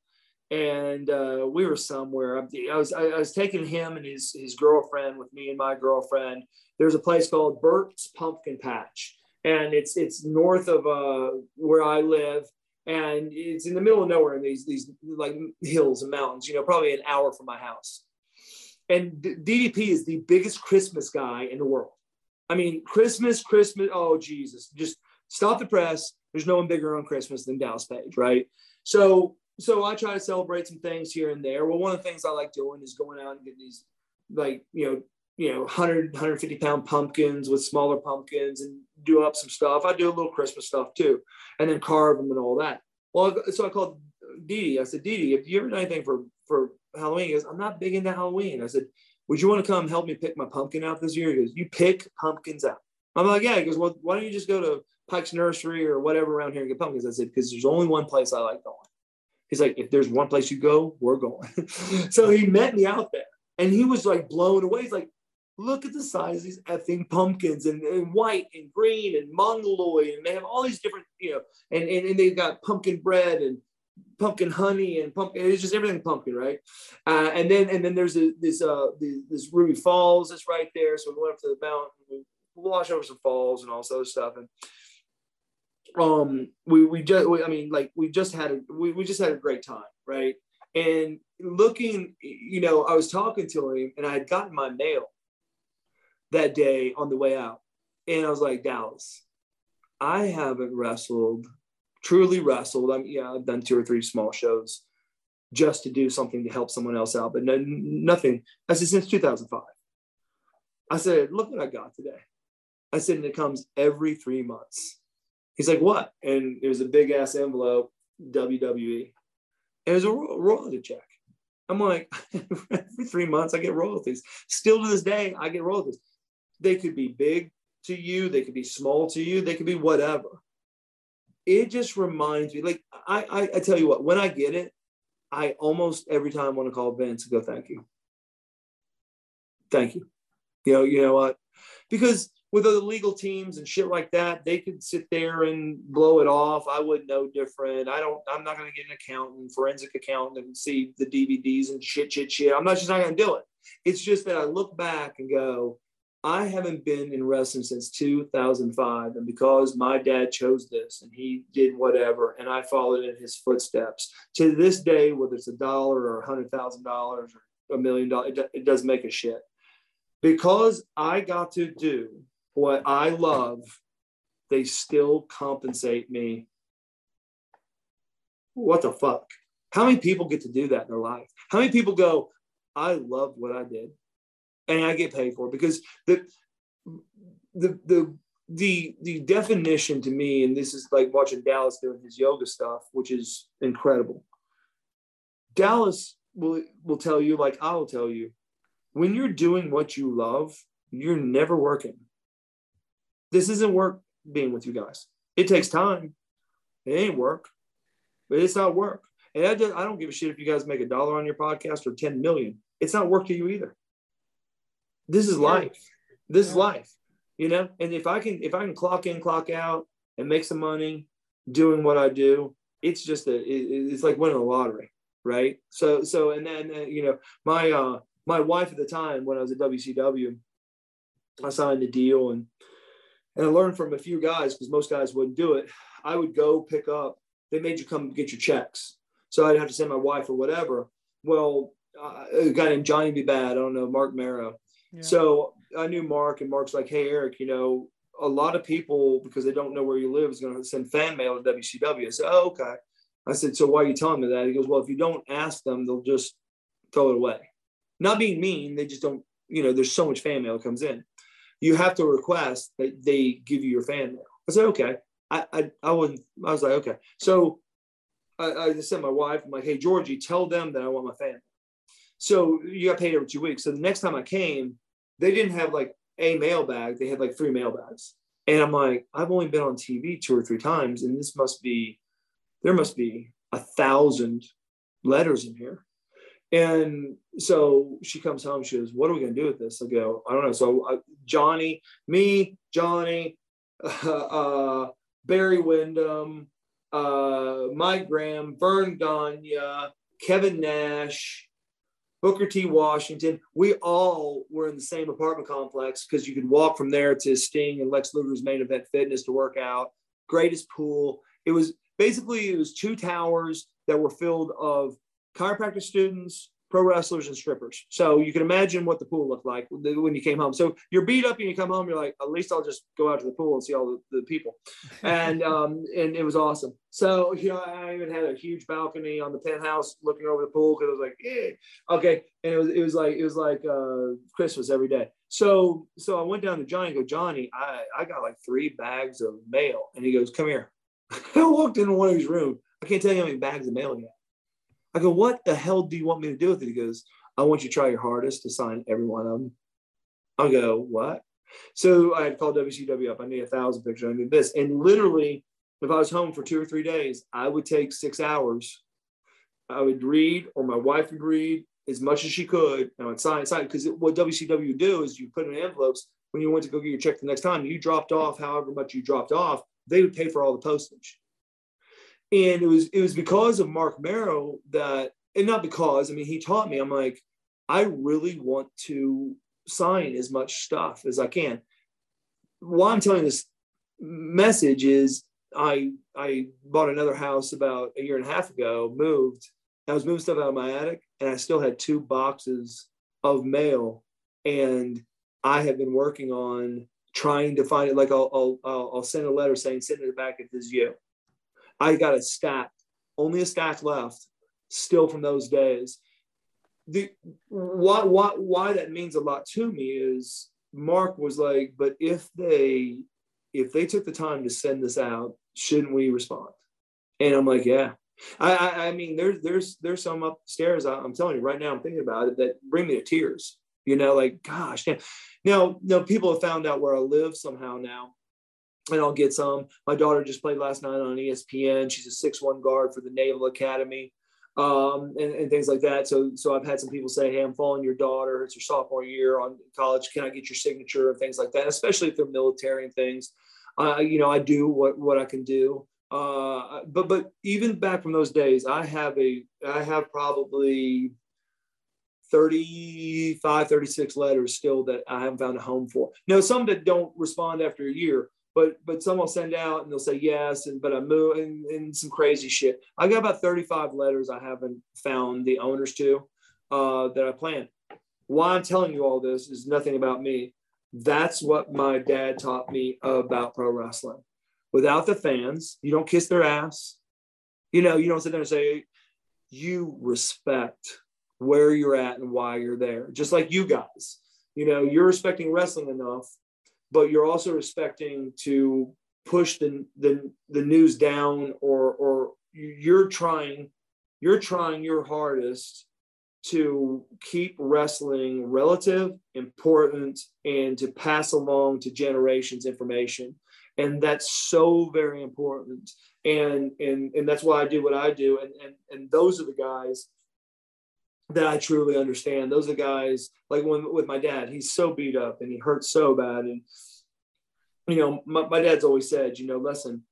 And uh, we were somewhere. I was I was taking him and his his girlfriend with me and my girlfriend. There's a place called Burt's Pumpkin Patch, and it's it's north of uh, where I live, and it's in the middle of nowhere in these these like hills and mountains. You know, probably an hour from my house. And D D P is the biggest Christmas guy in the world. I mean, Christmas, Christmas. Oh Jesus! Just stop the press. There's no one bigger on Christmas than Dallas Page, right? So. So I try to celebrate some things here and there. Well, one of the things I like doing is going out and getting these, like, you know, you know, one hundred, one hundred fifty pound pumpkins with smaller pumpkins and do up some stuff. I do a little Christmas stuff too, and then carve them and all that. Well, so I called Dee Dee. I said, Dee Dee, have you ever done anything for, for Halloween? He goes, I'm not big into Halloween. I said, would you want to come help me pick my pumpkin out this year? He goes, you pick pumpkins out. I'm like, yeah. He goes, well, why don't you just go to Pike's Nursery or whatever around here and get pumpkins? I said, because there's only one place I like going. He's like, if there's one place you go, we're going. So he met me out there, and he was like blown away. He's like, look at the size of these effing pumpkins, and, and white and green and mongoloid, and they have all these different, you know, and, and, and they've got pumpkin bread and pumpkin honey and pumpkin. It's just everything pumpkin, right? Uh, and then and then there's a, this uh this, this Ruby Falls that's right there. So we went up to the mountain, we washed over some falls and all this other stuff, and. Um, we, we just, we, I mean, like we just had, a, we, we just had a great time. Right. And looking, you know, I was talking to him, and I had gotten my mail that day on the way out. And I was like, Dallas, I haven't wrestled, truly wrestled. I mean, yeah, I've done two or three small shows just to do something to help someone else out, but no, nothing. I said, since two thousand five, I said, look what I got today. I said, and it comes every three months. He's like, what? And it was a big ass envelope, W W E. And it was a royalty check. I'm like, every three months I get royalties. Still to this day, I get royalties. They could be big to you. They could be small to you. They could be whatever. It just reminds me, like, I, I, I tell you what, when I get it, I almost every time want to call Vince and go, thank you. Thank you. You know, you know what? Because with other legal teams and shit like that, they could sit there and blow it off. I would know different. I don't, I'm not going to get an accountant, forensic accountant, and see the D V Ds and shit, shit, shit. I'm not just not going to do it. It's just that I look back and go, I haven't been in wrestling since two thousand five. And because my dad chose this and he did whatever, and I followed in his footsteps to this day, whether it's a dollar or a hundred thousand dollars or a million dollars, it, it doesn't make a shit, because I got to do what I love. They still compensate me. What the fuck? How many people get to do that in their life? How many people go, I love what I did, and I get paid for it? Because the the the the the definition to me, and this is like watching Dallas doing his yoga stuff, which is incredible. Dallas will will tell you, like I will tell you, when you're doing what you love, you're never working. This isn't work being with you guys. It takes time. It ain't work, but it's not work. And I, just, I don't give a shit if you guys make a dollar on your podcast or ten million. It's not work to you either. This is life. This is life, you know? And if I can, if I can clock in, clock out and make some money doing what I do, it's just a, it, it's like winning the lottery. Right. So, so, and then, uh, you know, my, uh, my wife at the time, when I was at W C W, I signed a deal, and, And I learned from a few guys, because most guys wouldn't do it. I would go pick up. They made you come get your checks. So I'd have to send my wife or whatever. Well, uh, a guy named Johnny B. Bad, I don't know, Mark Marrow. Yeah. So I knew Mark, and Mark's like, hey, Eric, you know, a lot of people, because they don't know where you live, is going to send fan mail to W C W. I said, oh, okay. I said, so why are you telling me that? He goes, well, if you don't ask them, they'll just throw it away. Not being mean, they just don't, you know, there's so much fan mail that comes in. You have to request that they give you your fan mail. I said, okay. I I, I wouldn't, I was like, okay. So I, I just sent my wife, I'm like, hey, Georgie, tell them that I want my fan mail. So you got paid every two weeks. So the next time I came, they didn't have like a mailbag. They had like three mailbags. And I'm like, I've only been on T V two or three times. And this must be, there must be a thousand letters in here. And so she comes home, she goes, what are we going to do with this? I go, I don't know. So uh, Johnny, me, Johnny, uh, uh, Barry Windham, uh, Mike Graham, Verne Gagne, Kevin Nash, Booker T. Washington, we all were in the same apartment complex because you could walk from there to Sting and Lex Luger's Main Event Fitness to work out. Greatest pool. It was basically, it was two towers that were filled of chiropractic students, pro wrestlers, and strippers. So you can imagine what the pool looked like when you came home. So you're beat up and you come home, you're like, at least I'll just go out to the pool and see all the, the people. And, um, and it was awesome. So, you know, I even had a huge balcony on the penthouse looking over the pool because I was like, eh. Okay. And it was, it was like, it was like uh, Christmas every day. So, so I went down to Johnny and go, Johnny, I, I got like three bags of mail. And he goes, come here. I walked into one of his rooms. I can't tell you how many bags of mail he had. I go, what the hell do you want me to do with it? He goes, I want you to try your hardest to sign every one of them. I go, what? So I had called W C W up. I need a thousand pictures. I need this. And literally, if I was home for two or three days, I would take six hours. I would read, or my wife would read as much as she could, and I would sign, sign. Because what W C W would do is you put in envelopes. When you went to go get your check the next time, you dropped off however much you dropped off. They would pay for all the postage. And it was it was because of Mark Merrow that, and not because, I mean, he taught me. I'm like, I really want to sign as much stuff as I can. Why I'm telling this message is, I I bought another house about a year and a half ago, moved. I was moving stuff out of my attic, and I still had two boxes of mail. And I have been working on trying to find it. Like I'll I'll, I'll send a letter saying, send it back if this is you. I got a stack, only a stack left, still from those days. The why why why that means a lot to me is Mark was like, but if they if they took the time to send this out, shouldn't we respond? And I'm like, yeah. I, I, I mean, there's there's there's some upstairs. I, I'm telling you right now, I'm thinking about it that bring me to tears. You know, like gosh. Yeah. Now, now people have found out where I live somehow now, and I'll get some. My daughter just played last night on E S P N. She's a six one guard for the Naval Academy, um, and, and things like that. So, so I've had some people say, hey, I'm following your daughter. It's her sophomore year on college. Can I get your signature and things like that, especially if they're military and things. Uh, you know, I do what, what I can do. Uh, but, but even back from those days, I have a, I have probably thirty-five, thirty-six letters still that I haven't found a home for. Now, some that don't respond after a year, but, but some I'll send out and they'll say yes. And, but I move and, and some crazy shit. I got about thirty-five letters I haven't found the owners to, uh, that I planned. Why I'm telling you all this is nothing about me. That's what my dad taught me about pro wrestling. Without the fans, you don't kiss their ass. You know, you don't sit there and say, you respect where you're at and why you're there. Just like you guys, you know, you're respecting wrestling enough, but you're also respecting to push the, the, the news down, or, or you're trying, you're trying your hardest to keep wrestling relative, important, and to pass along to generations information. And that's so very important. And and and that's why I do what I do. And and and those are the guys that I truly understand. Those are the guys, like when with my dad, he's so beat up and he hurts so bad. And you know, my, my dad's always said, you know, listen,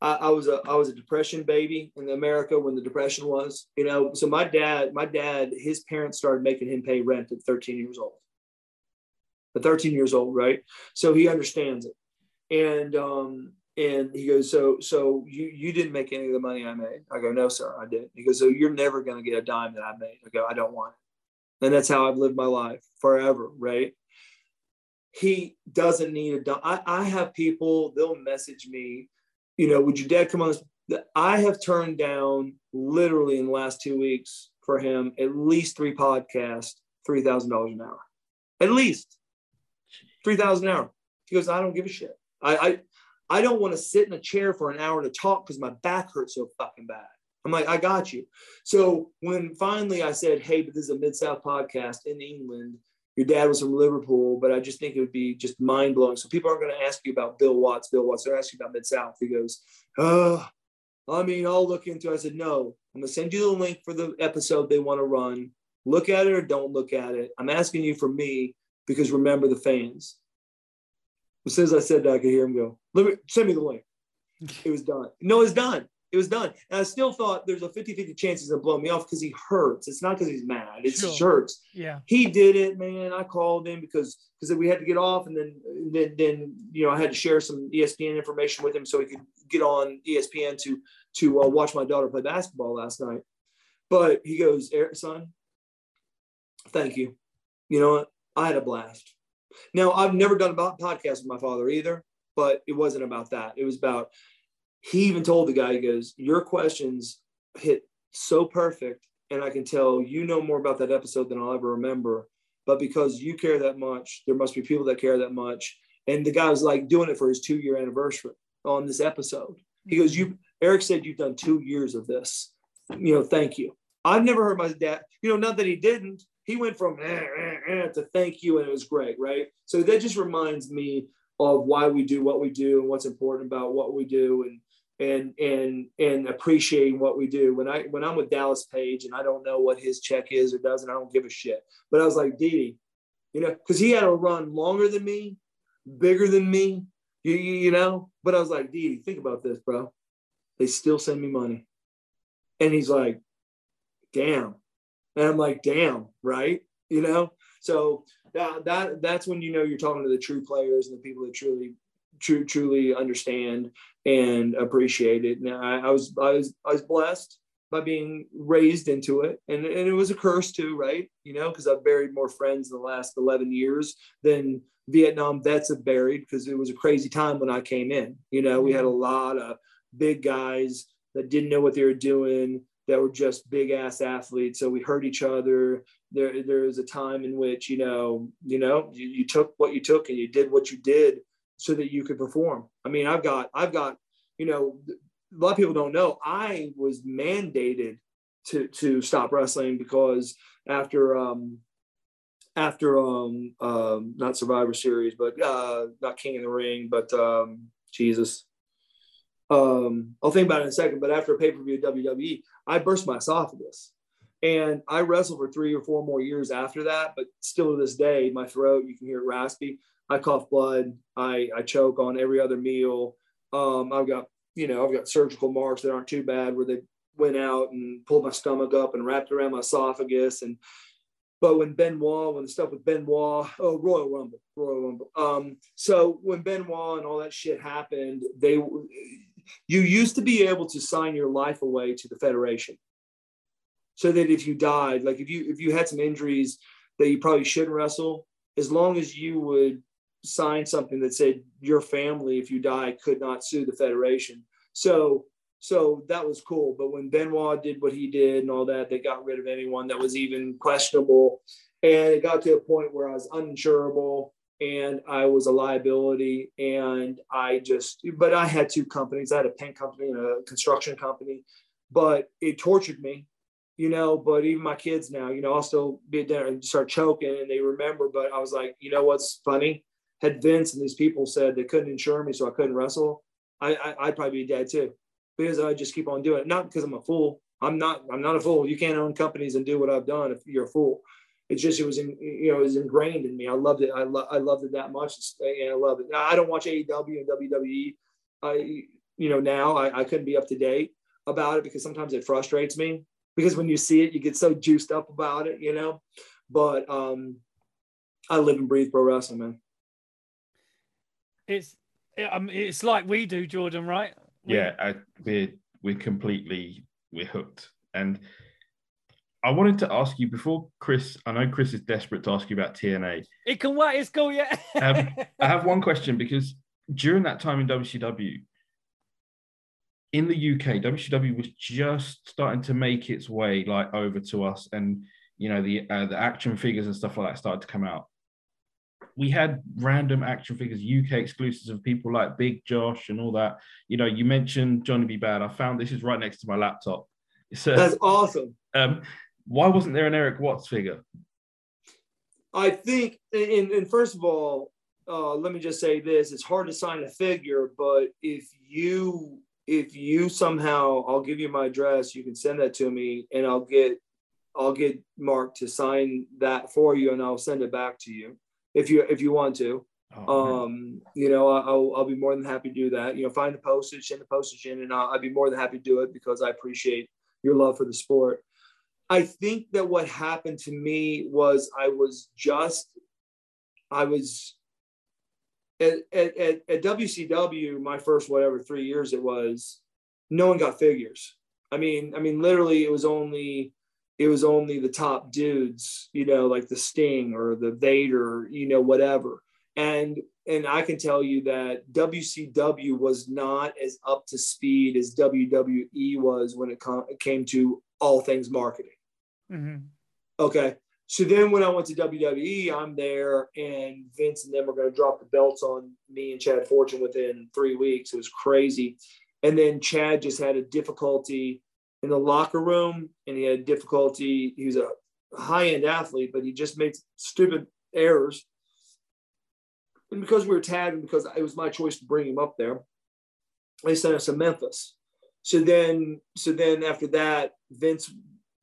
I, I was a I was a depression baby in America when the depression was, you know. So my dad, my dad, his parents started making him pay rent at thirteen years old. At thirteen years old, right? So he understands it. And um, and he goes, so so you you didn't make any of the money I made. I go, no, sir, I didn't. He goes, so you're never gonna get a dime that I made. I go, I don't want it. And that's how I've lived my life forever, right? he doesn't need a dump. I, I have people, they'll message me, you know, would your dad come on this? I have turned down literally in the last two weeks for him, at least three podcasts, three thousand dollars an hour, at least three thousand an hour. He goes, I don't give a shit. I, I, I don't want to sit in a chair for an hour to talk because my back hurts so fucking bad. I'm like, I got you. So when finally I said, hey, but this is a Mid-South podcast in England. Your dad was from Liverpool, but I just think it would be just mind blowing. So people aren't going to ask you about Bill Watts, Bill Watts. They're asking about Mid-South. He goes, oh, I mean, I'll look into it. I said, no, I'm going to send you the link for the episode they want to run. Look at it or don't look at it. I'm asking you for me because remember the fans. As soon as I said that, I could hear him go, Let me, send me the link. It was done. No, it's done. It was done. And I still thought there's a fifty-fifty chance he's going to blow me off because he hurts. It's not because he's mad. It's sure. He hurts. Yeah. He did it, man. I called him because because we had to get off. And then, then, then, you know, I had to share some E S P N information with him so he could get on E S P N to, to uh, watch my daughter play basketball last night. But he goes, Eric, son, thank you. You know what? I had a blast. Now, I've never done a podcast with my father either, but it wasn't about that. It was about... He even told the guy, he goes, your questions hit so perfect. And I can tell you know more about that episode than I'll ever remember. But because you care that much, there must be people that care that much. And the guy was like doing it for his two year anniversary on this episode. He goes, you, Eric said, you've done two years of this. You know, thank you. I've never heard my dad, you know, not that he didn't. He went from eh, eh, eh, to thank you. And it was great. Right. So that just reminds me of why we do what we do and what's important about what we do. And, and, and, and appreciating what we do. When I, when I'm with Dallas Page and I don't know what his check is or doesn't, I don't give a shit, but I was like, Didi, you know, cause he had a run longer than me, bigger than me, you, you know, but I was like, Didi, think about this, bro. They still send me money. And he's like, damn. And I'm like, damn. Right. You know? So that, that that's when, you know, you're talking to the true players and the people that truly, True, truly understand and appreciate it. Now, I, I was, I was, I was blessed by being raised into it, and and it was a curse too, right? You know, because I've buried more friends in the last eleven years than Vietnam vets have buried, because it was a crazy time when I came in. You know, we had a lot of big guys that didn't know what they were doing, that were just big ass athletes. So we hurt each other. There, there was a time in which you know, you know, you, you took what you took and you did what you did, so that you could perform. I mean, I've got, I've got, you know, a lot of people don't know, I was mandated to, to stop wrestling because after, um, after, um, um, not Survivor Series, but, uh, not King of the Ring, but, um, Jesus. Um, I'll think about it in a second, but after a pay-per-view at W W E, I burst my esophagus. And I wrestled for three or four more years after that, but still to this day, my throat, you can hear it raspy. I cough blood. I, I choke on every other meal. Um, I've got, you know, I've got surgical marks that aren't too bad where they went out and pulled my stomach up and wrapped around my esophagus. And, but when Benoit, when the stuff with Benoit, oh, Royal Rumble, Royal Rumble. Um, so when Benoit and all that shit happened, they, you used to be able to sign your life away to the Federation. So that if you died, like if you, if you had some injuries that you probably shouldn't wrestle, as long as you would sign something that said your family, if you die, could not sue the Federation. So, so that was cool. But when Benoit did what he did and all that, they got rid of anyone that was even questionable. And it got to a point where I was uninsurable and I was a liability. And I just, but I had two companies. I had a paint company and a construction company, but it tortured me, you know. But even my kids now, you know, I'll still be at dinner and start choking and they remember, but I was like, you know, what's funny? Had Vince and these people said they couldn't insure me, so I couldn't wrestle, I, I, I'd probably be dead too, because I just keep on doing it. Not because I'm a fool. I'm not. I'm not a fool. You can't own companies and do what I've done if you're a fool. It's just it was in, you know, it was ingrained in me. I loved it. I, lo- I loved it that much, and I love it. Now, I don't watch A E W and W W E. I you know now I, I couldn't be up to date about it because sometimes it frustrates me because when you see it, you get so juiced up about it, you know. But um, I live and breathe pro wrestling, man. It's it's like we do, Jordan, right? We... Yeah, I, we're, we're completely, we're hooked. And I wanted to ask you before Chris, I know Chris is desperate to ask you about T N A. It can wait, it's cool, yeah. um, I have one question, because during that time in W C W, in the U K, W C W was just starting to make its way like over to us, and you know the uh, the action figures and stuff like that started to come out. We had random action figures, U K exclusives of people like Big Josh and all that. You know, you mentioned Johnny B. Bad. I found this is right next to my laptop. So, that's awesome. Um, why wasn't there an Eric Watts figure? I think, and, and first of all, uh, let me just say this: it's hard to sign a figure, but if you if you somehow, I'll give you my address. You can send that to me, and I'll get I'll get Mark to sign that for you, and I'll send it back to you if you if you want to. Oh, um, you know, I, I'll I'll be more than happy to do that. You know, find the postage, send the postage in, and I'll, I'll be more than happy to do it because I appreciate your love for the sport. I think that what happened to me was I was just, I was at, at, at W C W, my first, whatever, three years it was, no one got figures. I mean, I mean, literally it was only, it was only the top dudes, you know, like the Sting or the Vader, you know, whatever. And, and I can tell you that W C W was not as up to speed as W W E was when it, com- it came to all things marketing. Mm-hmm. Okay. So then when I went to W W E, I'm there and Vince and them were going to drop the belts on me and Chad Fortune within three weeks. It was crazy. And then Chad just had a difficulty in the locker room and he had difficulty. He was a high-end athlete, but he just made stupid errors. And because we were tagged and because it was my choice to bring him up there, they sent us to Memphis. So then, so then after that, Vince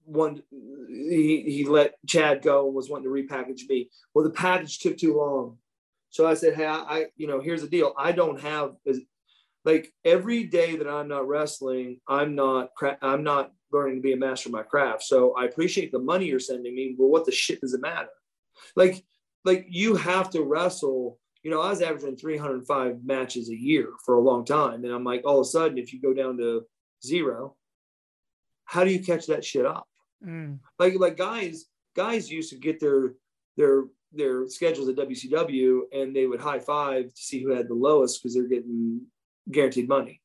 wanted, he, he let Chad go and was wanting to repackage me. Well, the package took too long. So I said, hey, I, I you know, here's the deal. I don't have, like every day that I'm not wrestling, I'm not, cra- I'm not learning to be a master of my craft. So I appreciate the money you're sending me, but what the shit does it matter? Like, like you have to wrestle. You know, I was averaging three hundred five matches a year for a long time. And I'm like, all of a sudden, if you go down to zero, how do you catch that shit up? Mm. Like, like guys, guys used to get their, their, their schedules at W C W and they would high five to see who had the lowest because they're getting guaranteed money.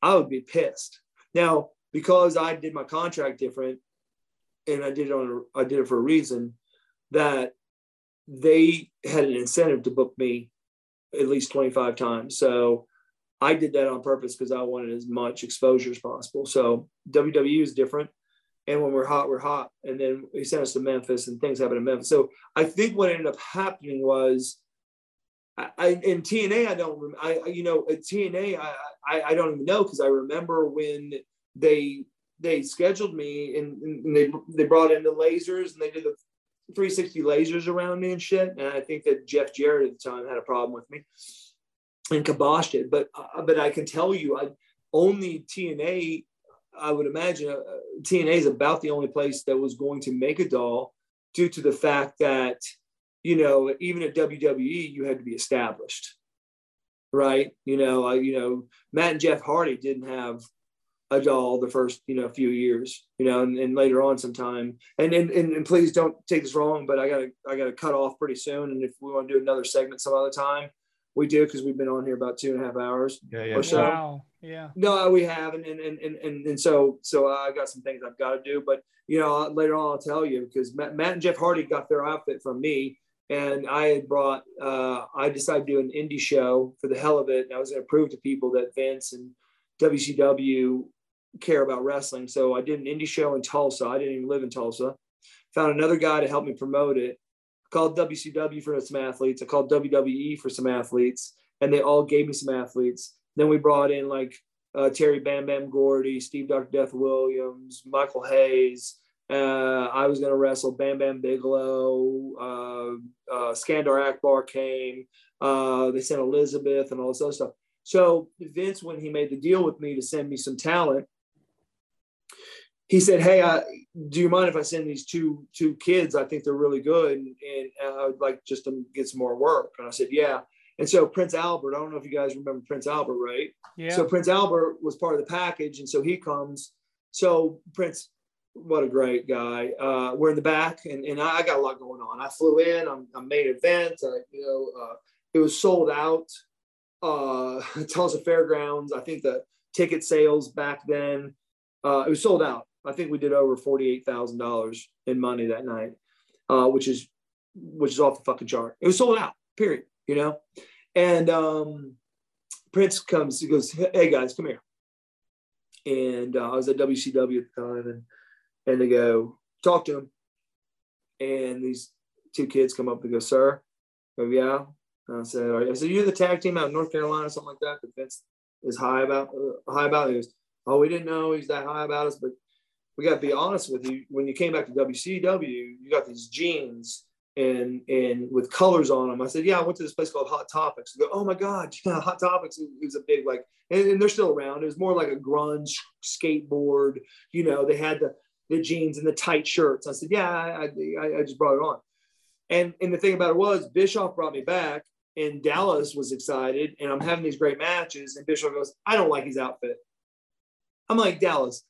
I would be pissed. Now, because I did my contract different and I did it on, a, I did it for a reason that they had an incentive to book me at least twenty-five times. So I did that on purpose because I wanted as much exposure as possible. So W W E is different. And when we're hot, we're hot. And then he sent us to Memphis and things happened in Memphis. So I think what ended up happening was I, I in T N A, I don't, I, you know, at T N A, I, I, I don't even know. Cause I remember when they, they scheduled me and, and they, they brought in the lasers and they did the three sixty lasers around me and shit. And I think that Jeff Jarrett at the time had a problem with me and kiboshed it. But, uh, but I can tell you, I only T N A, I would imagine uh, T N A is about the only place that was going to make a doll due to the fact that, you know, even at W W E, you had to be established. Right. You know, uh, you know, Matt and Jeff Hardy didn't have a doll the first, you know, few years, you know, and, and later on sometime. And, and and and please don't take this wrong, but I gotta I gotta cut off pretty soon. And if we want to do another segment some other time, we do because we've been on here about two and a half hours yeah, yeah. or so. Wow. Yeah. No, we have, and and and and and so so I got some things I've got to do, but you know later on I'll tell you because Matt, Matt and Jeff Hardy got their outfit from me, and I had brought uh, I decided to do an indie show for the hell of it, and I was gonna prove to people that Vince and W C W care about wrestling. So I did an indie show in Tulsa. I didn't even live in Tulsa. Found another guy to help me promote it. I called W C W for some athletes. I called W W E for some athletes, and they all gave me some athletes. Then we brought in like uh, Terry Bam Bam Gordy, Steve Doctor Death Williams, Michael Hayes. Uh, I was going to wrestle Bam Bam Bigelow. Uh, uh, Skandar Akbar came. Uh, they sent Elizabeth and all this other stuff. So Vince, when he made the deal with me to send me some talent, he said, hey, I, do you mind if I send these two two kids? I think they're really good, and, and I would like just to get some more work. And I said, yeah. And so Prince Albert, I don't know if you guys remember Prince Albert, right? Yeah. So Prince Albert was part of the package, and so he comes. So Prince what a great guy. Uh, we're in the back, and, and I got a lot going on. I flew in. I'm, I'm main event. I, you know, uh, it was sold out. Uh, Tulsa Fairgrounds. I think the ticket sales back then, uh, it was sold out. I think we did over forty-eight thousand dollars in money that night, uh, which is which is off the fucking chart. It was sold out, period, you know? And um, Prince comes, he goes, hey, guys, come here. And uh, I was at W C W at the time, and and they go, talk to him. And these two kids come up and go, sir, I go, yeah. And I said, all right. I said, you're the tag team out of North Carolina, something like that, that Vince is high about, uh, high about. He goes, oh, we didn't know he's that high about us, but we got to be honest with you. When you came back to W C W, you got these jeans and and with colors on them. I said, yeah, I went to this place called Hot Topics. They go, oh my God, yeah, Hot Topics. It was a big, like, and, and they're still around. It was more like a grunge skateboard. You know, they had the, the jeans and the tight shirts. I said, yeah, I, I, I just brought it on. And, and the thing about it was, Bischoff brought me back, and Dallas was excited, and I'm having these great matches. And Bischoff goes, I don't like his outfit. I'm like, Dallas,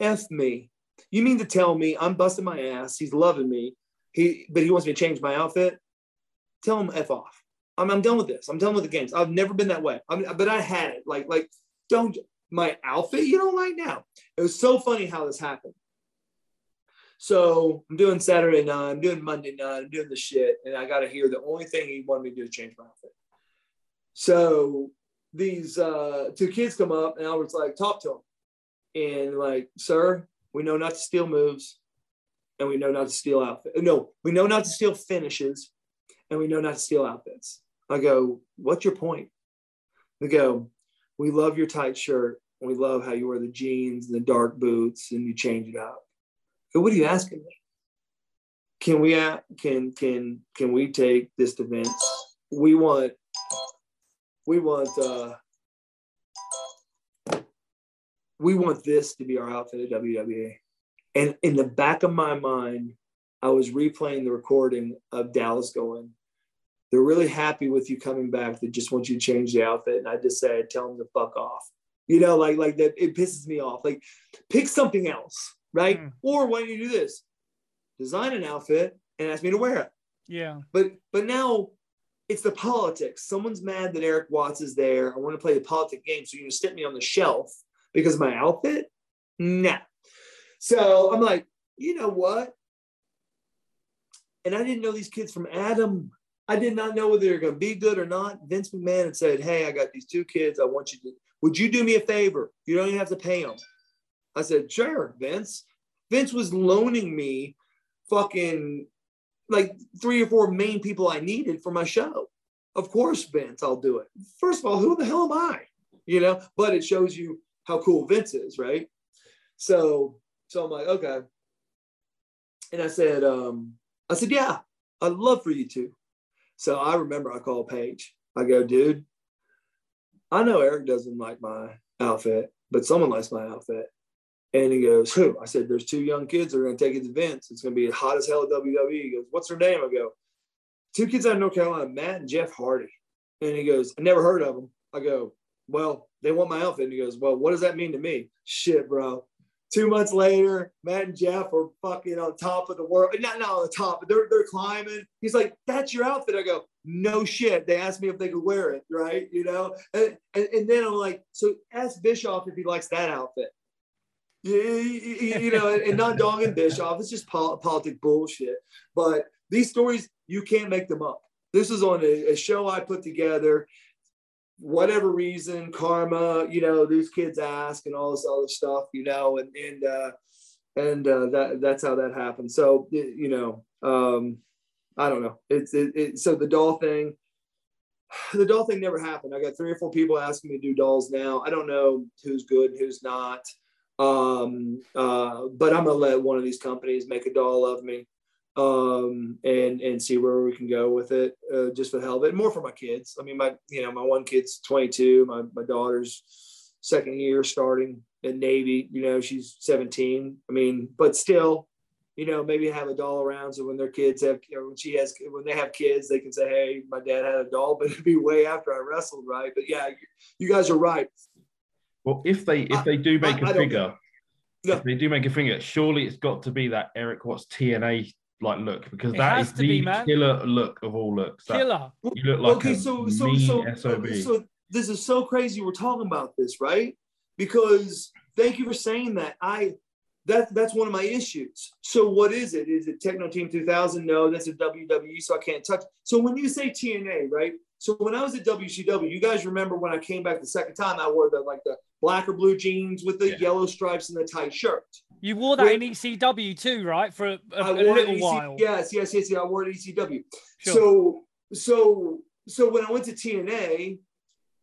F me. You mean to tell me I'm busting my ass? He's loving me. He, but he wants me to change my outfit. Tell him F off. I'm, I'm done with this. I'm done with the games. I've never been that way. I'm, but I had it. Like, like, don't my outfit you don't like now. It was so funny how this happened. So I'm doing Saturday night. I'm doing Monday night. I'm doing the shit. And I got to hear the only thing he wanted me to do is change my outfit. So these uh, two kids come up, and I was like, talk to them. And like, sir, we know not to steal moves, and we know not to steal outfits. No, we know not to steal finishes, and we know not to steal outfits. I go, what's your point? They go, we love your tight shirt. And we love how you wear the jeans and the dark boots, and you change it up. I go, what are you asking me? Can we can can can we take this to Vince? We want we want. Uh, We want this to be our outfit at W W E. And in the back of my mind, I was replaying the recording of Dallas going, they're really happy with you coming back. They just want you to change the outfit. And I just said, tell them to fuck off. You know, like, like that, it pisses me off. Like, pick something else, right? Mm. Or why don't you do this? Design an outfit and ask me to wear it. Yeah. But, but now it's the politics. Someone's mad that Eric Watts is there. I want to play the politic game. So you're going to stick me on the shelf because of my outfit? Nah. So I'm like, you know what? And I didn't know these kids from Adam. I did not know whether they were going to be good or not. Vince McMahon had said, hey, I got these two kids. I want you to, would you do me a favor? You don't even have to pay them. I said, sure, Vince. Vince was loaning me fucking like three or four main people I needed for my show. Of course, Vince, I'll do it. First of all, who the hell am I? You know, but it shows you how cool Vince is, right? So, so I'm like, okay. And I said, um, I said, yeah, I'd love for you to. So I remember I called Paige. I go, dude, I know Eric doesn't like my outfit, but someone likes my outfit. And he goes, who? I said, there's two young kids that are going to take it to Vince. It's going to be hot as hell at W W E. He goes, what's their name? I go, two kids out of North Carolina, Matt and Jeff Hardy. And he goes, I never heard of them. I go, well, they want my outfit. And he goes, well, what does that mean to me? Shit, bro. Two months later, Matt and Jeff are fucking on top of the world. Not, not on the top, but they're, they're climbing. He's like, that's your outfit. I go, no shit. They asked me if they could wear it, right? You know? And, and, and then I'm like, so ask Bischoff if he likes that outfit. You, you, you know, and not dogging Bischoff. It's just pol- politic bullshit. But these stories, you can't make them up. This is on a, a show I put together. Whatever reason, karma, you know, these kids ask and all this other stuff, you know, and, and, uh, and, uh, that, that's how that happened. So, you know, um, I don't know. It's, it, it, so the doll thing, the doll thing never happened. I got three or four people asking me to do dolls now. I don't know who's good, who's not. Um, uh, but I'm gonna let one of these companies make a doll of me, um and and see where we can go with it, uh, just for the hell of it. More for my kids. I mean, my you know my one kid's twenty-two, my, my daughter's second year starting in Navy, you know she's seventeen. I mean, but still, you know maybe have a doll around, so when their kids have when she has when they have kids, they can say, hey, my dad had a doll, but it'd be way after I wrestled, right? But yeah, you guys are right. Well, if they if they do make I, a I figure yeah. if they do make a thing, surely it's got to be that Eric Watts T N A like look, because it that is the be, killer look of all looks. That, killer. You look like okay, a so, so, mean so, S O B. So this is so crazy we're talking about this, right? Because thank you for saying that. I that that's one of my issues. So what is it? Is it Techno Team two thousand? No, that's a W W E, so I can't touch. So when you say T N A, right? So when I was at W C W, you guys remember when I came back the second time, I wore the like the black or blue jeans with the yeah. yellow stripes and the tight shirt. You wore that Wait, in E C W too, right? For a, a, a little E C, while. Yes, yes, yes, yes. I wore it at E C W. Sure. So, so, so when I went to T N A,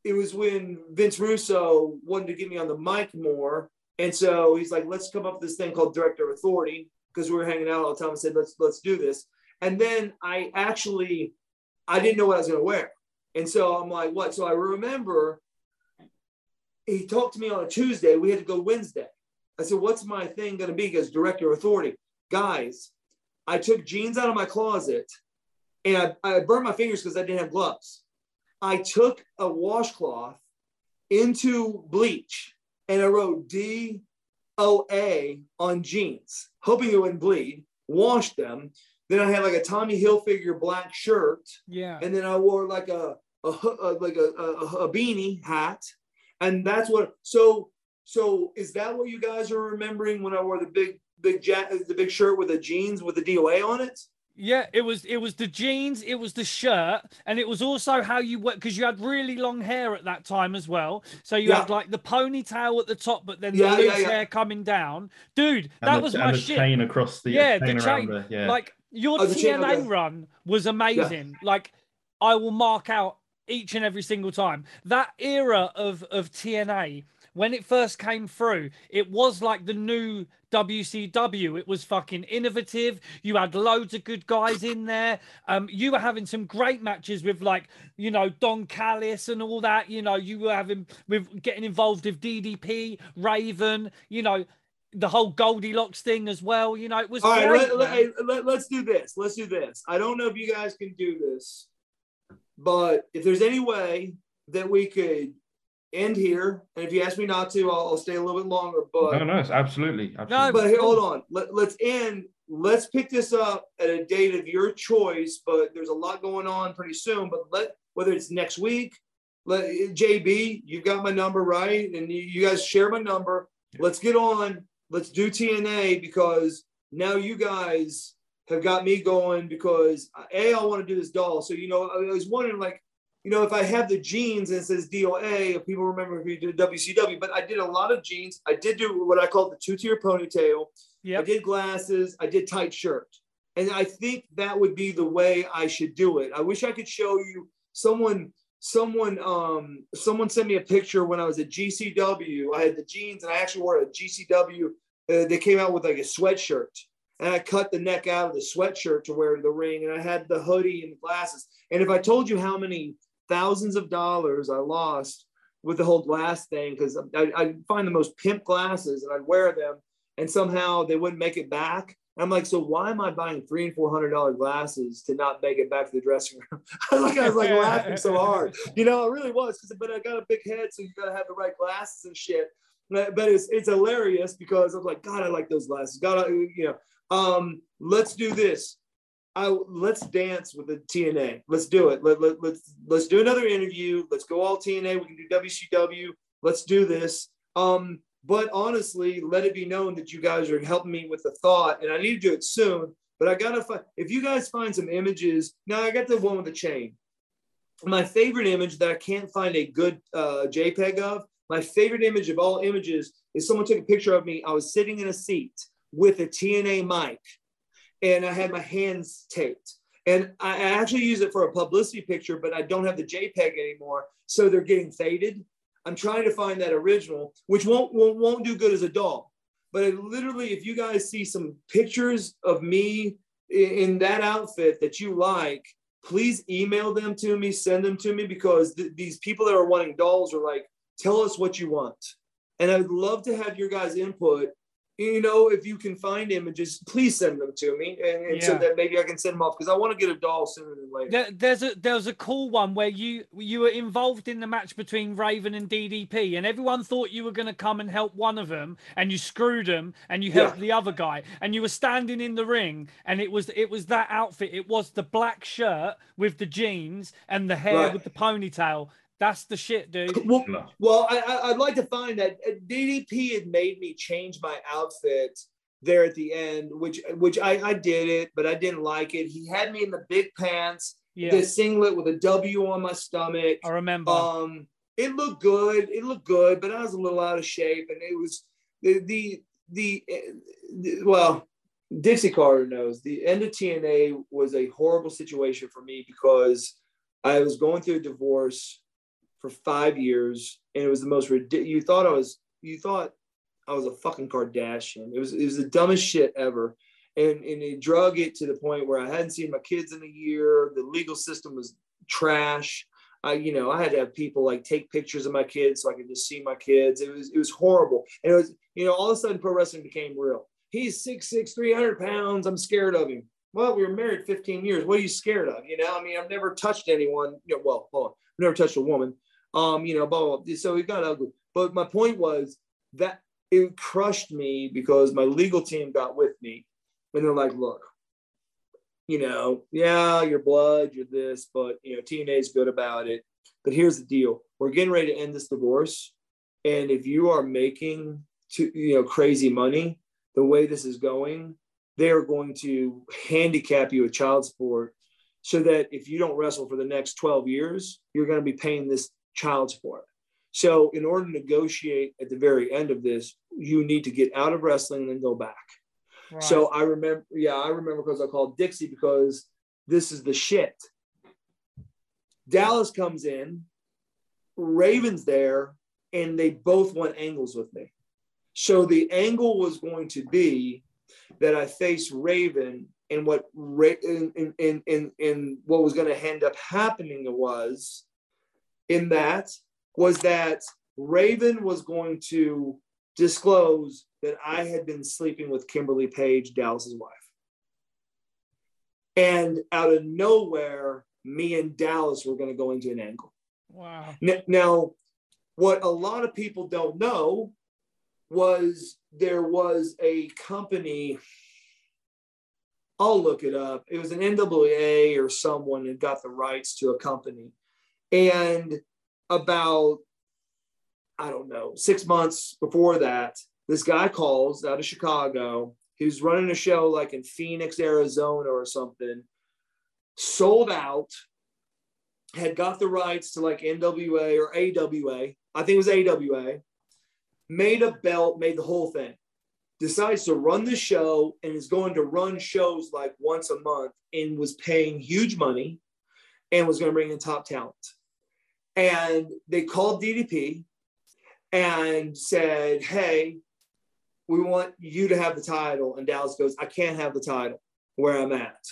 it was when Vince Russo wanted to get me on the mic more, and so he's like, "Let's come up with this thing called Director Authority," because we were hanging out all the time. I said, "Let's let's do this." And then I actually, I didn't know what I was going to wear, and so I'm like, "What?" So I remember he talked to me on a Tuesday. We had to go Wednesday. I said, what's my thing going to be? He goes, Director Authority. Guys, I took jeans out of my closet and I, I burned my fingers because I didn't have gloves. I took a washcloth into bleach and I wrote D O A on jeans, hoping it wouldn't bleed, washed them. Then I had like a Tommy Hilfiger black shirt. Yeah. And then I wore like a, a, a like a, a, a beanie hat. And that's what, so So is that what you guys are remembering when I wore the big, big jack, the big shirt with the jeans with the D O A on it? Yeah, it was it was the jeans, it was the shirt, and it was also how you went, because you had really long hair at that time as well. So you yeah. had like the ponytail at the top, but then yeah, the loose yeah, yeah. hair coming down, dude. That and was the, my and the shit. Chain across the yeah, chain the chain. The, yeah. Like your oh, T N A chain, okay. run was amazing. Yeah. Like I will mark out each and every single time that era of of T N A. When it first came through, it was like the new W C W. It was fucking innovative. You had loads of good guys in there. Um, you were having some great matches with like, you know, Don Callis and all that. You know, you were having with getting involved with D D P, Raven, you know, the whole Goldilocks thing as well. You know, it was all great, right. Let, let, let, let's do this. Let's do this. I don't know if you guys can do this, but if there's any way that we could end here, and if you ask me not to, I'll, I'll stay a little bit longer. But no, no, it's absolutely, absolutely. But here, hold on. Let, let's end. Let's pick this up at a date of your choice. But there's a lot going on pretty soon. But let whether it's next week, let J B, you've got my number, right? And you, you guys share my number. Yeah. Let's get on. Let's do T N A, because now you guys have got me going. Because a, I want to do this doll. So you know, I was wondering like. You know, if I have the jeans and it says D O A, if people remember if you did W C W, but I did a lot of jeans. I did do what I call the two-tier ponytail. Yep. I did glasses. I did tight shirt. And I think that would be the way I should do it. I wish I could show you someone, someone, um, someone sent me a picture when I was at G C W. I had the jeans and I actually wore a G C W. Uh, they came out with like a sweatshirt. And I cut the neck out of the sweatshirt to wear to the ring. And I had the hoodie and the glasses. And if I told you how many thousands of dollars I lost with the whole glass thing, because I, I find the most pimp glasses and I'd wear them and somehow they wouldn't make it back. And I'm like, so why am I buying three and four hundred dollar glasses to not make it back to the dressing room? like I was like laughing so hard, you know, it really was. Because but I got a big head, so you gotta have the right glasses and shit. But, but it's it's hilarious because I'm like, God, I like those glasses. God, I, you know, um, let's do this. I, let's dance with the T N A. Let's do it. Let, let, let's let's do another interview. Let's go all T N A. We can do W C W. Let's do this. Um, but honestly, let it be known that you guys are helping me with the thought, and I need to do it soon. But I gotta find. If you guys find some images, now I got the one with the chain. My favorite image that I can't find a good uh, JPEG of. My favorite image of all images is someone took a picture of me. I was sitting in a seat with a T N A mic. And I had my hands taped. And I actually use it for a publicity picture, but I don't have the JPEG anymore. So they're getting faded. I'm trying to find that original, which won't, won't, won't do good as a doll. But it literally, if you guys see some pictures of me in, in that outfit that you like, please email them to me, send them to me, because th- these people that are wanting dolls are like, tell us what you want. And I would love to have your guys' input you know, if you can find images, please send them to me, and, and yeah. so that maybe I can send them off, because I want to get a doll sooner than later. There, there's a there was a cool one where you you were involved in the match between Raven and D D P, and everyone thought you were going to come and help one of them, and you screwed them, and you helped yeah. the other guy, and you were standing in the ring, and it was it was that outfit, it was the black shirt with the jeans and the hair right. with the ponytail. That's the shit, dude. Well, no. well I, I'd like to find that. D D P had made me change my outfit there at the end, which which I, I did it, but I didn't like it. He had me in the big pants, yeah. the singlet with a W on my stomach. I remember. Um, it looked good. It looked good, but I was a little out of shape, and it was the the the, the well, Dixie Carter knows the end of T N A was a horrible situation for me because I was going through a divorce for five years, and it was the most ridiculous. You thought I was, you thought I was a fucking Kardashian. It was, it was the dumbest shit ever. And and they drug it to the point where I hadn't seen my kids in a year. The legal system was trash. I, you know, I had to have people like take pictures of my kids so I could just see my kids. It was, it was horrible. And it was, you know, all of a sudden pro wrestling became real. He's six six, three hundred pounds. I'm scared of him. Well, we were married fifteen years. What are you scared of? You know, I mean, I've never touched anyone. You know, well, hold on. I've never touched a woman. Um, you know, blah, blah, blah. So it got ugly. But my point was that it crushed me because my legal team got with me, and they're like, "Look, you know, yeah, your blood, you're this, but you know, T N A's good about it. But here's the deal: we're getting ready to end this divorce, and if you are making, to, you know, crazy money the way this is going, they are going to handicap you with child support, so that if you don't wrestle for the next twelve years, you're going to be paying this." Child support. So in order to negotiate at the very end of this, you need to get out of wrestling and then go back. Right. So I remember, yeah, I remember because I called Dixie because this is the shit. Dallas comes in, Raven's there, and they both want angles with me. So the angle was going to be that I face Raven, and what Ra- and, and, and, and, and what was going to end up happening was in that was that Raven was going to disclose that I had been sleeping with Kimberly Page, Dallas's wife. And out of nowhere, me and Dallas were going to go into an angle. Wow. Now, what a lot of people don't know was there was a company, I'll look it up. It was an N W A or someone that got the rights to a company. And about, I don't know, six months before that, this guy calls out of Chicago. He was running a show like in Phoenix, Arizona or something, sold out, had got the rights to like N W A or A W A. I think it was A W A. Made a belt, made the whole thing. Decides to run the show and is going to run shows like once a month and was paying huge money and was going to bring in top talent. And they called D D P and said, "Hey, we want you to have the title." And Dallas goes, "I can't have the title where I'm at."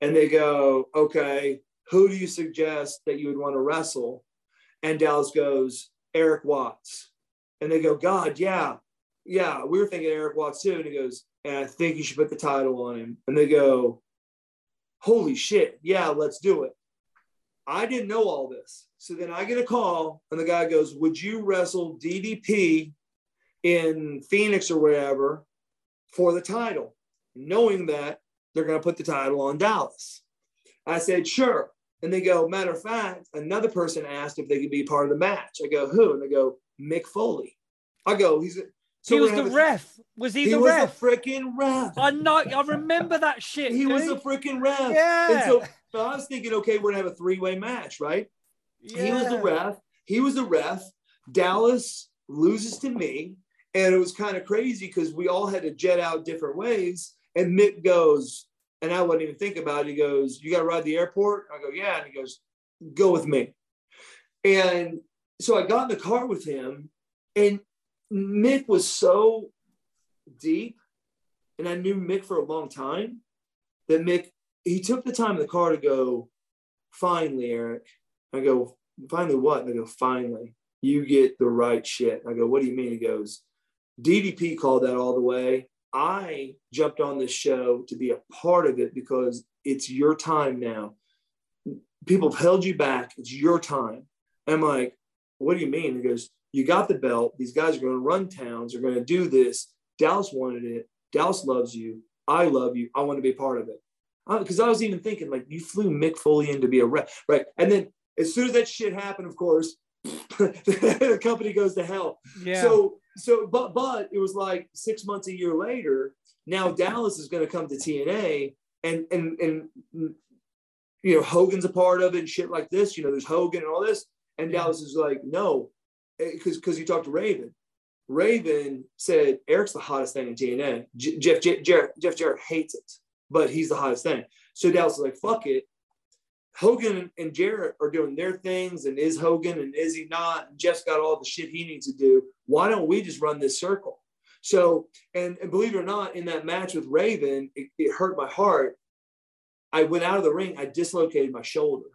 And they go, "Okay, who do you suggest that you would want to wrestle?" And Dallas goes, "Eric Watts." And they go, "God, yeah, yeah, we were thinking Eric Watts too." And he goes, "And I think you should put the title on him." And they go, "Holy shit, yeah, let's do it." I didn't know all this. So then I get a call and the guy goes, "Would you wrestle D D P in Phoenix or wherever for the title?" Knowing that they're going to put the title on Dallas. I said, "Sure." And they go, "Matter of fact, another person asked if they could be part of the match." I go, "Who?" And they go, "Mick Foley." I go, "He's a, so he was the a, ref. Was he, he the was ref? He was the freaking ref. I know. I remember that shit. He dude. was the freaking ref. Yeah. And so, So I was thinking, okay, we're gonna have a three-way match, right? Yeah. He was the ref. He was the ref. Dallas loses to me, and it was kind of crazy because we all had to jet out different ways. And Mick goes, and I wouldn't even think about it. He goes, "You got to ride the airport?" I go, "Yeah." And he goes, "Go with me." And so I got in the car with him, and Mick was so deep, and I knew Mick for a long time that Mick. He took the time in the car to go, "Finally, Eric." I go, "Finally what?" And I go, "Finally, you get the right shit." I go, "What do you mean?" He goes, D D P called that all the way. I jumped on this show to be a part of it because it's your time now. People have held you back. It's your time. I'm like, what do you mean? He goes, you got the belt. These guys are going to run towns. They're going to do this. Dallas wanted it. Dallas loves you. I love you. I want to be a part of it. Because I, I was even thinking, like, you flew Mick Foley in to be a rep. Right. And then as soon as that shit happened, of course, the company goes to hell. Yeah. So, so, but, but it was like six months, a year later, now Dallas is going to come to T N A and, and, and, you know, Hogan's a part of it and shit like this, you know, there's Hogan and all this. And yeah. Dallas is like, no, because, because you talked to Raven. Raven said, Eric's the hottest thing in T N A. J- Jeff, J- Jer- Jeff Jarrett hates it, but he's the hottest thing. So Dallas is like, fuck it. Hogan and Jarrett are doing their things, and is Hogan and is he not? Jeff's got all the shit he needs to do. Why don't we just run this circle? So, and, and believe it or not, in that match with Raven, it, it hurt my heart. I went out of the ring. I dislocated my shoulder.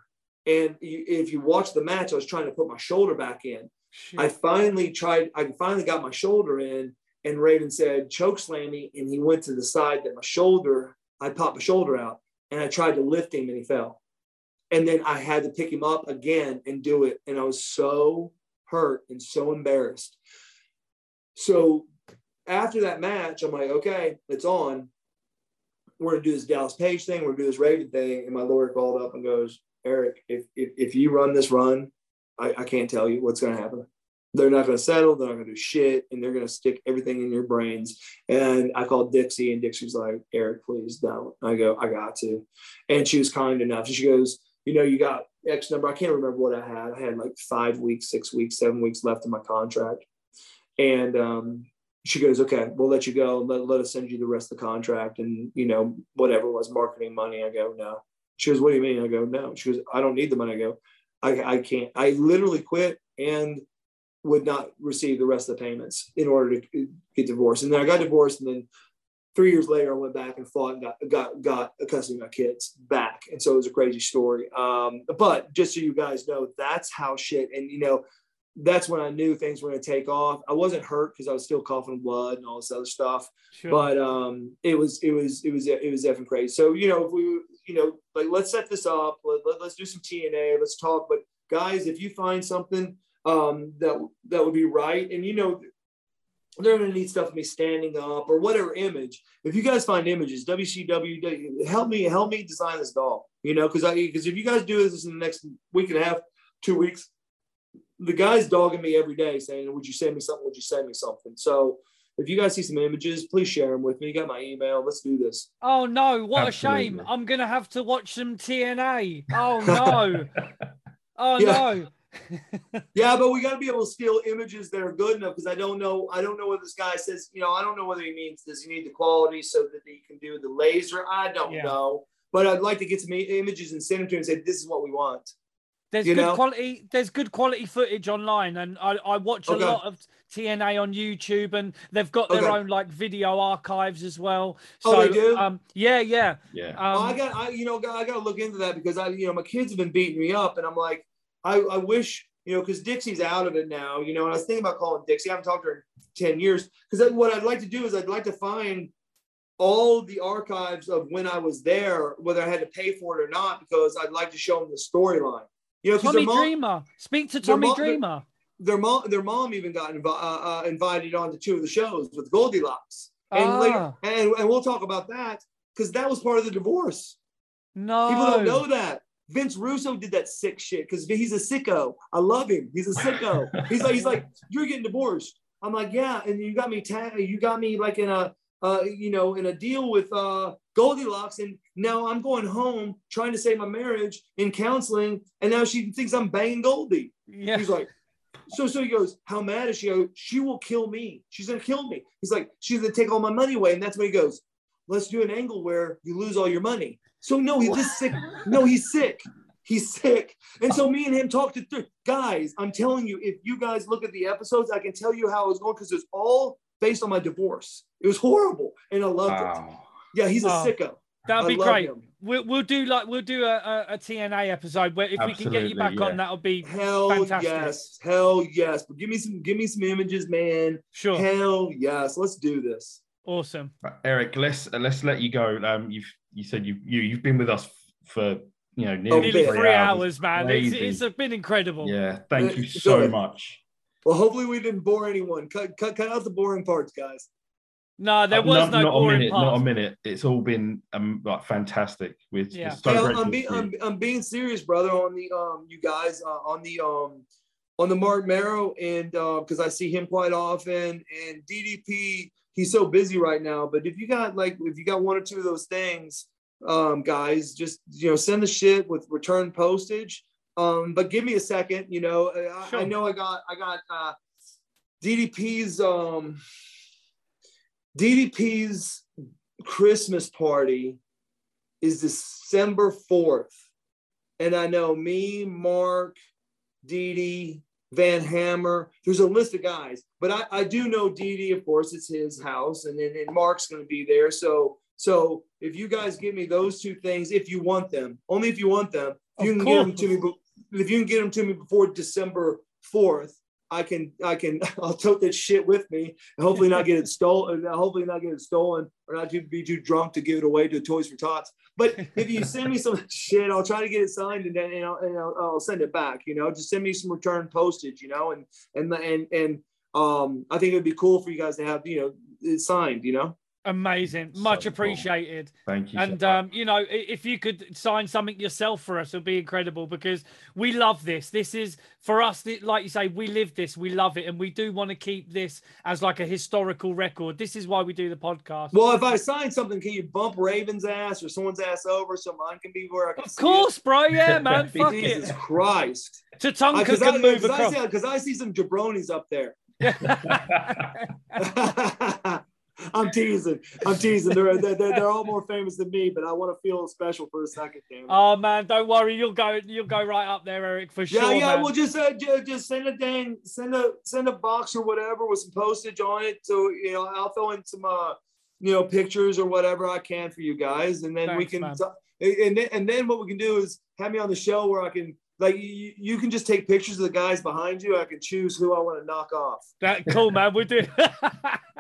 And you, if you watch the match, I was trying to put my shoulder back in. Shit. I finally tried. I finally got my shoulder in, and Raven said, choke slam me. And he went to the side that my shoulder, I popped my shoulder out, and I tried to lift him, and he fell. And then I had to pick him up again and do it. And I was so hurt and so embarrassed. So after that match, I'm like, okay, it's on. We're going to do this Dallas Page thing. We're going to do this Raven thing. And my lawyer called up and goes, Eric, if if, if you run this run, I, I can't tell you what's going to happen. They're not going to settle. They're not going to do shit. And they're going to stick everything in your brains. And I called Dixie, and Dixie's like, Eric, please don't. I go, I got to. And she was kind enough. She goes, you know, you got X number. I can't remember what I had. I had like five weeks, six weeks, seven weeks left in my contract. And um, she goes, okay, we'll let you go. Let, let us send you the rest of the contract. And, you know, whatever it was, marketing money. I go, no. She goes, what do you mean? I go, no. She goes, I don't need the money. I go, I, I can't. I literally quit and would not receive the rest of the payments in order to get divorced. And then I got divorced, and then three years later, I went back and fought and got got got a custody of my kids back, and so it was a crazy story. Um, but just so you guys know, that's how shit. And you know, that's when I knew things were going to take off. I wasn't hurt because I was still coughing blood and all this other stuff. Sure. But um, it was it was it was it was effing crazy. So you know, if we you know, like let's set this up. Let, let, let's do some T N A. Let's talk. But guys, if you find something um, that that would be right, and you know, they're going to need stuff of me standing up or whatever image. If you guys find images, W C W, help me, help me design this doll, you know, because I, because if you guys do this in the next week and a half, two weeks, the guy's dogging me every day saying, would you send me something? Would you send me something? So if you guys see some images, please share them with me. You got my email. Let's do this. Oh no. What Absolutely. A shame. I'm going to have to watch some T N A. Oh no. oh yeah. no. Yeah, but we got to be able to steal images that are good enough, because I don't know, I don't know what this guy says. You know, I don't know whether he means does he need the quality so that he can do the laser. I don't yeah. know, but I'd like to get some images and send them to him and say this is what we want. There's you good know? quality. There's good quality footage online, and I, I watch okay. a lot of T N A on YouTube, and they've got their okay. own like video archives as well. So, oh, they do. Um, yeah, yeah, yeah. Um, well, I got, I you know, I got to look into that, because I, you know, my kids have been beating me up, and I'm like. I, I wish, you know, because Dixie's out of it now, you know, and I was thinking about calling Dixie. I haven't talked to her in ten years, because what I'd like to do is I'd like to find all the archives of when I was there, whether I had to pay for it or not, because I'd like to show them the storyline. You know, Tommy mom, Dreamer. Speak to Tommy their mom, Dreamer. Their, their, mom, their mom even got invi- uh, uh, invited on to two of the shows with Goldilocks. And, ah. later, and, and we'll talk about that, because that was part of the divorce. No. People don't know that. Vince Russo did that sick shit, because he's a sicko. I love him. He's a sicko. He's like, he's like, you're getting divorced. I'm like, yeah. And you got me, ta- you got me like in a, uh, you know, in a deal with uh, Goldilocks. And now I'm going home trying to save my marriage in counseling. And now she thinks I'm banging Goldie. Yeah. He's like, so, so he goes, how mad is she? I go, she will kill me. She's going to kill me. He's like, she's going to take all my money away. And that's when he goes, let's do an angle where you lose all your money. So no, he's just sick. No, he's sick. He's sick. And so me and him talked to three guys. I'm telling you, if you guys look at the episodes, I can tell you how it was going, because it's all based on my divorce. It was horrible, and I loved wow. it. Yeah, he's a oh, sicko. That'd I be great. Him. We'll, we'll do like we'll do a, a, a T N A episode where if Absolutely, we can get you back yeah. on, that'll be hell fantastic. yes, hell yes. But give me some give me some images, man. Sure, hell yes. Let's do this. Awesome, right, Eric. Let's uh, let's let you go. Um, you've you said you you you've been with us for you know nearly three, three hours, hours man. It's, it's, it's been incredible. Yeah, thank you so Sorry. much. Well, hopefully we didn't bore anyone. Cut cut cut out the boring parts, guys. No, there was not, no not boring a minute, Not a minute. It's all been um, like fantastic. With yeah. so hey, I'm, be, I'm, I'm being serious, brother. On the um, you guys uh, on the um, on the Mark Marrow, and because uh, I see him quite often. And D D P, he's so busy right now. But if you got like if you got one or two of those things, um, guys, just you know send the shit with return postage. Um, but give me a second. You know, I, sure. I know I got I got uh, D D P's. Um, D D P's Christmas party is December fourth. And I know me, Mark, Dee Dee, Van Hammer, there's a list of guys, but I, I do know Dee Dee, of course, it's his house, and then and Mark's going to be there. So, so if you guys give me those two things, if you want them, only if you want them, if you can get them to me, if you can get them to me before December fourth, I can, I can, I'll tote that shit with me and hopefully not get it stolen, hopefully not get it stolen or not to be too drunk to give it away to Toys for Tots. But if you send me some shit, I'll try to get it signed and then and I'll, and I'll, I'll send it back, you know, just send me some return postage, you know, and, and, and, and um, I think it'd be cool for you guys to have, you know, it signed, you know. Amazing. Much so appreciated. Cool. Thank you. And, so um, you know, if you could sign something yourself for us, it'll be incredible because we love this. This is for us, like you say, we live this, we love it. And we do want to keep this as like a historical record. This is why we do the podcast. Well, if I sign something, can you bump Raven's ass or somene's ass over so mine can be where I can Of course, it? Bro. Yeah, man. Fuck Jesus it. Jesus Christ. Tatanka can I, move cause across. Because I, I see some jabronis up there. I'm teasing. I'm teasing. They're, they're, they're all more famous than me, but I want to feel special for a second. Damn it. Oh man, don't worry. You'll go. You'll go right up there, Eric, for sure. Yeah, yeah. Man. We'll just uh, just send a dang, send a send a box or whatever with some postage on it. So you know, I'll throw in some uh, you know, pictures or whatever I can for you guys, and then Thanks, we can. T- and then, and then what we can do is have me on the show where I can. Like, you, you can just take pictures of the guys behind you. I can choose who I want to knock off. That cool, man. We do.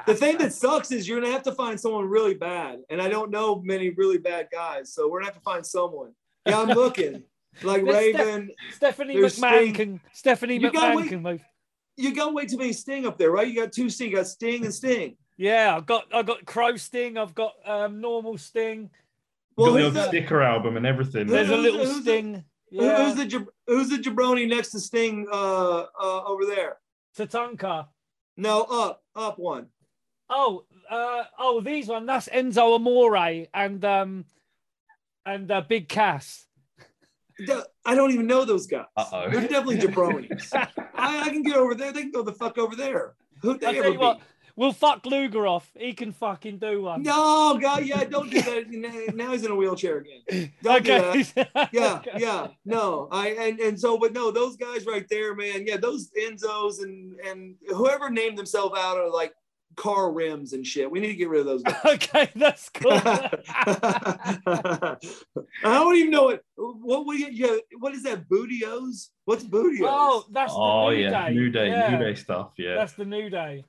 The thing that sucks is you're going to have to find someone really bad. And I don't know many really bad guys. So we're going to have to find someone. Yeah, I'm looking. Like Raven. Steph- Stephanie McMahon Sting. can Stephanie you McMahon wait, can move. You got way too many Sting up there, right? You got two Sting. You got Sting and Sting. Yeah, I've got, I've got Crow Sting. I've got um, normal Sting. Well, got the old sticker album and everything. There's who's, a little who's, Sting. Who's, Yeah. Who's the who's the jabroni next to Sting uh, uh, over there? Tatanka. No, up up one. Oh, uh, oh, these one. That's Enzo Amore and um and uh, Big Cass. I don't even know those guys. Uh-oh. They're definitely jabronis. I, I can get over there. They can go the fuck over there. Who they I'll ever tell you be? What, we'll fuck Luger off. He can fucking do one. No, God, yeah, don't do that. Now he's in a wheelchair again. Don't okay. do that. Yeah, yeah, no. I and, and so, but no, those guys right there, man. Yeah, those Enzos and and whoever named themselves out are like car rims and shit. We need to get rid of those guys. Okay, that's cool. I don't even know what what what, yeah, what is that? Bootios? What's Bootios? Oh, that's oh, the new yeah. day. New day, yeah. New day stuff. Yeah, that's the New Day.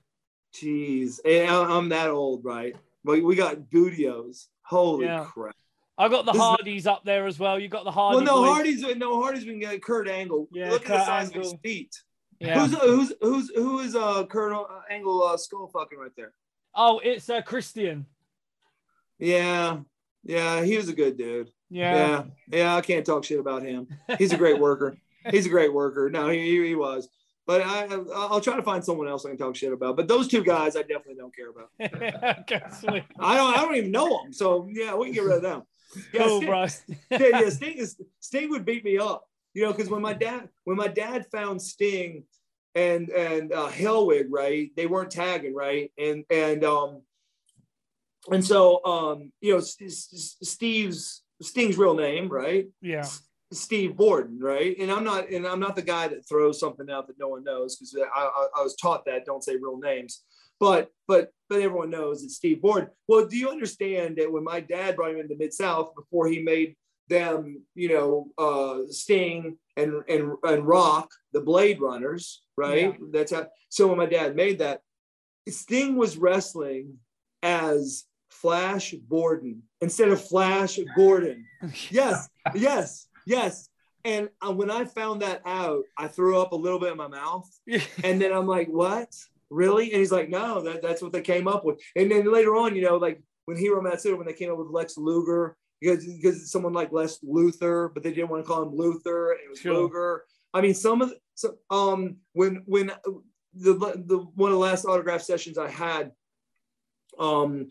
Jeez, I'm that old, right? But we got Bootios. Holy yeah. crap! I got the this Hardys is... up there as well. You got the Hardys. Well, no boys. Hardys. No Hardys. We can get Kurt Angle. Yeah, look Kurt at the size Angle. Of his feet. Yeah. Who's who's who's who is uh Kurt Angle uh, skull fucking right there? Oh, it's uh, Christian. Yeah, yeah, he was a good dude. Yeah, yeah, yeah. I can't talk shit about him. He's a great worker. He's a great worker. No, he he was. But I, I'll try to find someone else I can talk shit about. But those two guys, I definitely don't care about. Okay, sweet. I don't. I don't even know them. So yeah, we can get rid of them. Yeah, cool, Sting, bro. yeah, yeah, Sting is Sting would beat me up, you know, because when my dad when my dad found Sting and and uh, Hellwig, right? They weren't tagging, right? And and um and so um you know Steve's Sting's real name, right? Yeah. Steve Borden, right? And I'm not, and I'm not the guy that throws something out that no one knows because I, I, I was taught that don't say real names. But but but everyone knows it's Steve Borden. Well, do you understand that when my dad brought him into Mid-South before he made them, you know, uh, Sting and and and Rock, the Blade Runners, right? Yeah. That's how. So when my dad made that, Sting was wrestling as Flash Borden instead of Flash Gordon. Yes, yes, yes. And when I found that out, I threw up a little bit in my mouth. And then I'm like, what? Really? And he's like, no, that, that's what they came up with. And then later on, you know, like when Hiro Matsuda, when they came up with Lex Luger, because, because someone like Lex Luthor, but they didn't want to call him Luthor. It was sure. Luger. I mean, some of the, so, um, when, when the, the, one of the last autograph sessions I had, um,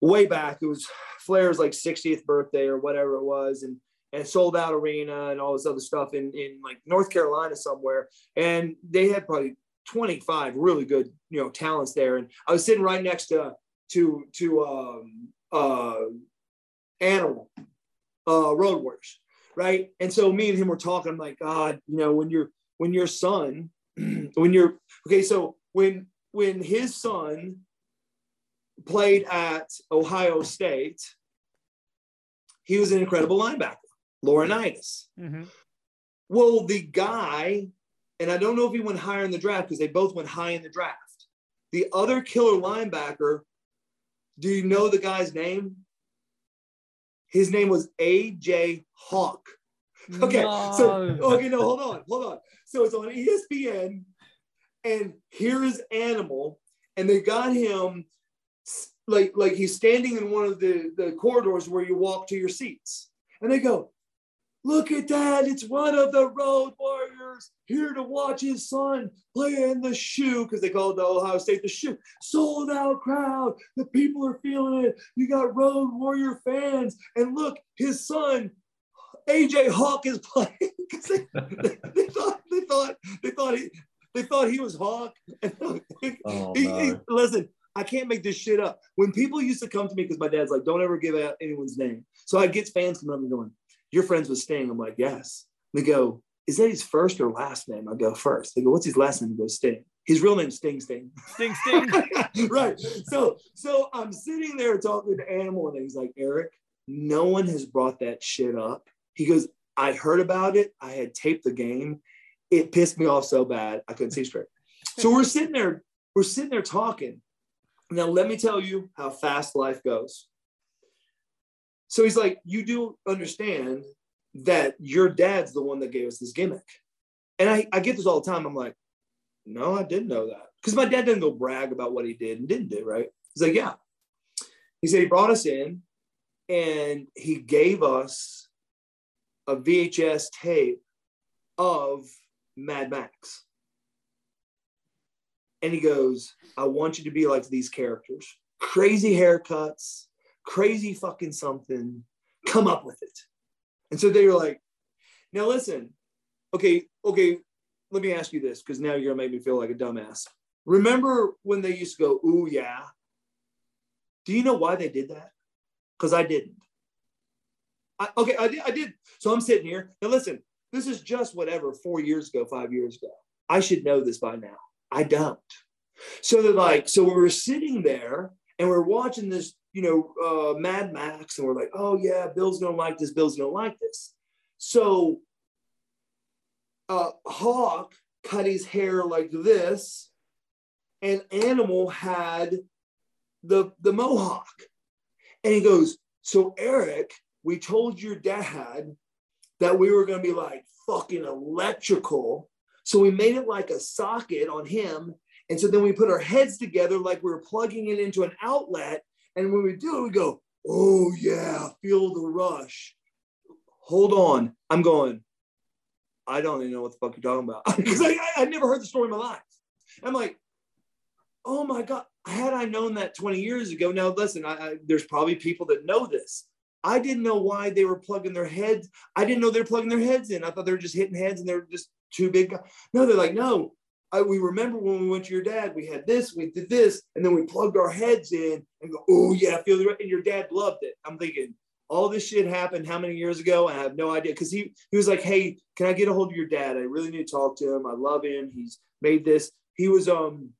way back, it was Flair's like sixtieth birthday or whatever it was. And, and sold out arena and all this other stuff in, in like North Carolina somewhere. And they had probably twenty-five really good, you know, talents there. And I was sitting right next to, to, to, um, uh, Animal, uh, Road Warriors. Right. And so me and him were talking, I'm like, God, you know, when you're, when your son, when you're, okay. So when, when his son played at Ohio State, he was an incredible linebacker. Laurinaitis. Mm-hmm. Well, the guy, and I don't know if he went higher in the draft because they both went high in the draft. The other killer linebacker, do you know the guy's name? His name was A J Hawk. Okay, no. so, okay, no, hold on, hold on. So it's on E S P N, and here is Animal, and they got him like, like he's standing in one of the, the corridors where you walk to your seats. And they go, look at that. It's one of the Road Warriors here to watch his son play in the shoe, because they called the Ohio State the shoe. Sold out crowd. The people are feeling it. You got Road Warrior fans. And look, his son, A J Hawk, is playing. they, they, they thought, they thought, they thought he, they thought he was Hawk. Oh, he, he, listen. I can't make this shit up. When people used to come to me, because my dad's like, don't ever give out anyone's name. So I get fans coming up and going, you're friends with Sting. I'm like, yes. They go, is that his first or last name? I go, first. They go, what's his last name? I go, Sting. His real name's Sting Sting. Sting Sting. Right. So, so I'm sitting there talking to Animal, and he's like, Eric, no one has brought that shit up. He goes, I heard about it. I had taped the game. It pissed me off so bad I couldn't see straight. So we're sitting there, we're sitting there talking. Now, let me tell you how fast life goes. So he's like, you do understand that your dad's the one that gave us this gimmick. And I, I get this all the time. I'm like, no, I didn't know that. Because my dad didn't go brag about what he did and didn't do, right? He's like, yeah. He said he brought us in and he gave us a V H S tape of Mad Max. And he goes, I want you to be like these characters. Crazy haircuts, crazy fucking something. Come up with it. And so they were like, now listen, okay, okay, let me ask you this, because now you're going to make me feel like a dumbass. Remember when they used to go, ooh, yeah? Do you know why they did that? Because I didn't. I, okay, I did, I did. So I'm sitting here. Now listen, this is just whatever, four years ago, five years ago. I should know this by now. I don't. So they're like, so we were sitting there and we're watching this, you know, uh, Mad Max, and we're like, oh yeah, Bill's gonna like this, Bill's gonna like this. So uh, Hawk cut his hair like this, and Animal had the the mohawk. And he goes, so Eric, we told your dad that we were gonna be like fucking electrical. So we made it like a socket on him. And so then we put our heads together like we were plugging it into an outlet. And when we do it, we go, oh yeah, feel the rush. Hold on. I'm going, I don't even know what the fuck you're talking about. Because I, I, I never heard the story in my life. I'm like, oh my God, had I known that twenty years ago. Now listen, I, I, there's probably people that know this. I didn't know why they were plugging their heads. I didn't know they were plugging their heads in. I thought they were just hitting heads and they were just too big. No, they're like, no, I, we remember when we went to your dad, we had this, we did this, and then we plugged our heads in and go, oh yeah, I feel the, and your dad loved it. I'm thinking, all this shit happened how many years ago? I have no idea. Because he, he was like, hey, can I get a hold of your dad? I really need to talk to him. I love him. He's made this. He was, um,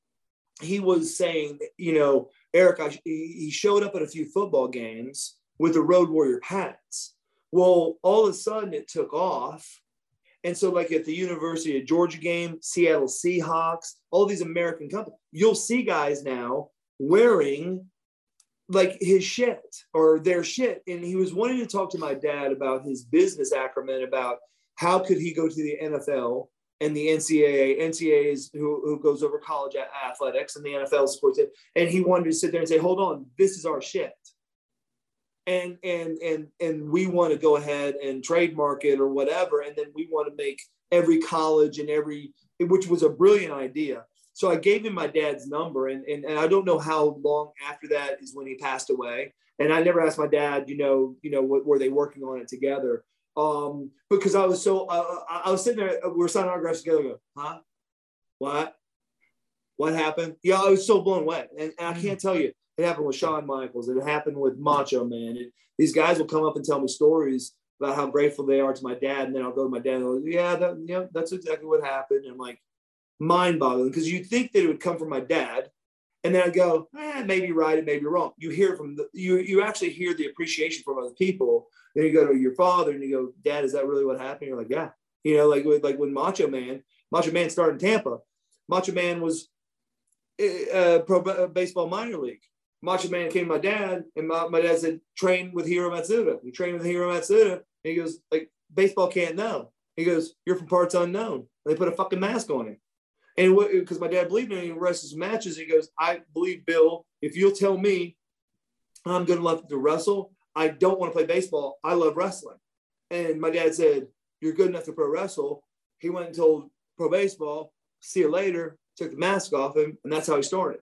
he was saying, you know, Eric, I, he showed up at a few football games with the Road Warrior hats. Well, all of a sudden it took off. And so like at the University of Georgia game, Seattle Seahawks, all these American companies, you'll see guys now wearing like his shit or their shit. And he was wanting to talk to my dad about his business acumen, about how could he go to the N F L and the N C double A, N C double A is who, who goes over college athletics, and the N F L supports it. And he wanted to sit there and say, hold on, this is our shit. And, and, and, and we want to go ahead and trademark it or whatever. And then we want to make every college and every, which was a brilliant idea. So I gave him my dad's number, and, and, and I don't know how long after that is when he passed away. And I never asked my dad, you know, you know, what were they working on it together? Um, because I was so, uh, I was sitting there, we were signing autographs together, go, huh? What? What happened? Yeah, I was so blown away. And, and I can't tell you, it happened with Shawn Michaels. It happened with Macho Man. And these guys will come up and tell me stories about how grateful they are to my dad. And then I'll go to my dad and I'll go, yeah, that, yeah, that's exactly what happened. And I'm like, mind boggling. Because you'd think that it would come from my dad. And then I go, eh, maybe right, it may be wrong. You hear from the, you, you actually hear the appreciation from other people. Then you go to your father and you go, Dad, is that really what happened? You're like, yeah. You know, like, like when Macho Man, Macho Man started in Tampa. Macho Man was uh, pro uh, baseball minor league. Macho Man came to my dad, and my, my dad said, train with Hiro Matsuda. You train with Hiro Matsuda. And he goes, like, baseball can't know. He goes, you're from parts unknown. And they put a fucking mask on him. And because my dad believed in him, he wrestles matches. He goes, I believe, Bill, if you'll tell me I'm good enough to wrestle, I don't want to play baseball. I love wrestling. And my dad said, you're good enough to pro wrestle. He went and told pro baseball, see you later, took the mask off him, and that's how he started.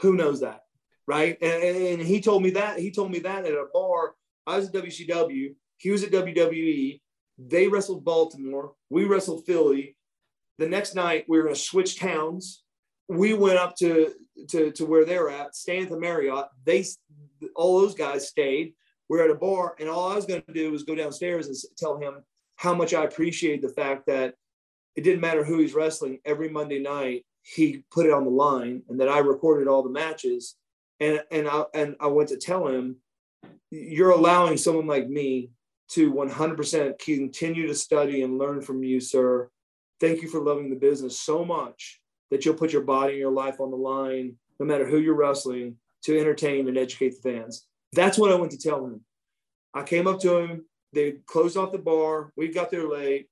Who knows that, right? And, and he told me that. He told me that at a bar. I was at W C W. He was at W W E. They wrestled Baltimore. We wrestled Philly. The next night, we were going to switch towns. We went up to, to, to where they're at, staying at the Marriott. They, all those guys stayed. We were at a bar, and all I was going to do was go downstairs and tell him how much I appreciated the fact that it didn't matter who he's wrestling. Every Monday night, he put it on the line, and that I recorded all the matches. And, and, I, and I went to tell him, you're allowing someone like me to one hundred percent continue to study and learn from you, sir. Thank you for loving the business so much that you'll put your body and your life on the line, no matter who you're wrestling, to entertain and educate the fans. That's what I went to tell him. I came up to him. They closed off the bar. We got there late,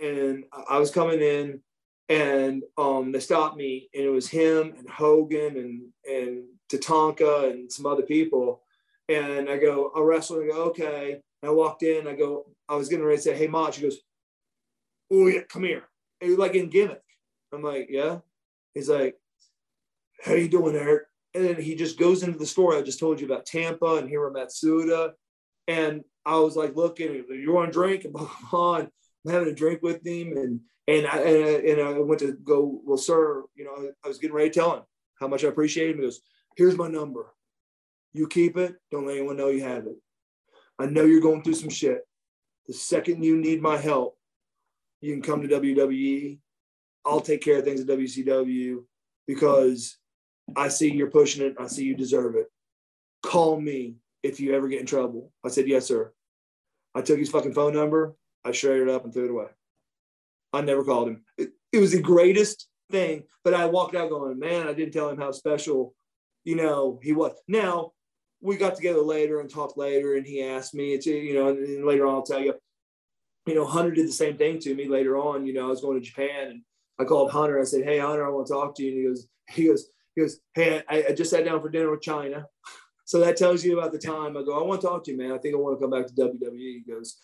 and I was coming in, and um, they stopped me, and it was him and Hogan and, and Tatanka and some other people. And I go, I'll wrestle. I go, okay. And I walked in. I go, I was getting ready to say, hey, Ma. She goes, oh, yeah, come here. He was like in gimmick. I'm like, yeah. He's like, how you doing, Eric? And then he just goes into the story I just told you about Tampa and Hiro Matsuda. And I was like, looking, you want a drink? And blah, blah, blah. I'm having a drink with him. And and I, and, I, and I went to go, well, sir, you know, I was getting ready to tell him how much I appreciate him. He goes, here's my number. You keep it. Don't let anyone know you have it. I know you're going through some shit. The second you need my help, you can come to W W E. I'll take care of things at W C W because I see you're pushing it. I see you deserve it. Call me if you ever get in trouble. I said, yes, sir. I took his fucking phone number. I shredded it up and threw it away. I never called him. It, it was the greatest thing. But I walked out going, man, I didn't tell him how special, you know, he was. Now, we got together later and talked later, and he asked me, to, you know, and, and later on I'll tell you, you know, Hunter did the same thing to me later on. You know, I was going to Japan, and I called Hunter. I said, hey, Hunter, I want to talk to you. And he goes, he goes, he goes, hey, I, I just sat down for dinner with China. So that tells you about the time. I go, I want to talk to you, man. I think I want to come back to W W E. He goes,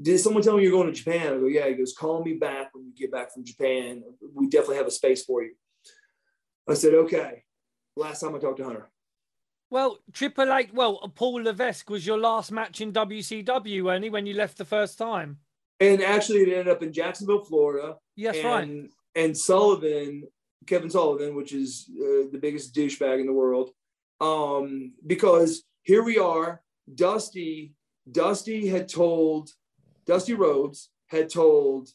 did someone tell me you're going to Japan? I go, yeah. He goes, call me back when you get back from Japan. We definitely have a space for you. I said, okay. Last time I talked to Hunter. Well, Triple H, well, Paul Levesque was your last match in W C W, Ernie, when you left the first time. And actually, it ended up in Jacksonville, Florida. Yes, and, right. And Sullivan, Kevin Sullivan, which is uh, the biggest douchebag in the world, um, because here we are. Dusty, Dusty had told, Dusty Rhodes had told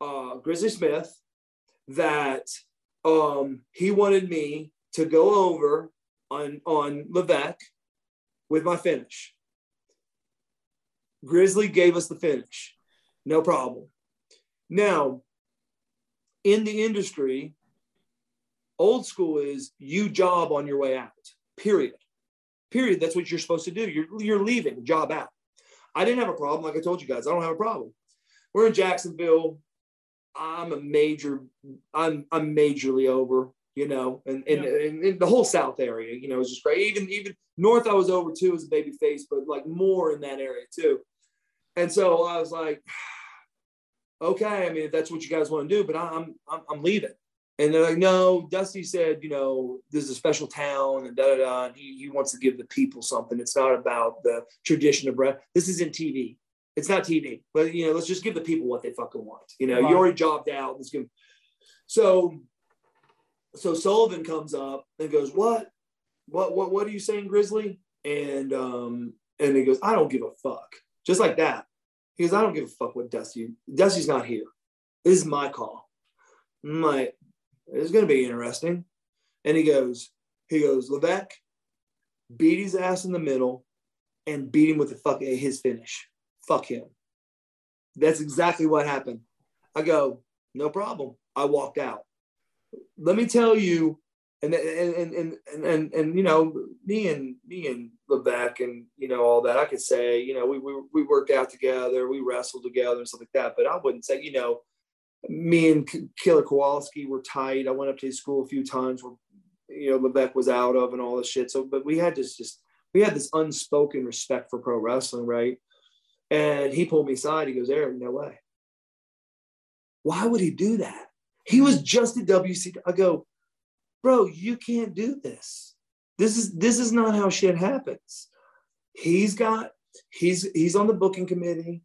uh, Grizzly Smith that um, he wanted me to go over on, on Levesque with my finish. Grizzly gave us the finish. No problem. Now, in the industry, old school is you job on your way out, period. Period. That's what you're supposed to do. You're, you're leaving, job out. I didn't have a problem. Like I told you guys, I don't have a problem. We're in Jacksonville. I'm a major, I'm I'm majorly over, you know, and, and, yeah. and, and the whole South area, you know, is just great. Even, even North I was over too as a baby face, but like more in that area too. And so I was like, okay, I mean, if that's what you guys want to do, but I'm, I'm, I'm leaving. And they're like, no, Dusty said, you know, this is a special town and da da da. And he, he wants to give the people something. It's not about the tradition of breath. This isn't T V. It's not T V. But, you know, let's just give the people what they fucking want. You know, right. You already jobbed out. Let's give. So, so Sullivan comes up and goes, what? What, what, what are you saying, Grizzly? And, um, and he goes, I don't give a fuck. Just like that. He goes, I don't give a fuck what Dusty. Dusty's not here. This is my call. I'm like, it's going to be interesting. And he goes, he goes, Levesque, beat his ass in the middle and beat him with the fuck his finish. Fuck him. That's exactly what happened. I go, no problem. I walked out. Let me tell you, and and and and and, and, and you know, me and me and Levesque and you know all that. I could say, you know, we we we worked out together, we wrestled together and stuff like that. But I wouldn't say, you know. Me and Killer Kowalski were tight. I went up to his school a few times where, you know, Levesque was out of and all this shit. So, but we had this just, we had this unspoken respect for pro wrestling, right? And he pulled me aside. He goes, Eric, no way. Why would he do that? He was just at W C W. I go, bro, you can't do this. This is, this is not how shit happens. He's got, he's, he's on the booking committee.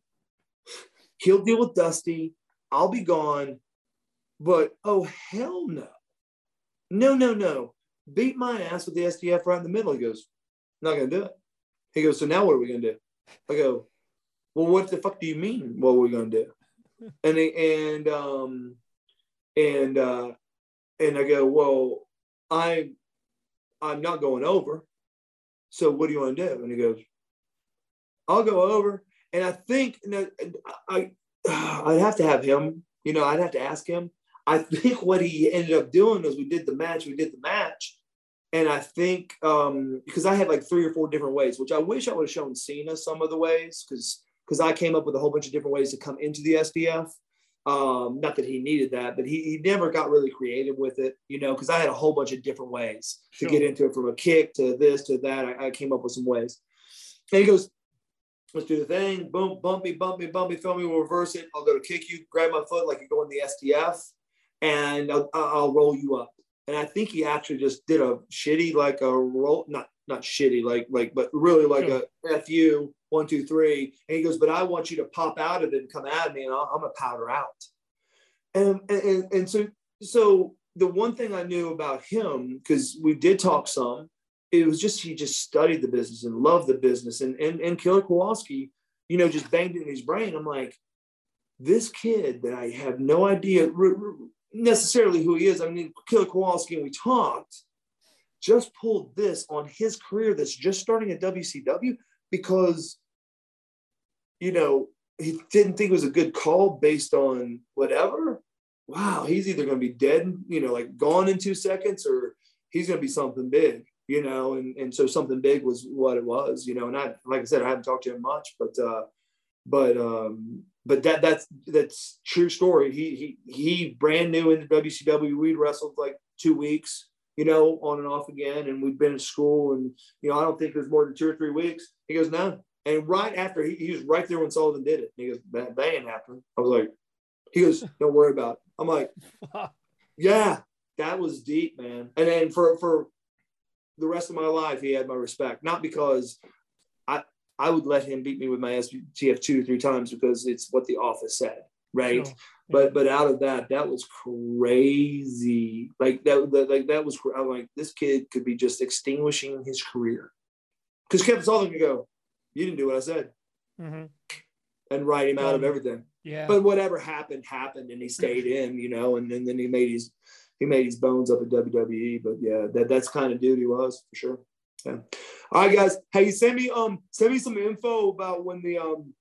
He'll deal with Dusty. I'll be gone, but oh, hell no. No, no, no. Beat my ass with the S D F right in the middle. He goes, not going to do it. He goes, so now what are we going to do? I go, well, what the fuck do you mean? What are we going to do? And, and, um, and, uh, and I go, well, I, I'm not going over. So what do you want to do? And he goes, I'll go over. And I think, you know, I, I'd have to have him, you know, I'd have to ask him. I think what he ended up doing is we did the match, we did the match. And I think, um, because I had like three or four different ways, which I wish I would have shown Cena some of the ways, because because I came up with a whole bunch of different ways to come into the S D F. Um, not that he needed that, but he, he never got really creative with it, you know, because I had a whole bunch of different ways to sure. get into it, from a kick to this, to that. I, I came up with some ways. And he goes, let's do the thing. Boom, bump me, bump me, bump me, throw me, we'll reverse it. I'll go to kick you, grab my foot like you're going to the S D F, and I'll, I'll roll you up. And I think he actually just did a shitty, like a roll, not not shitty, like, like, but really like yeah. a F you, one, two, three. And he goes, but I want you to pop out of it and come at me, and I'll, I'm going to powder out. And, and, and so, so the one thing I knew about him, because we did talk some, it was just, he just studied the business and loved the business. And, and, and Killer Kowalski, you know, just banged it in his brain. I'm like, this kid that I have no idea necessarily who he is. I mean, Killer Kowalski, and we talked, just pulled this on his career that's just starting at W C W because, you know, he didn't think it was a good call based on whatever. Wow, he's either going to be dead, you know, like gone in two seconds, or he's going to be something big. You know, and, and so something big was what it was, you know, and I, like I said, I haven't talked to him much, but, uh, but, um, but that, that's, that's true story. He, he, he brand new into W C W. We'd wrestled like two weeks, you know, on and off again. And we'd been in school and, you know, I don't think it was more than two or three weeks. He goes, no. And right after he, he was right there when Sullivan did it. And he goes, that, that ain't happening. I was like, he goes, don't worry about it. I'm like, yeah, that was deep, man. And then for, for, the rest of my life, he had my respect. Not because I I would let him beat me with my S T F two or three times because it's what the office said, right? Sure. But yeah. but out of that, that was crazy. Like that, that like that was. I'm like, this kid could be just extinguishing his career because Kevin Sullivan could go, you didn't do what I said, mm-hmm. and write him out um, of everything. Yeah. But whatever happened happened, and he stayed in, you know, and, and then he made his. he made his bones up at W W E. But yeah, that, that's kind of dude he was for sure. Yeah. All right, guys. Hey, send me um send me some info about when the um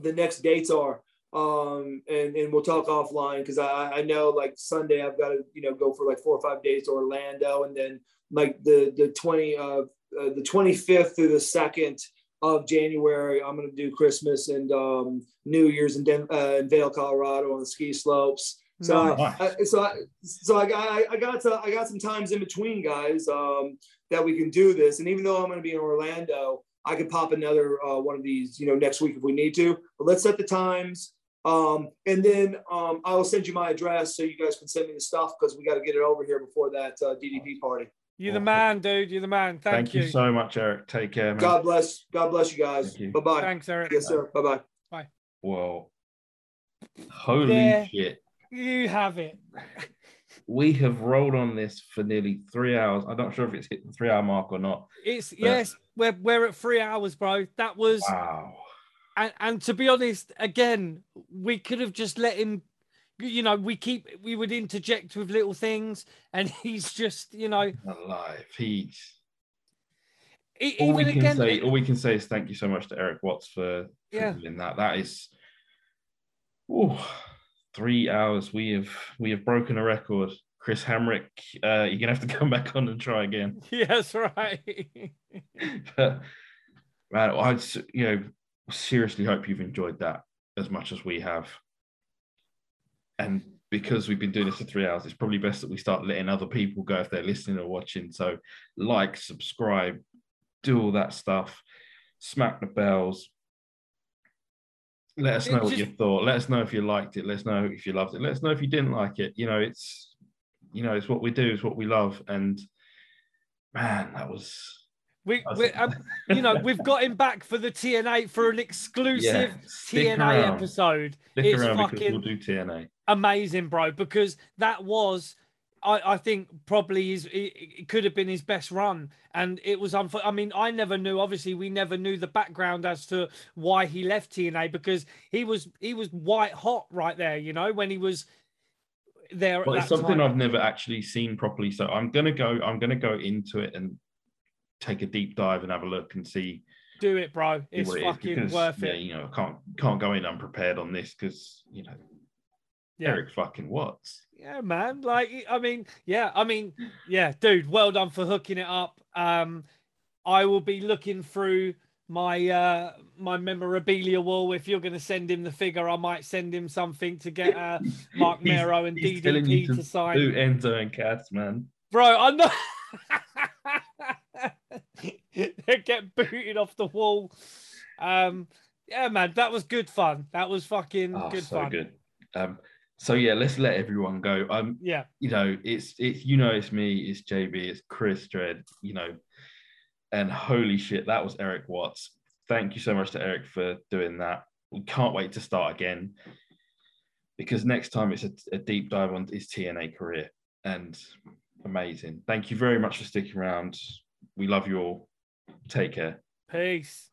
the next dates are. Um and, and we'll talk offline because I I know like Sunday I've got to you know go for like four or five days to Orlando, and then like the the twenty uh, uh the twenty-fifth through the second of January I'm gonna do Christmas and um New Year's in Den- uh, in Vail, Colorado on the ski slopes. So nice. I, so I, so I got I got to, I got some times in between, guys, um that we can do this. And even though I'm gonna be in Orlando, I could pop another uh, one of these you know next week if we need to. But let's set the times. Um, and then um, I will send you my address so you guys can send me the stuff because we got to get it over here before that uh, D D P party. You're the man, dude. You're the man. Thank, Thank you. you so much, Eric. Take care, man. God bless. God bless you guys. Bye bye. Thanks, Eric. Yes, sir. Bye bye. Bye. Well, holy there shit! You have it. We have rolled on this for nearly three hours. I'm not sure if it's hit the three hour mark or not. It's but... yes, we're we're at three hours, bro. That was wow. And, and to be honest, again, we could have just let him, you know, we keep, we would interject with little things and he's just, you know. Alive. He's. Even all, we can again, say, all we can say is thank you so much to Eric Watts for, for yeah. doing that. That is, oh, three hours. We have, we have broken a record. Chris Hamrick, uh, you're going to have to come back on and try again. Yes, right. But, man, I, you know, seriously hope you've enjoyed that as much as we have. And because we've been doing this for three hours, it's probably best that we start letting other people go if they're listening or watching. So like, subscribe, do all that stuff, smack the bells. Let us know what you thought. Let us know if you liked it. Let us know if you loved it. Let us know if you didn't like it. You know, it's, you know, it's what we do. It's what we love. And man, that was... We, we um, you know, we've got him back for the T N A for an exclusive yeah, T N A around. episode. Stick it's fucking we'll do T N A. Amazing, bro. Because that was, I, I think, probably his, it could have been his best run, and it was. Unf- I mean, I never knew. Obviously, we never knew the background as to why he left T N A because he was he was white hot right there. You know, when he was there. Well, at it's that something time. I've never actually seen properly. So I'm gonna go. I'm gonna go into it and take a deep dive and have a look and see. Do it, bro. It's it fucking because, worth yeah, it. You know, I can't can't go in unprepared on this because you know yeah. Eric fucking Watts. Yeah, man. Like, I mean, yeah, I mean, yeah, dude. Well done for hooking it up. Um, I will be looking through my uh my memorabilia wall. If you're going to send him the figure, I might send him something to get uh Mark Mero and D D P to, to sign. Do Enzo and Cass, man. Bro, I'm not. They get booted off the wall. Um, yeah, man, that was good fun. That was fucking oh, good so fun. Good. Um, so yeah, let's let everyone go. Um, yeah, you know, it's it's you know, it's me, it's J B, it's Chris Dredd, you know, and holy shit, that was Eric Watts. Thank you so much to Eric for doing that. We can't wait to start again because next time it's a, a deep dive on his T N A career and amazing. Thank you very much for sticking around. We love you all. Take care. Peace.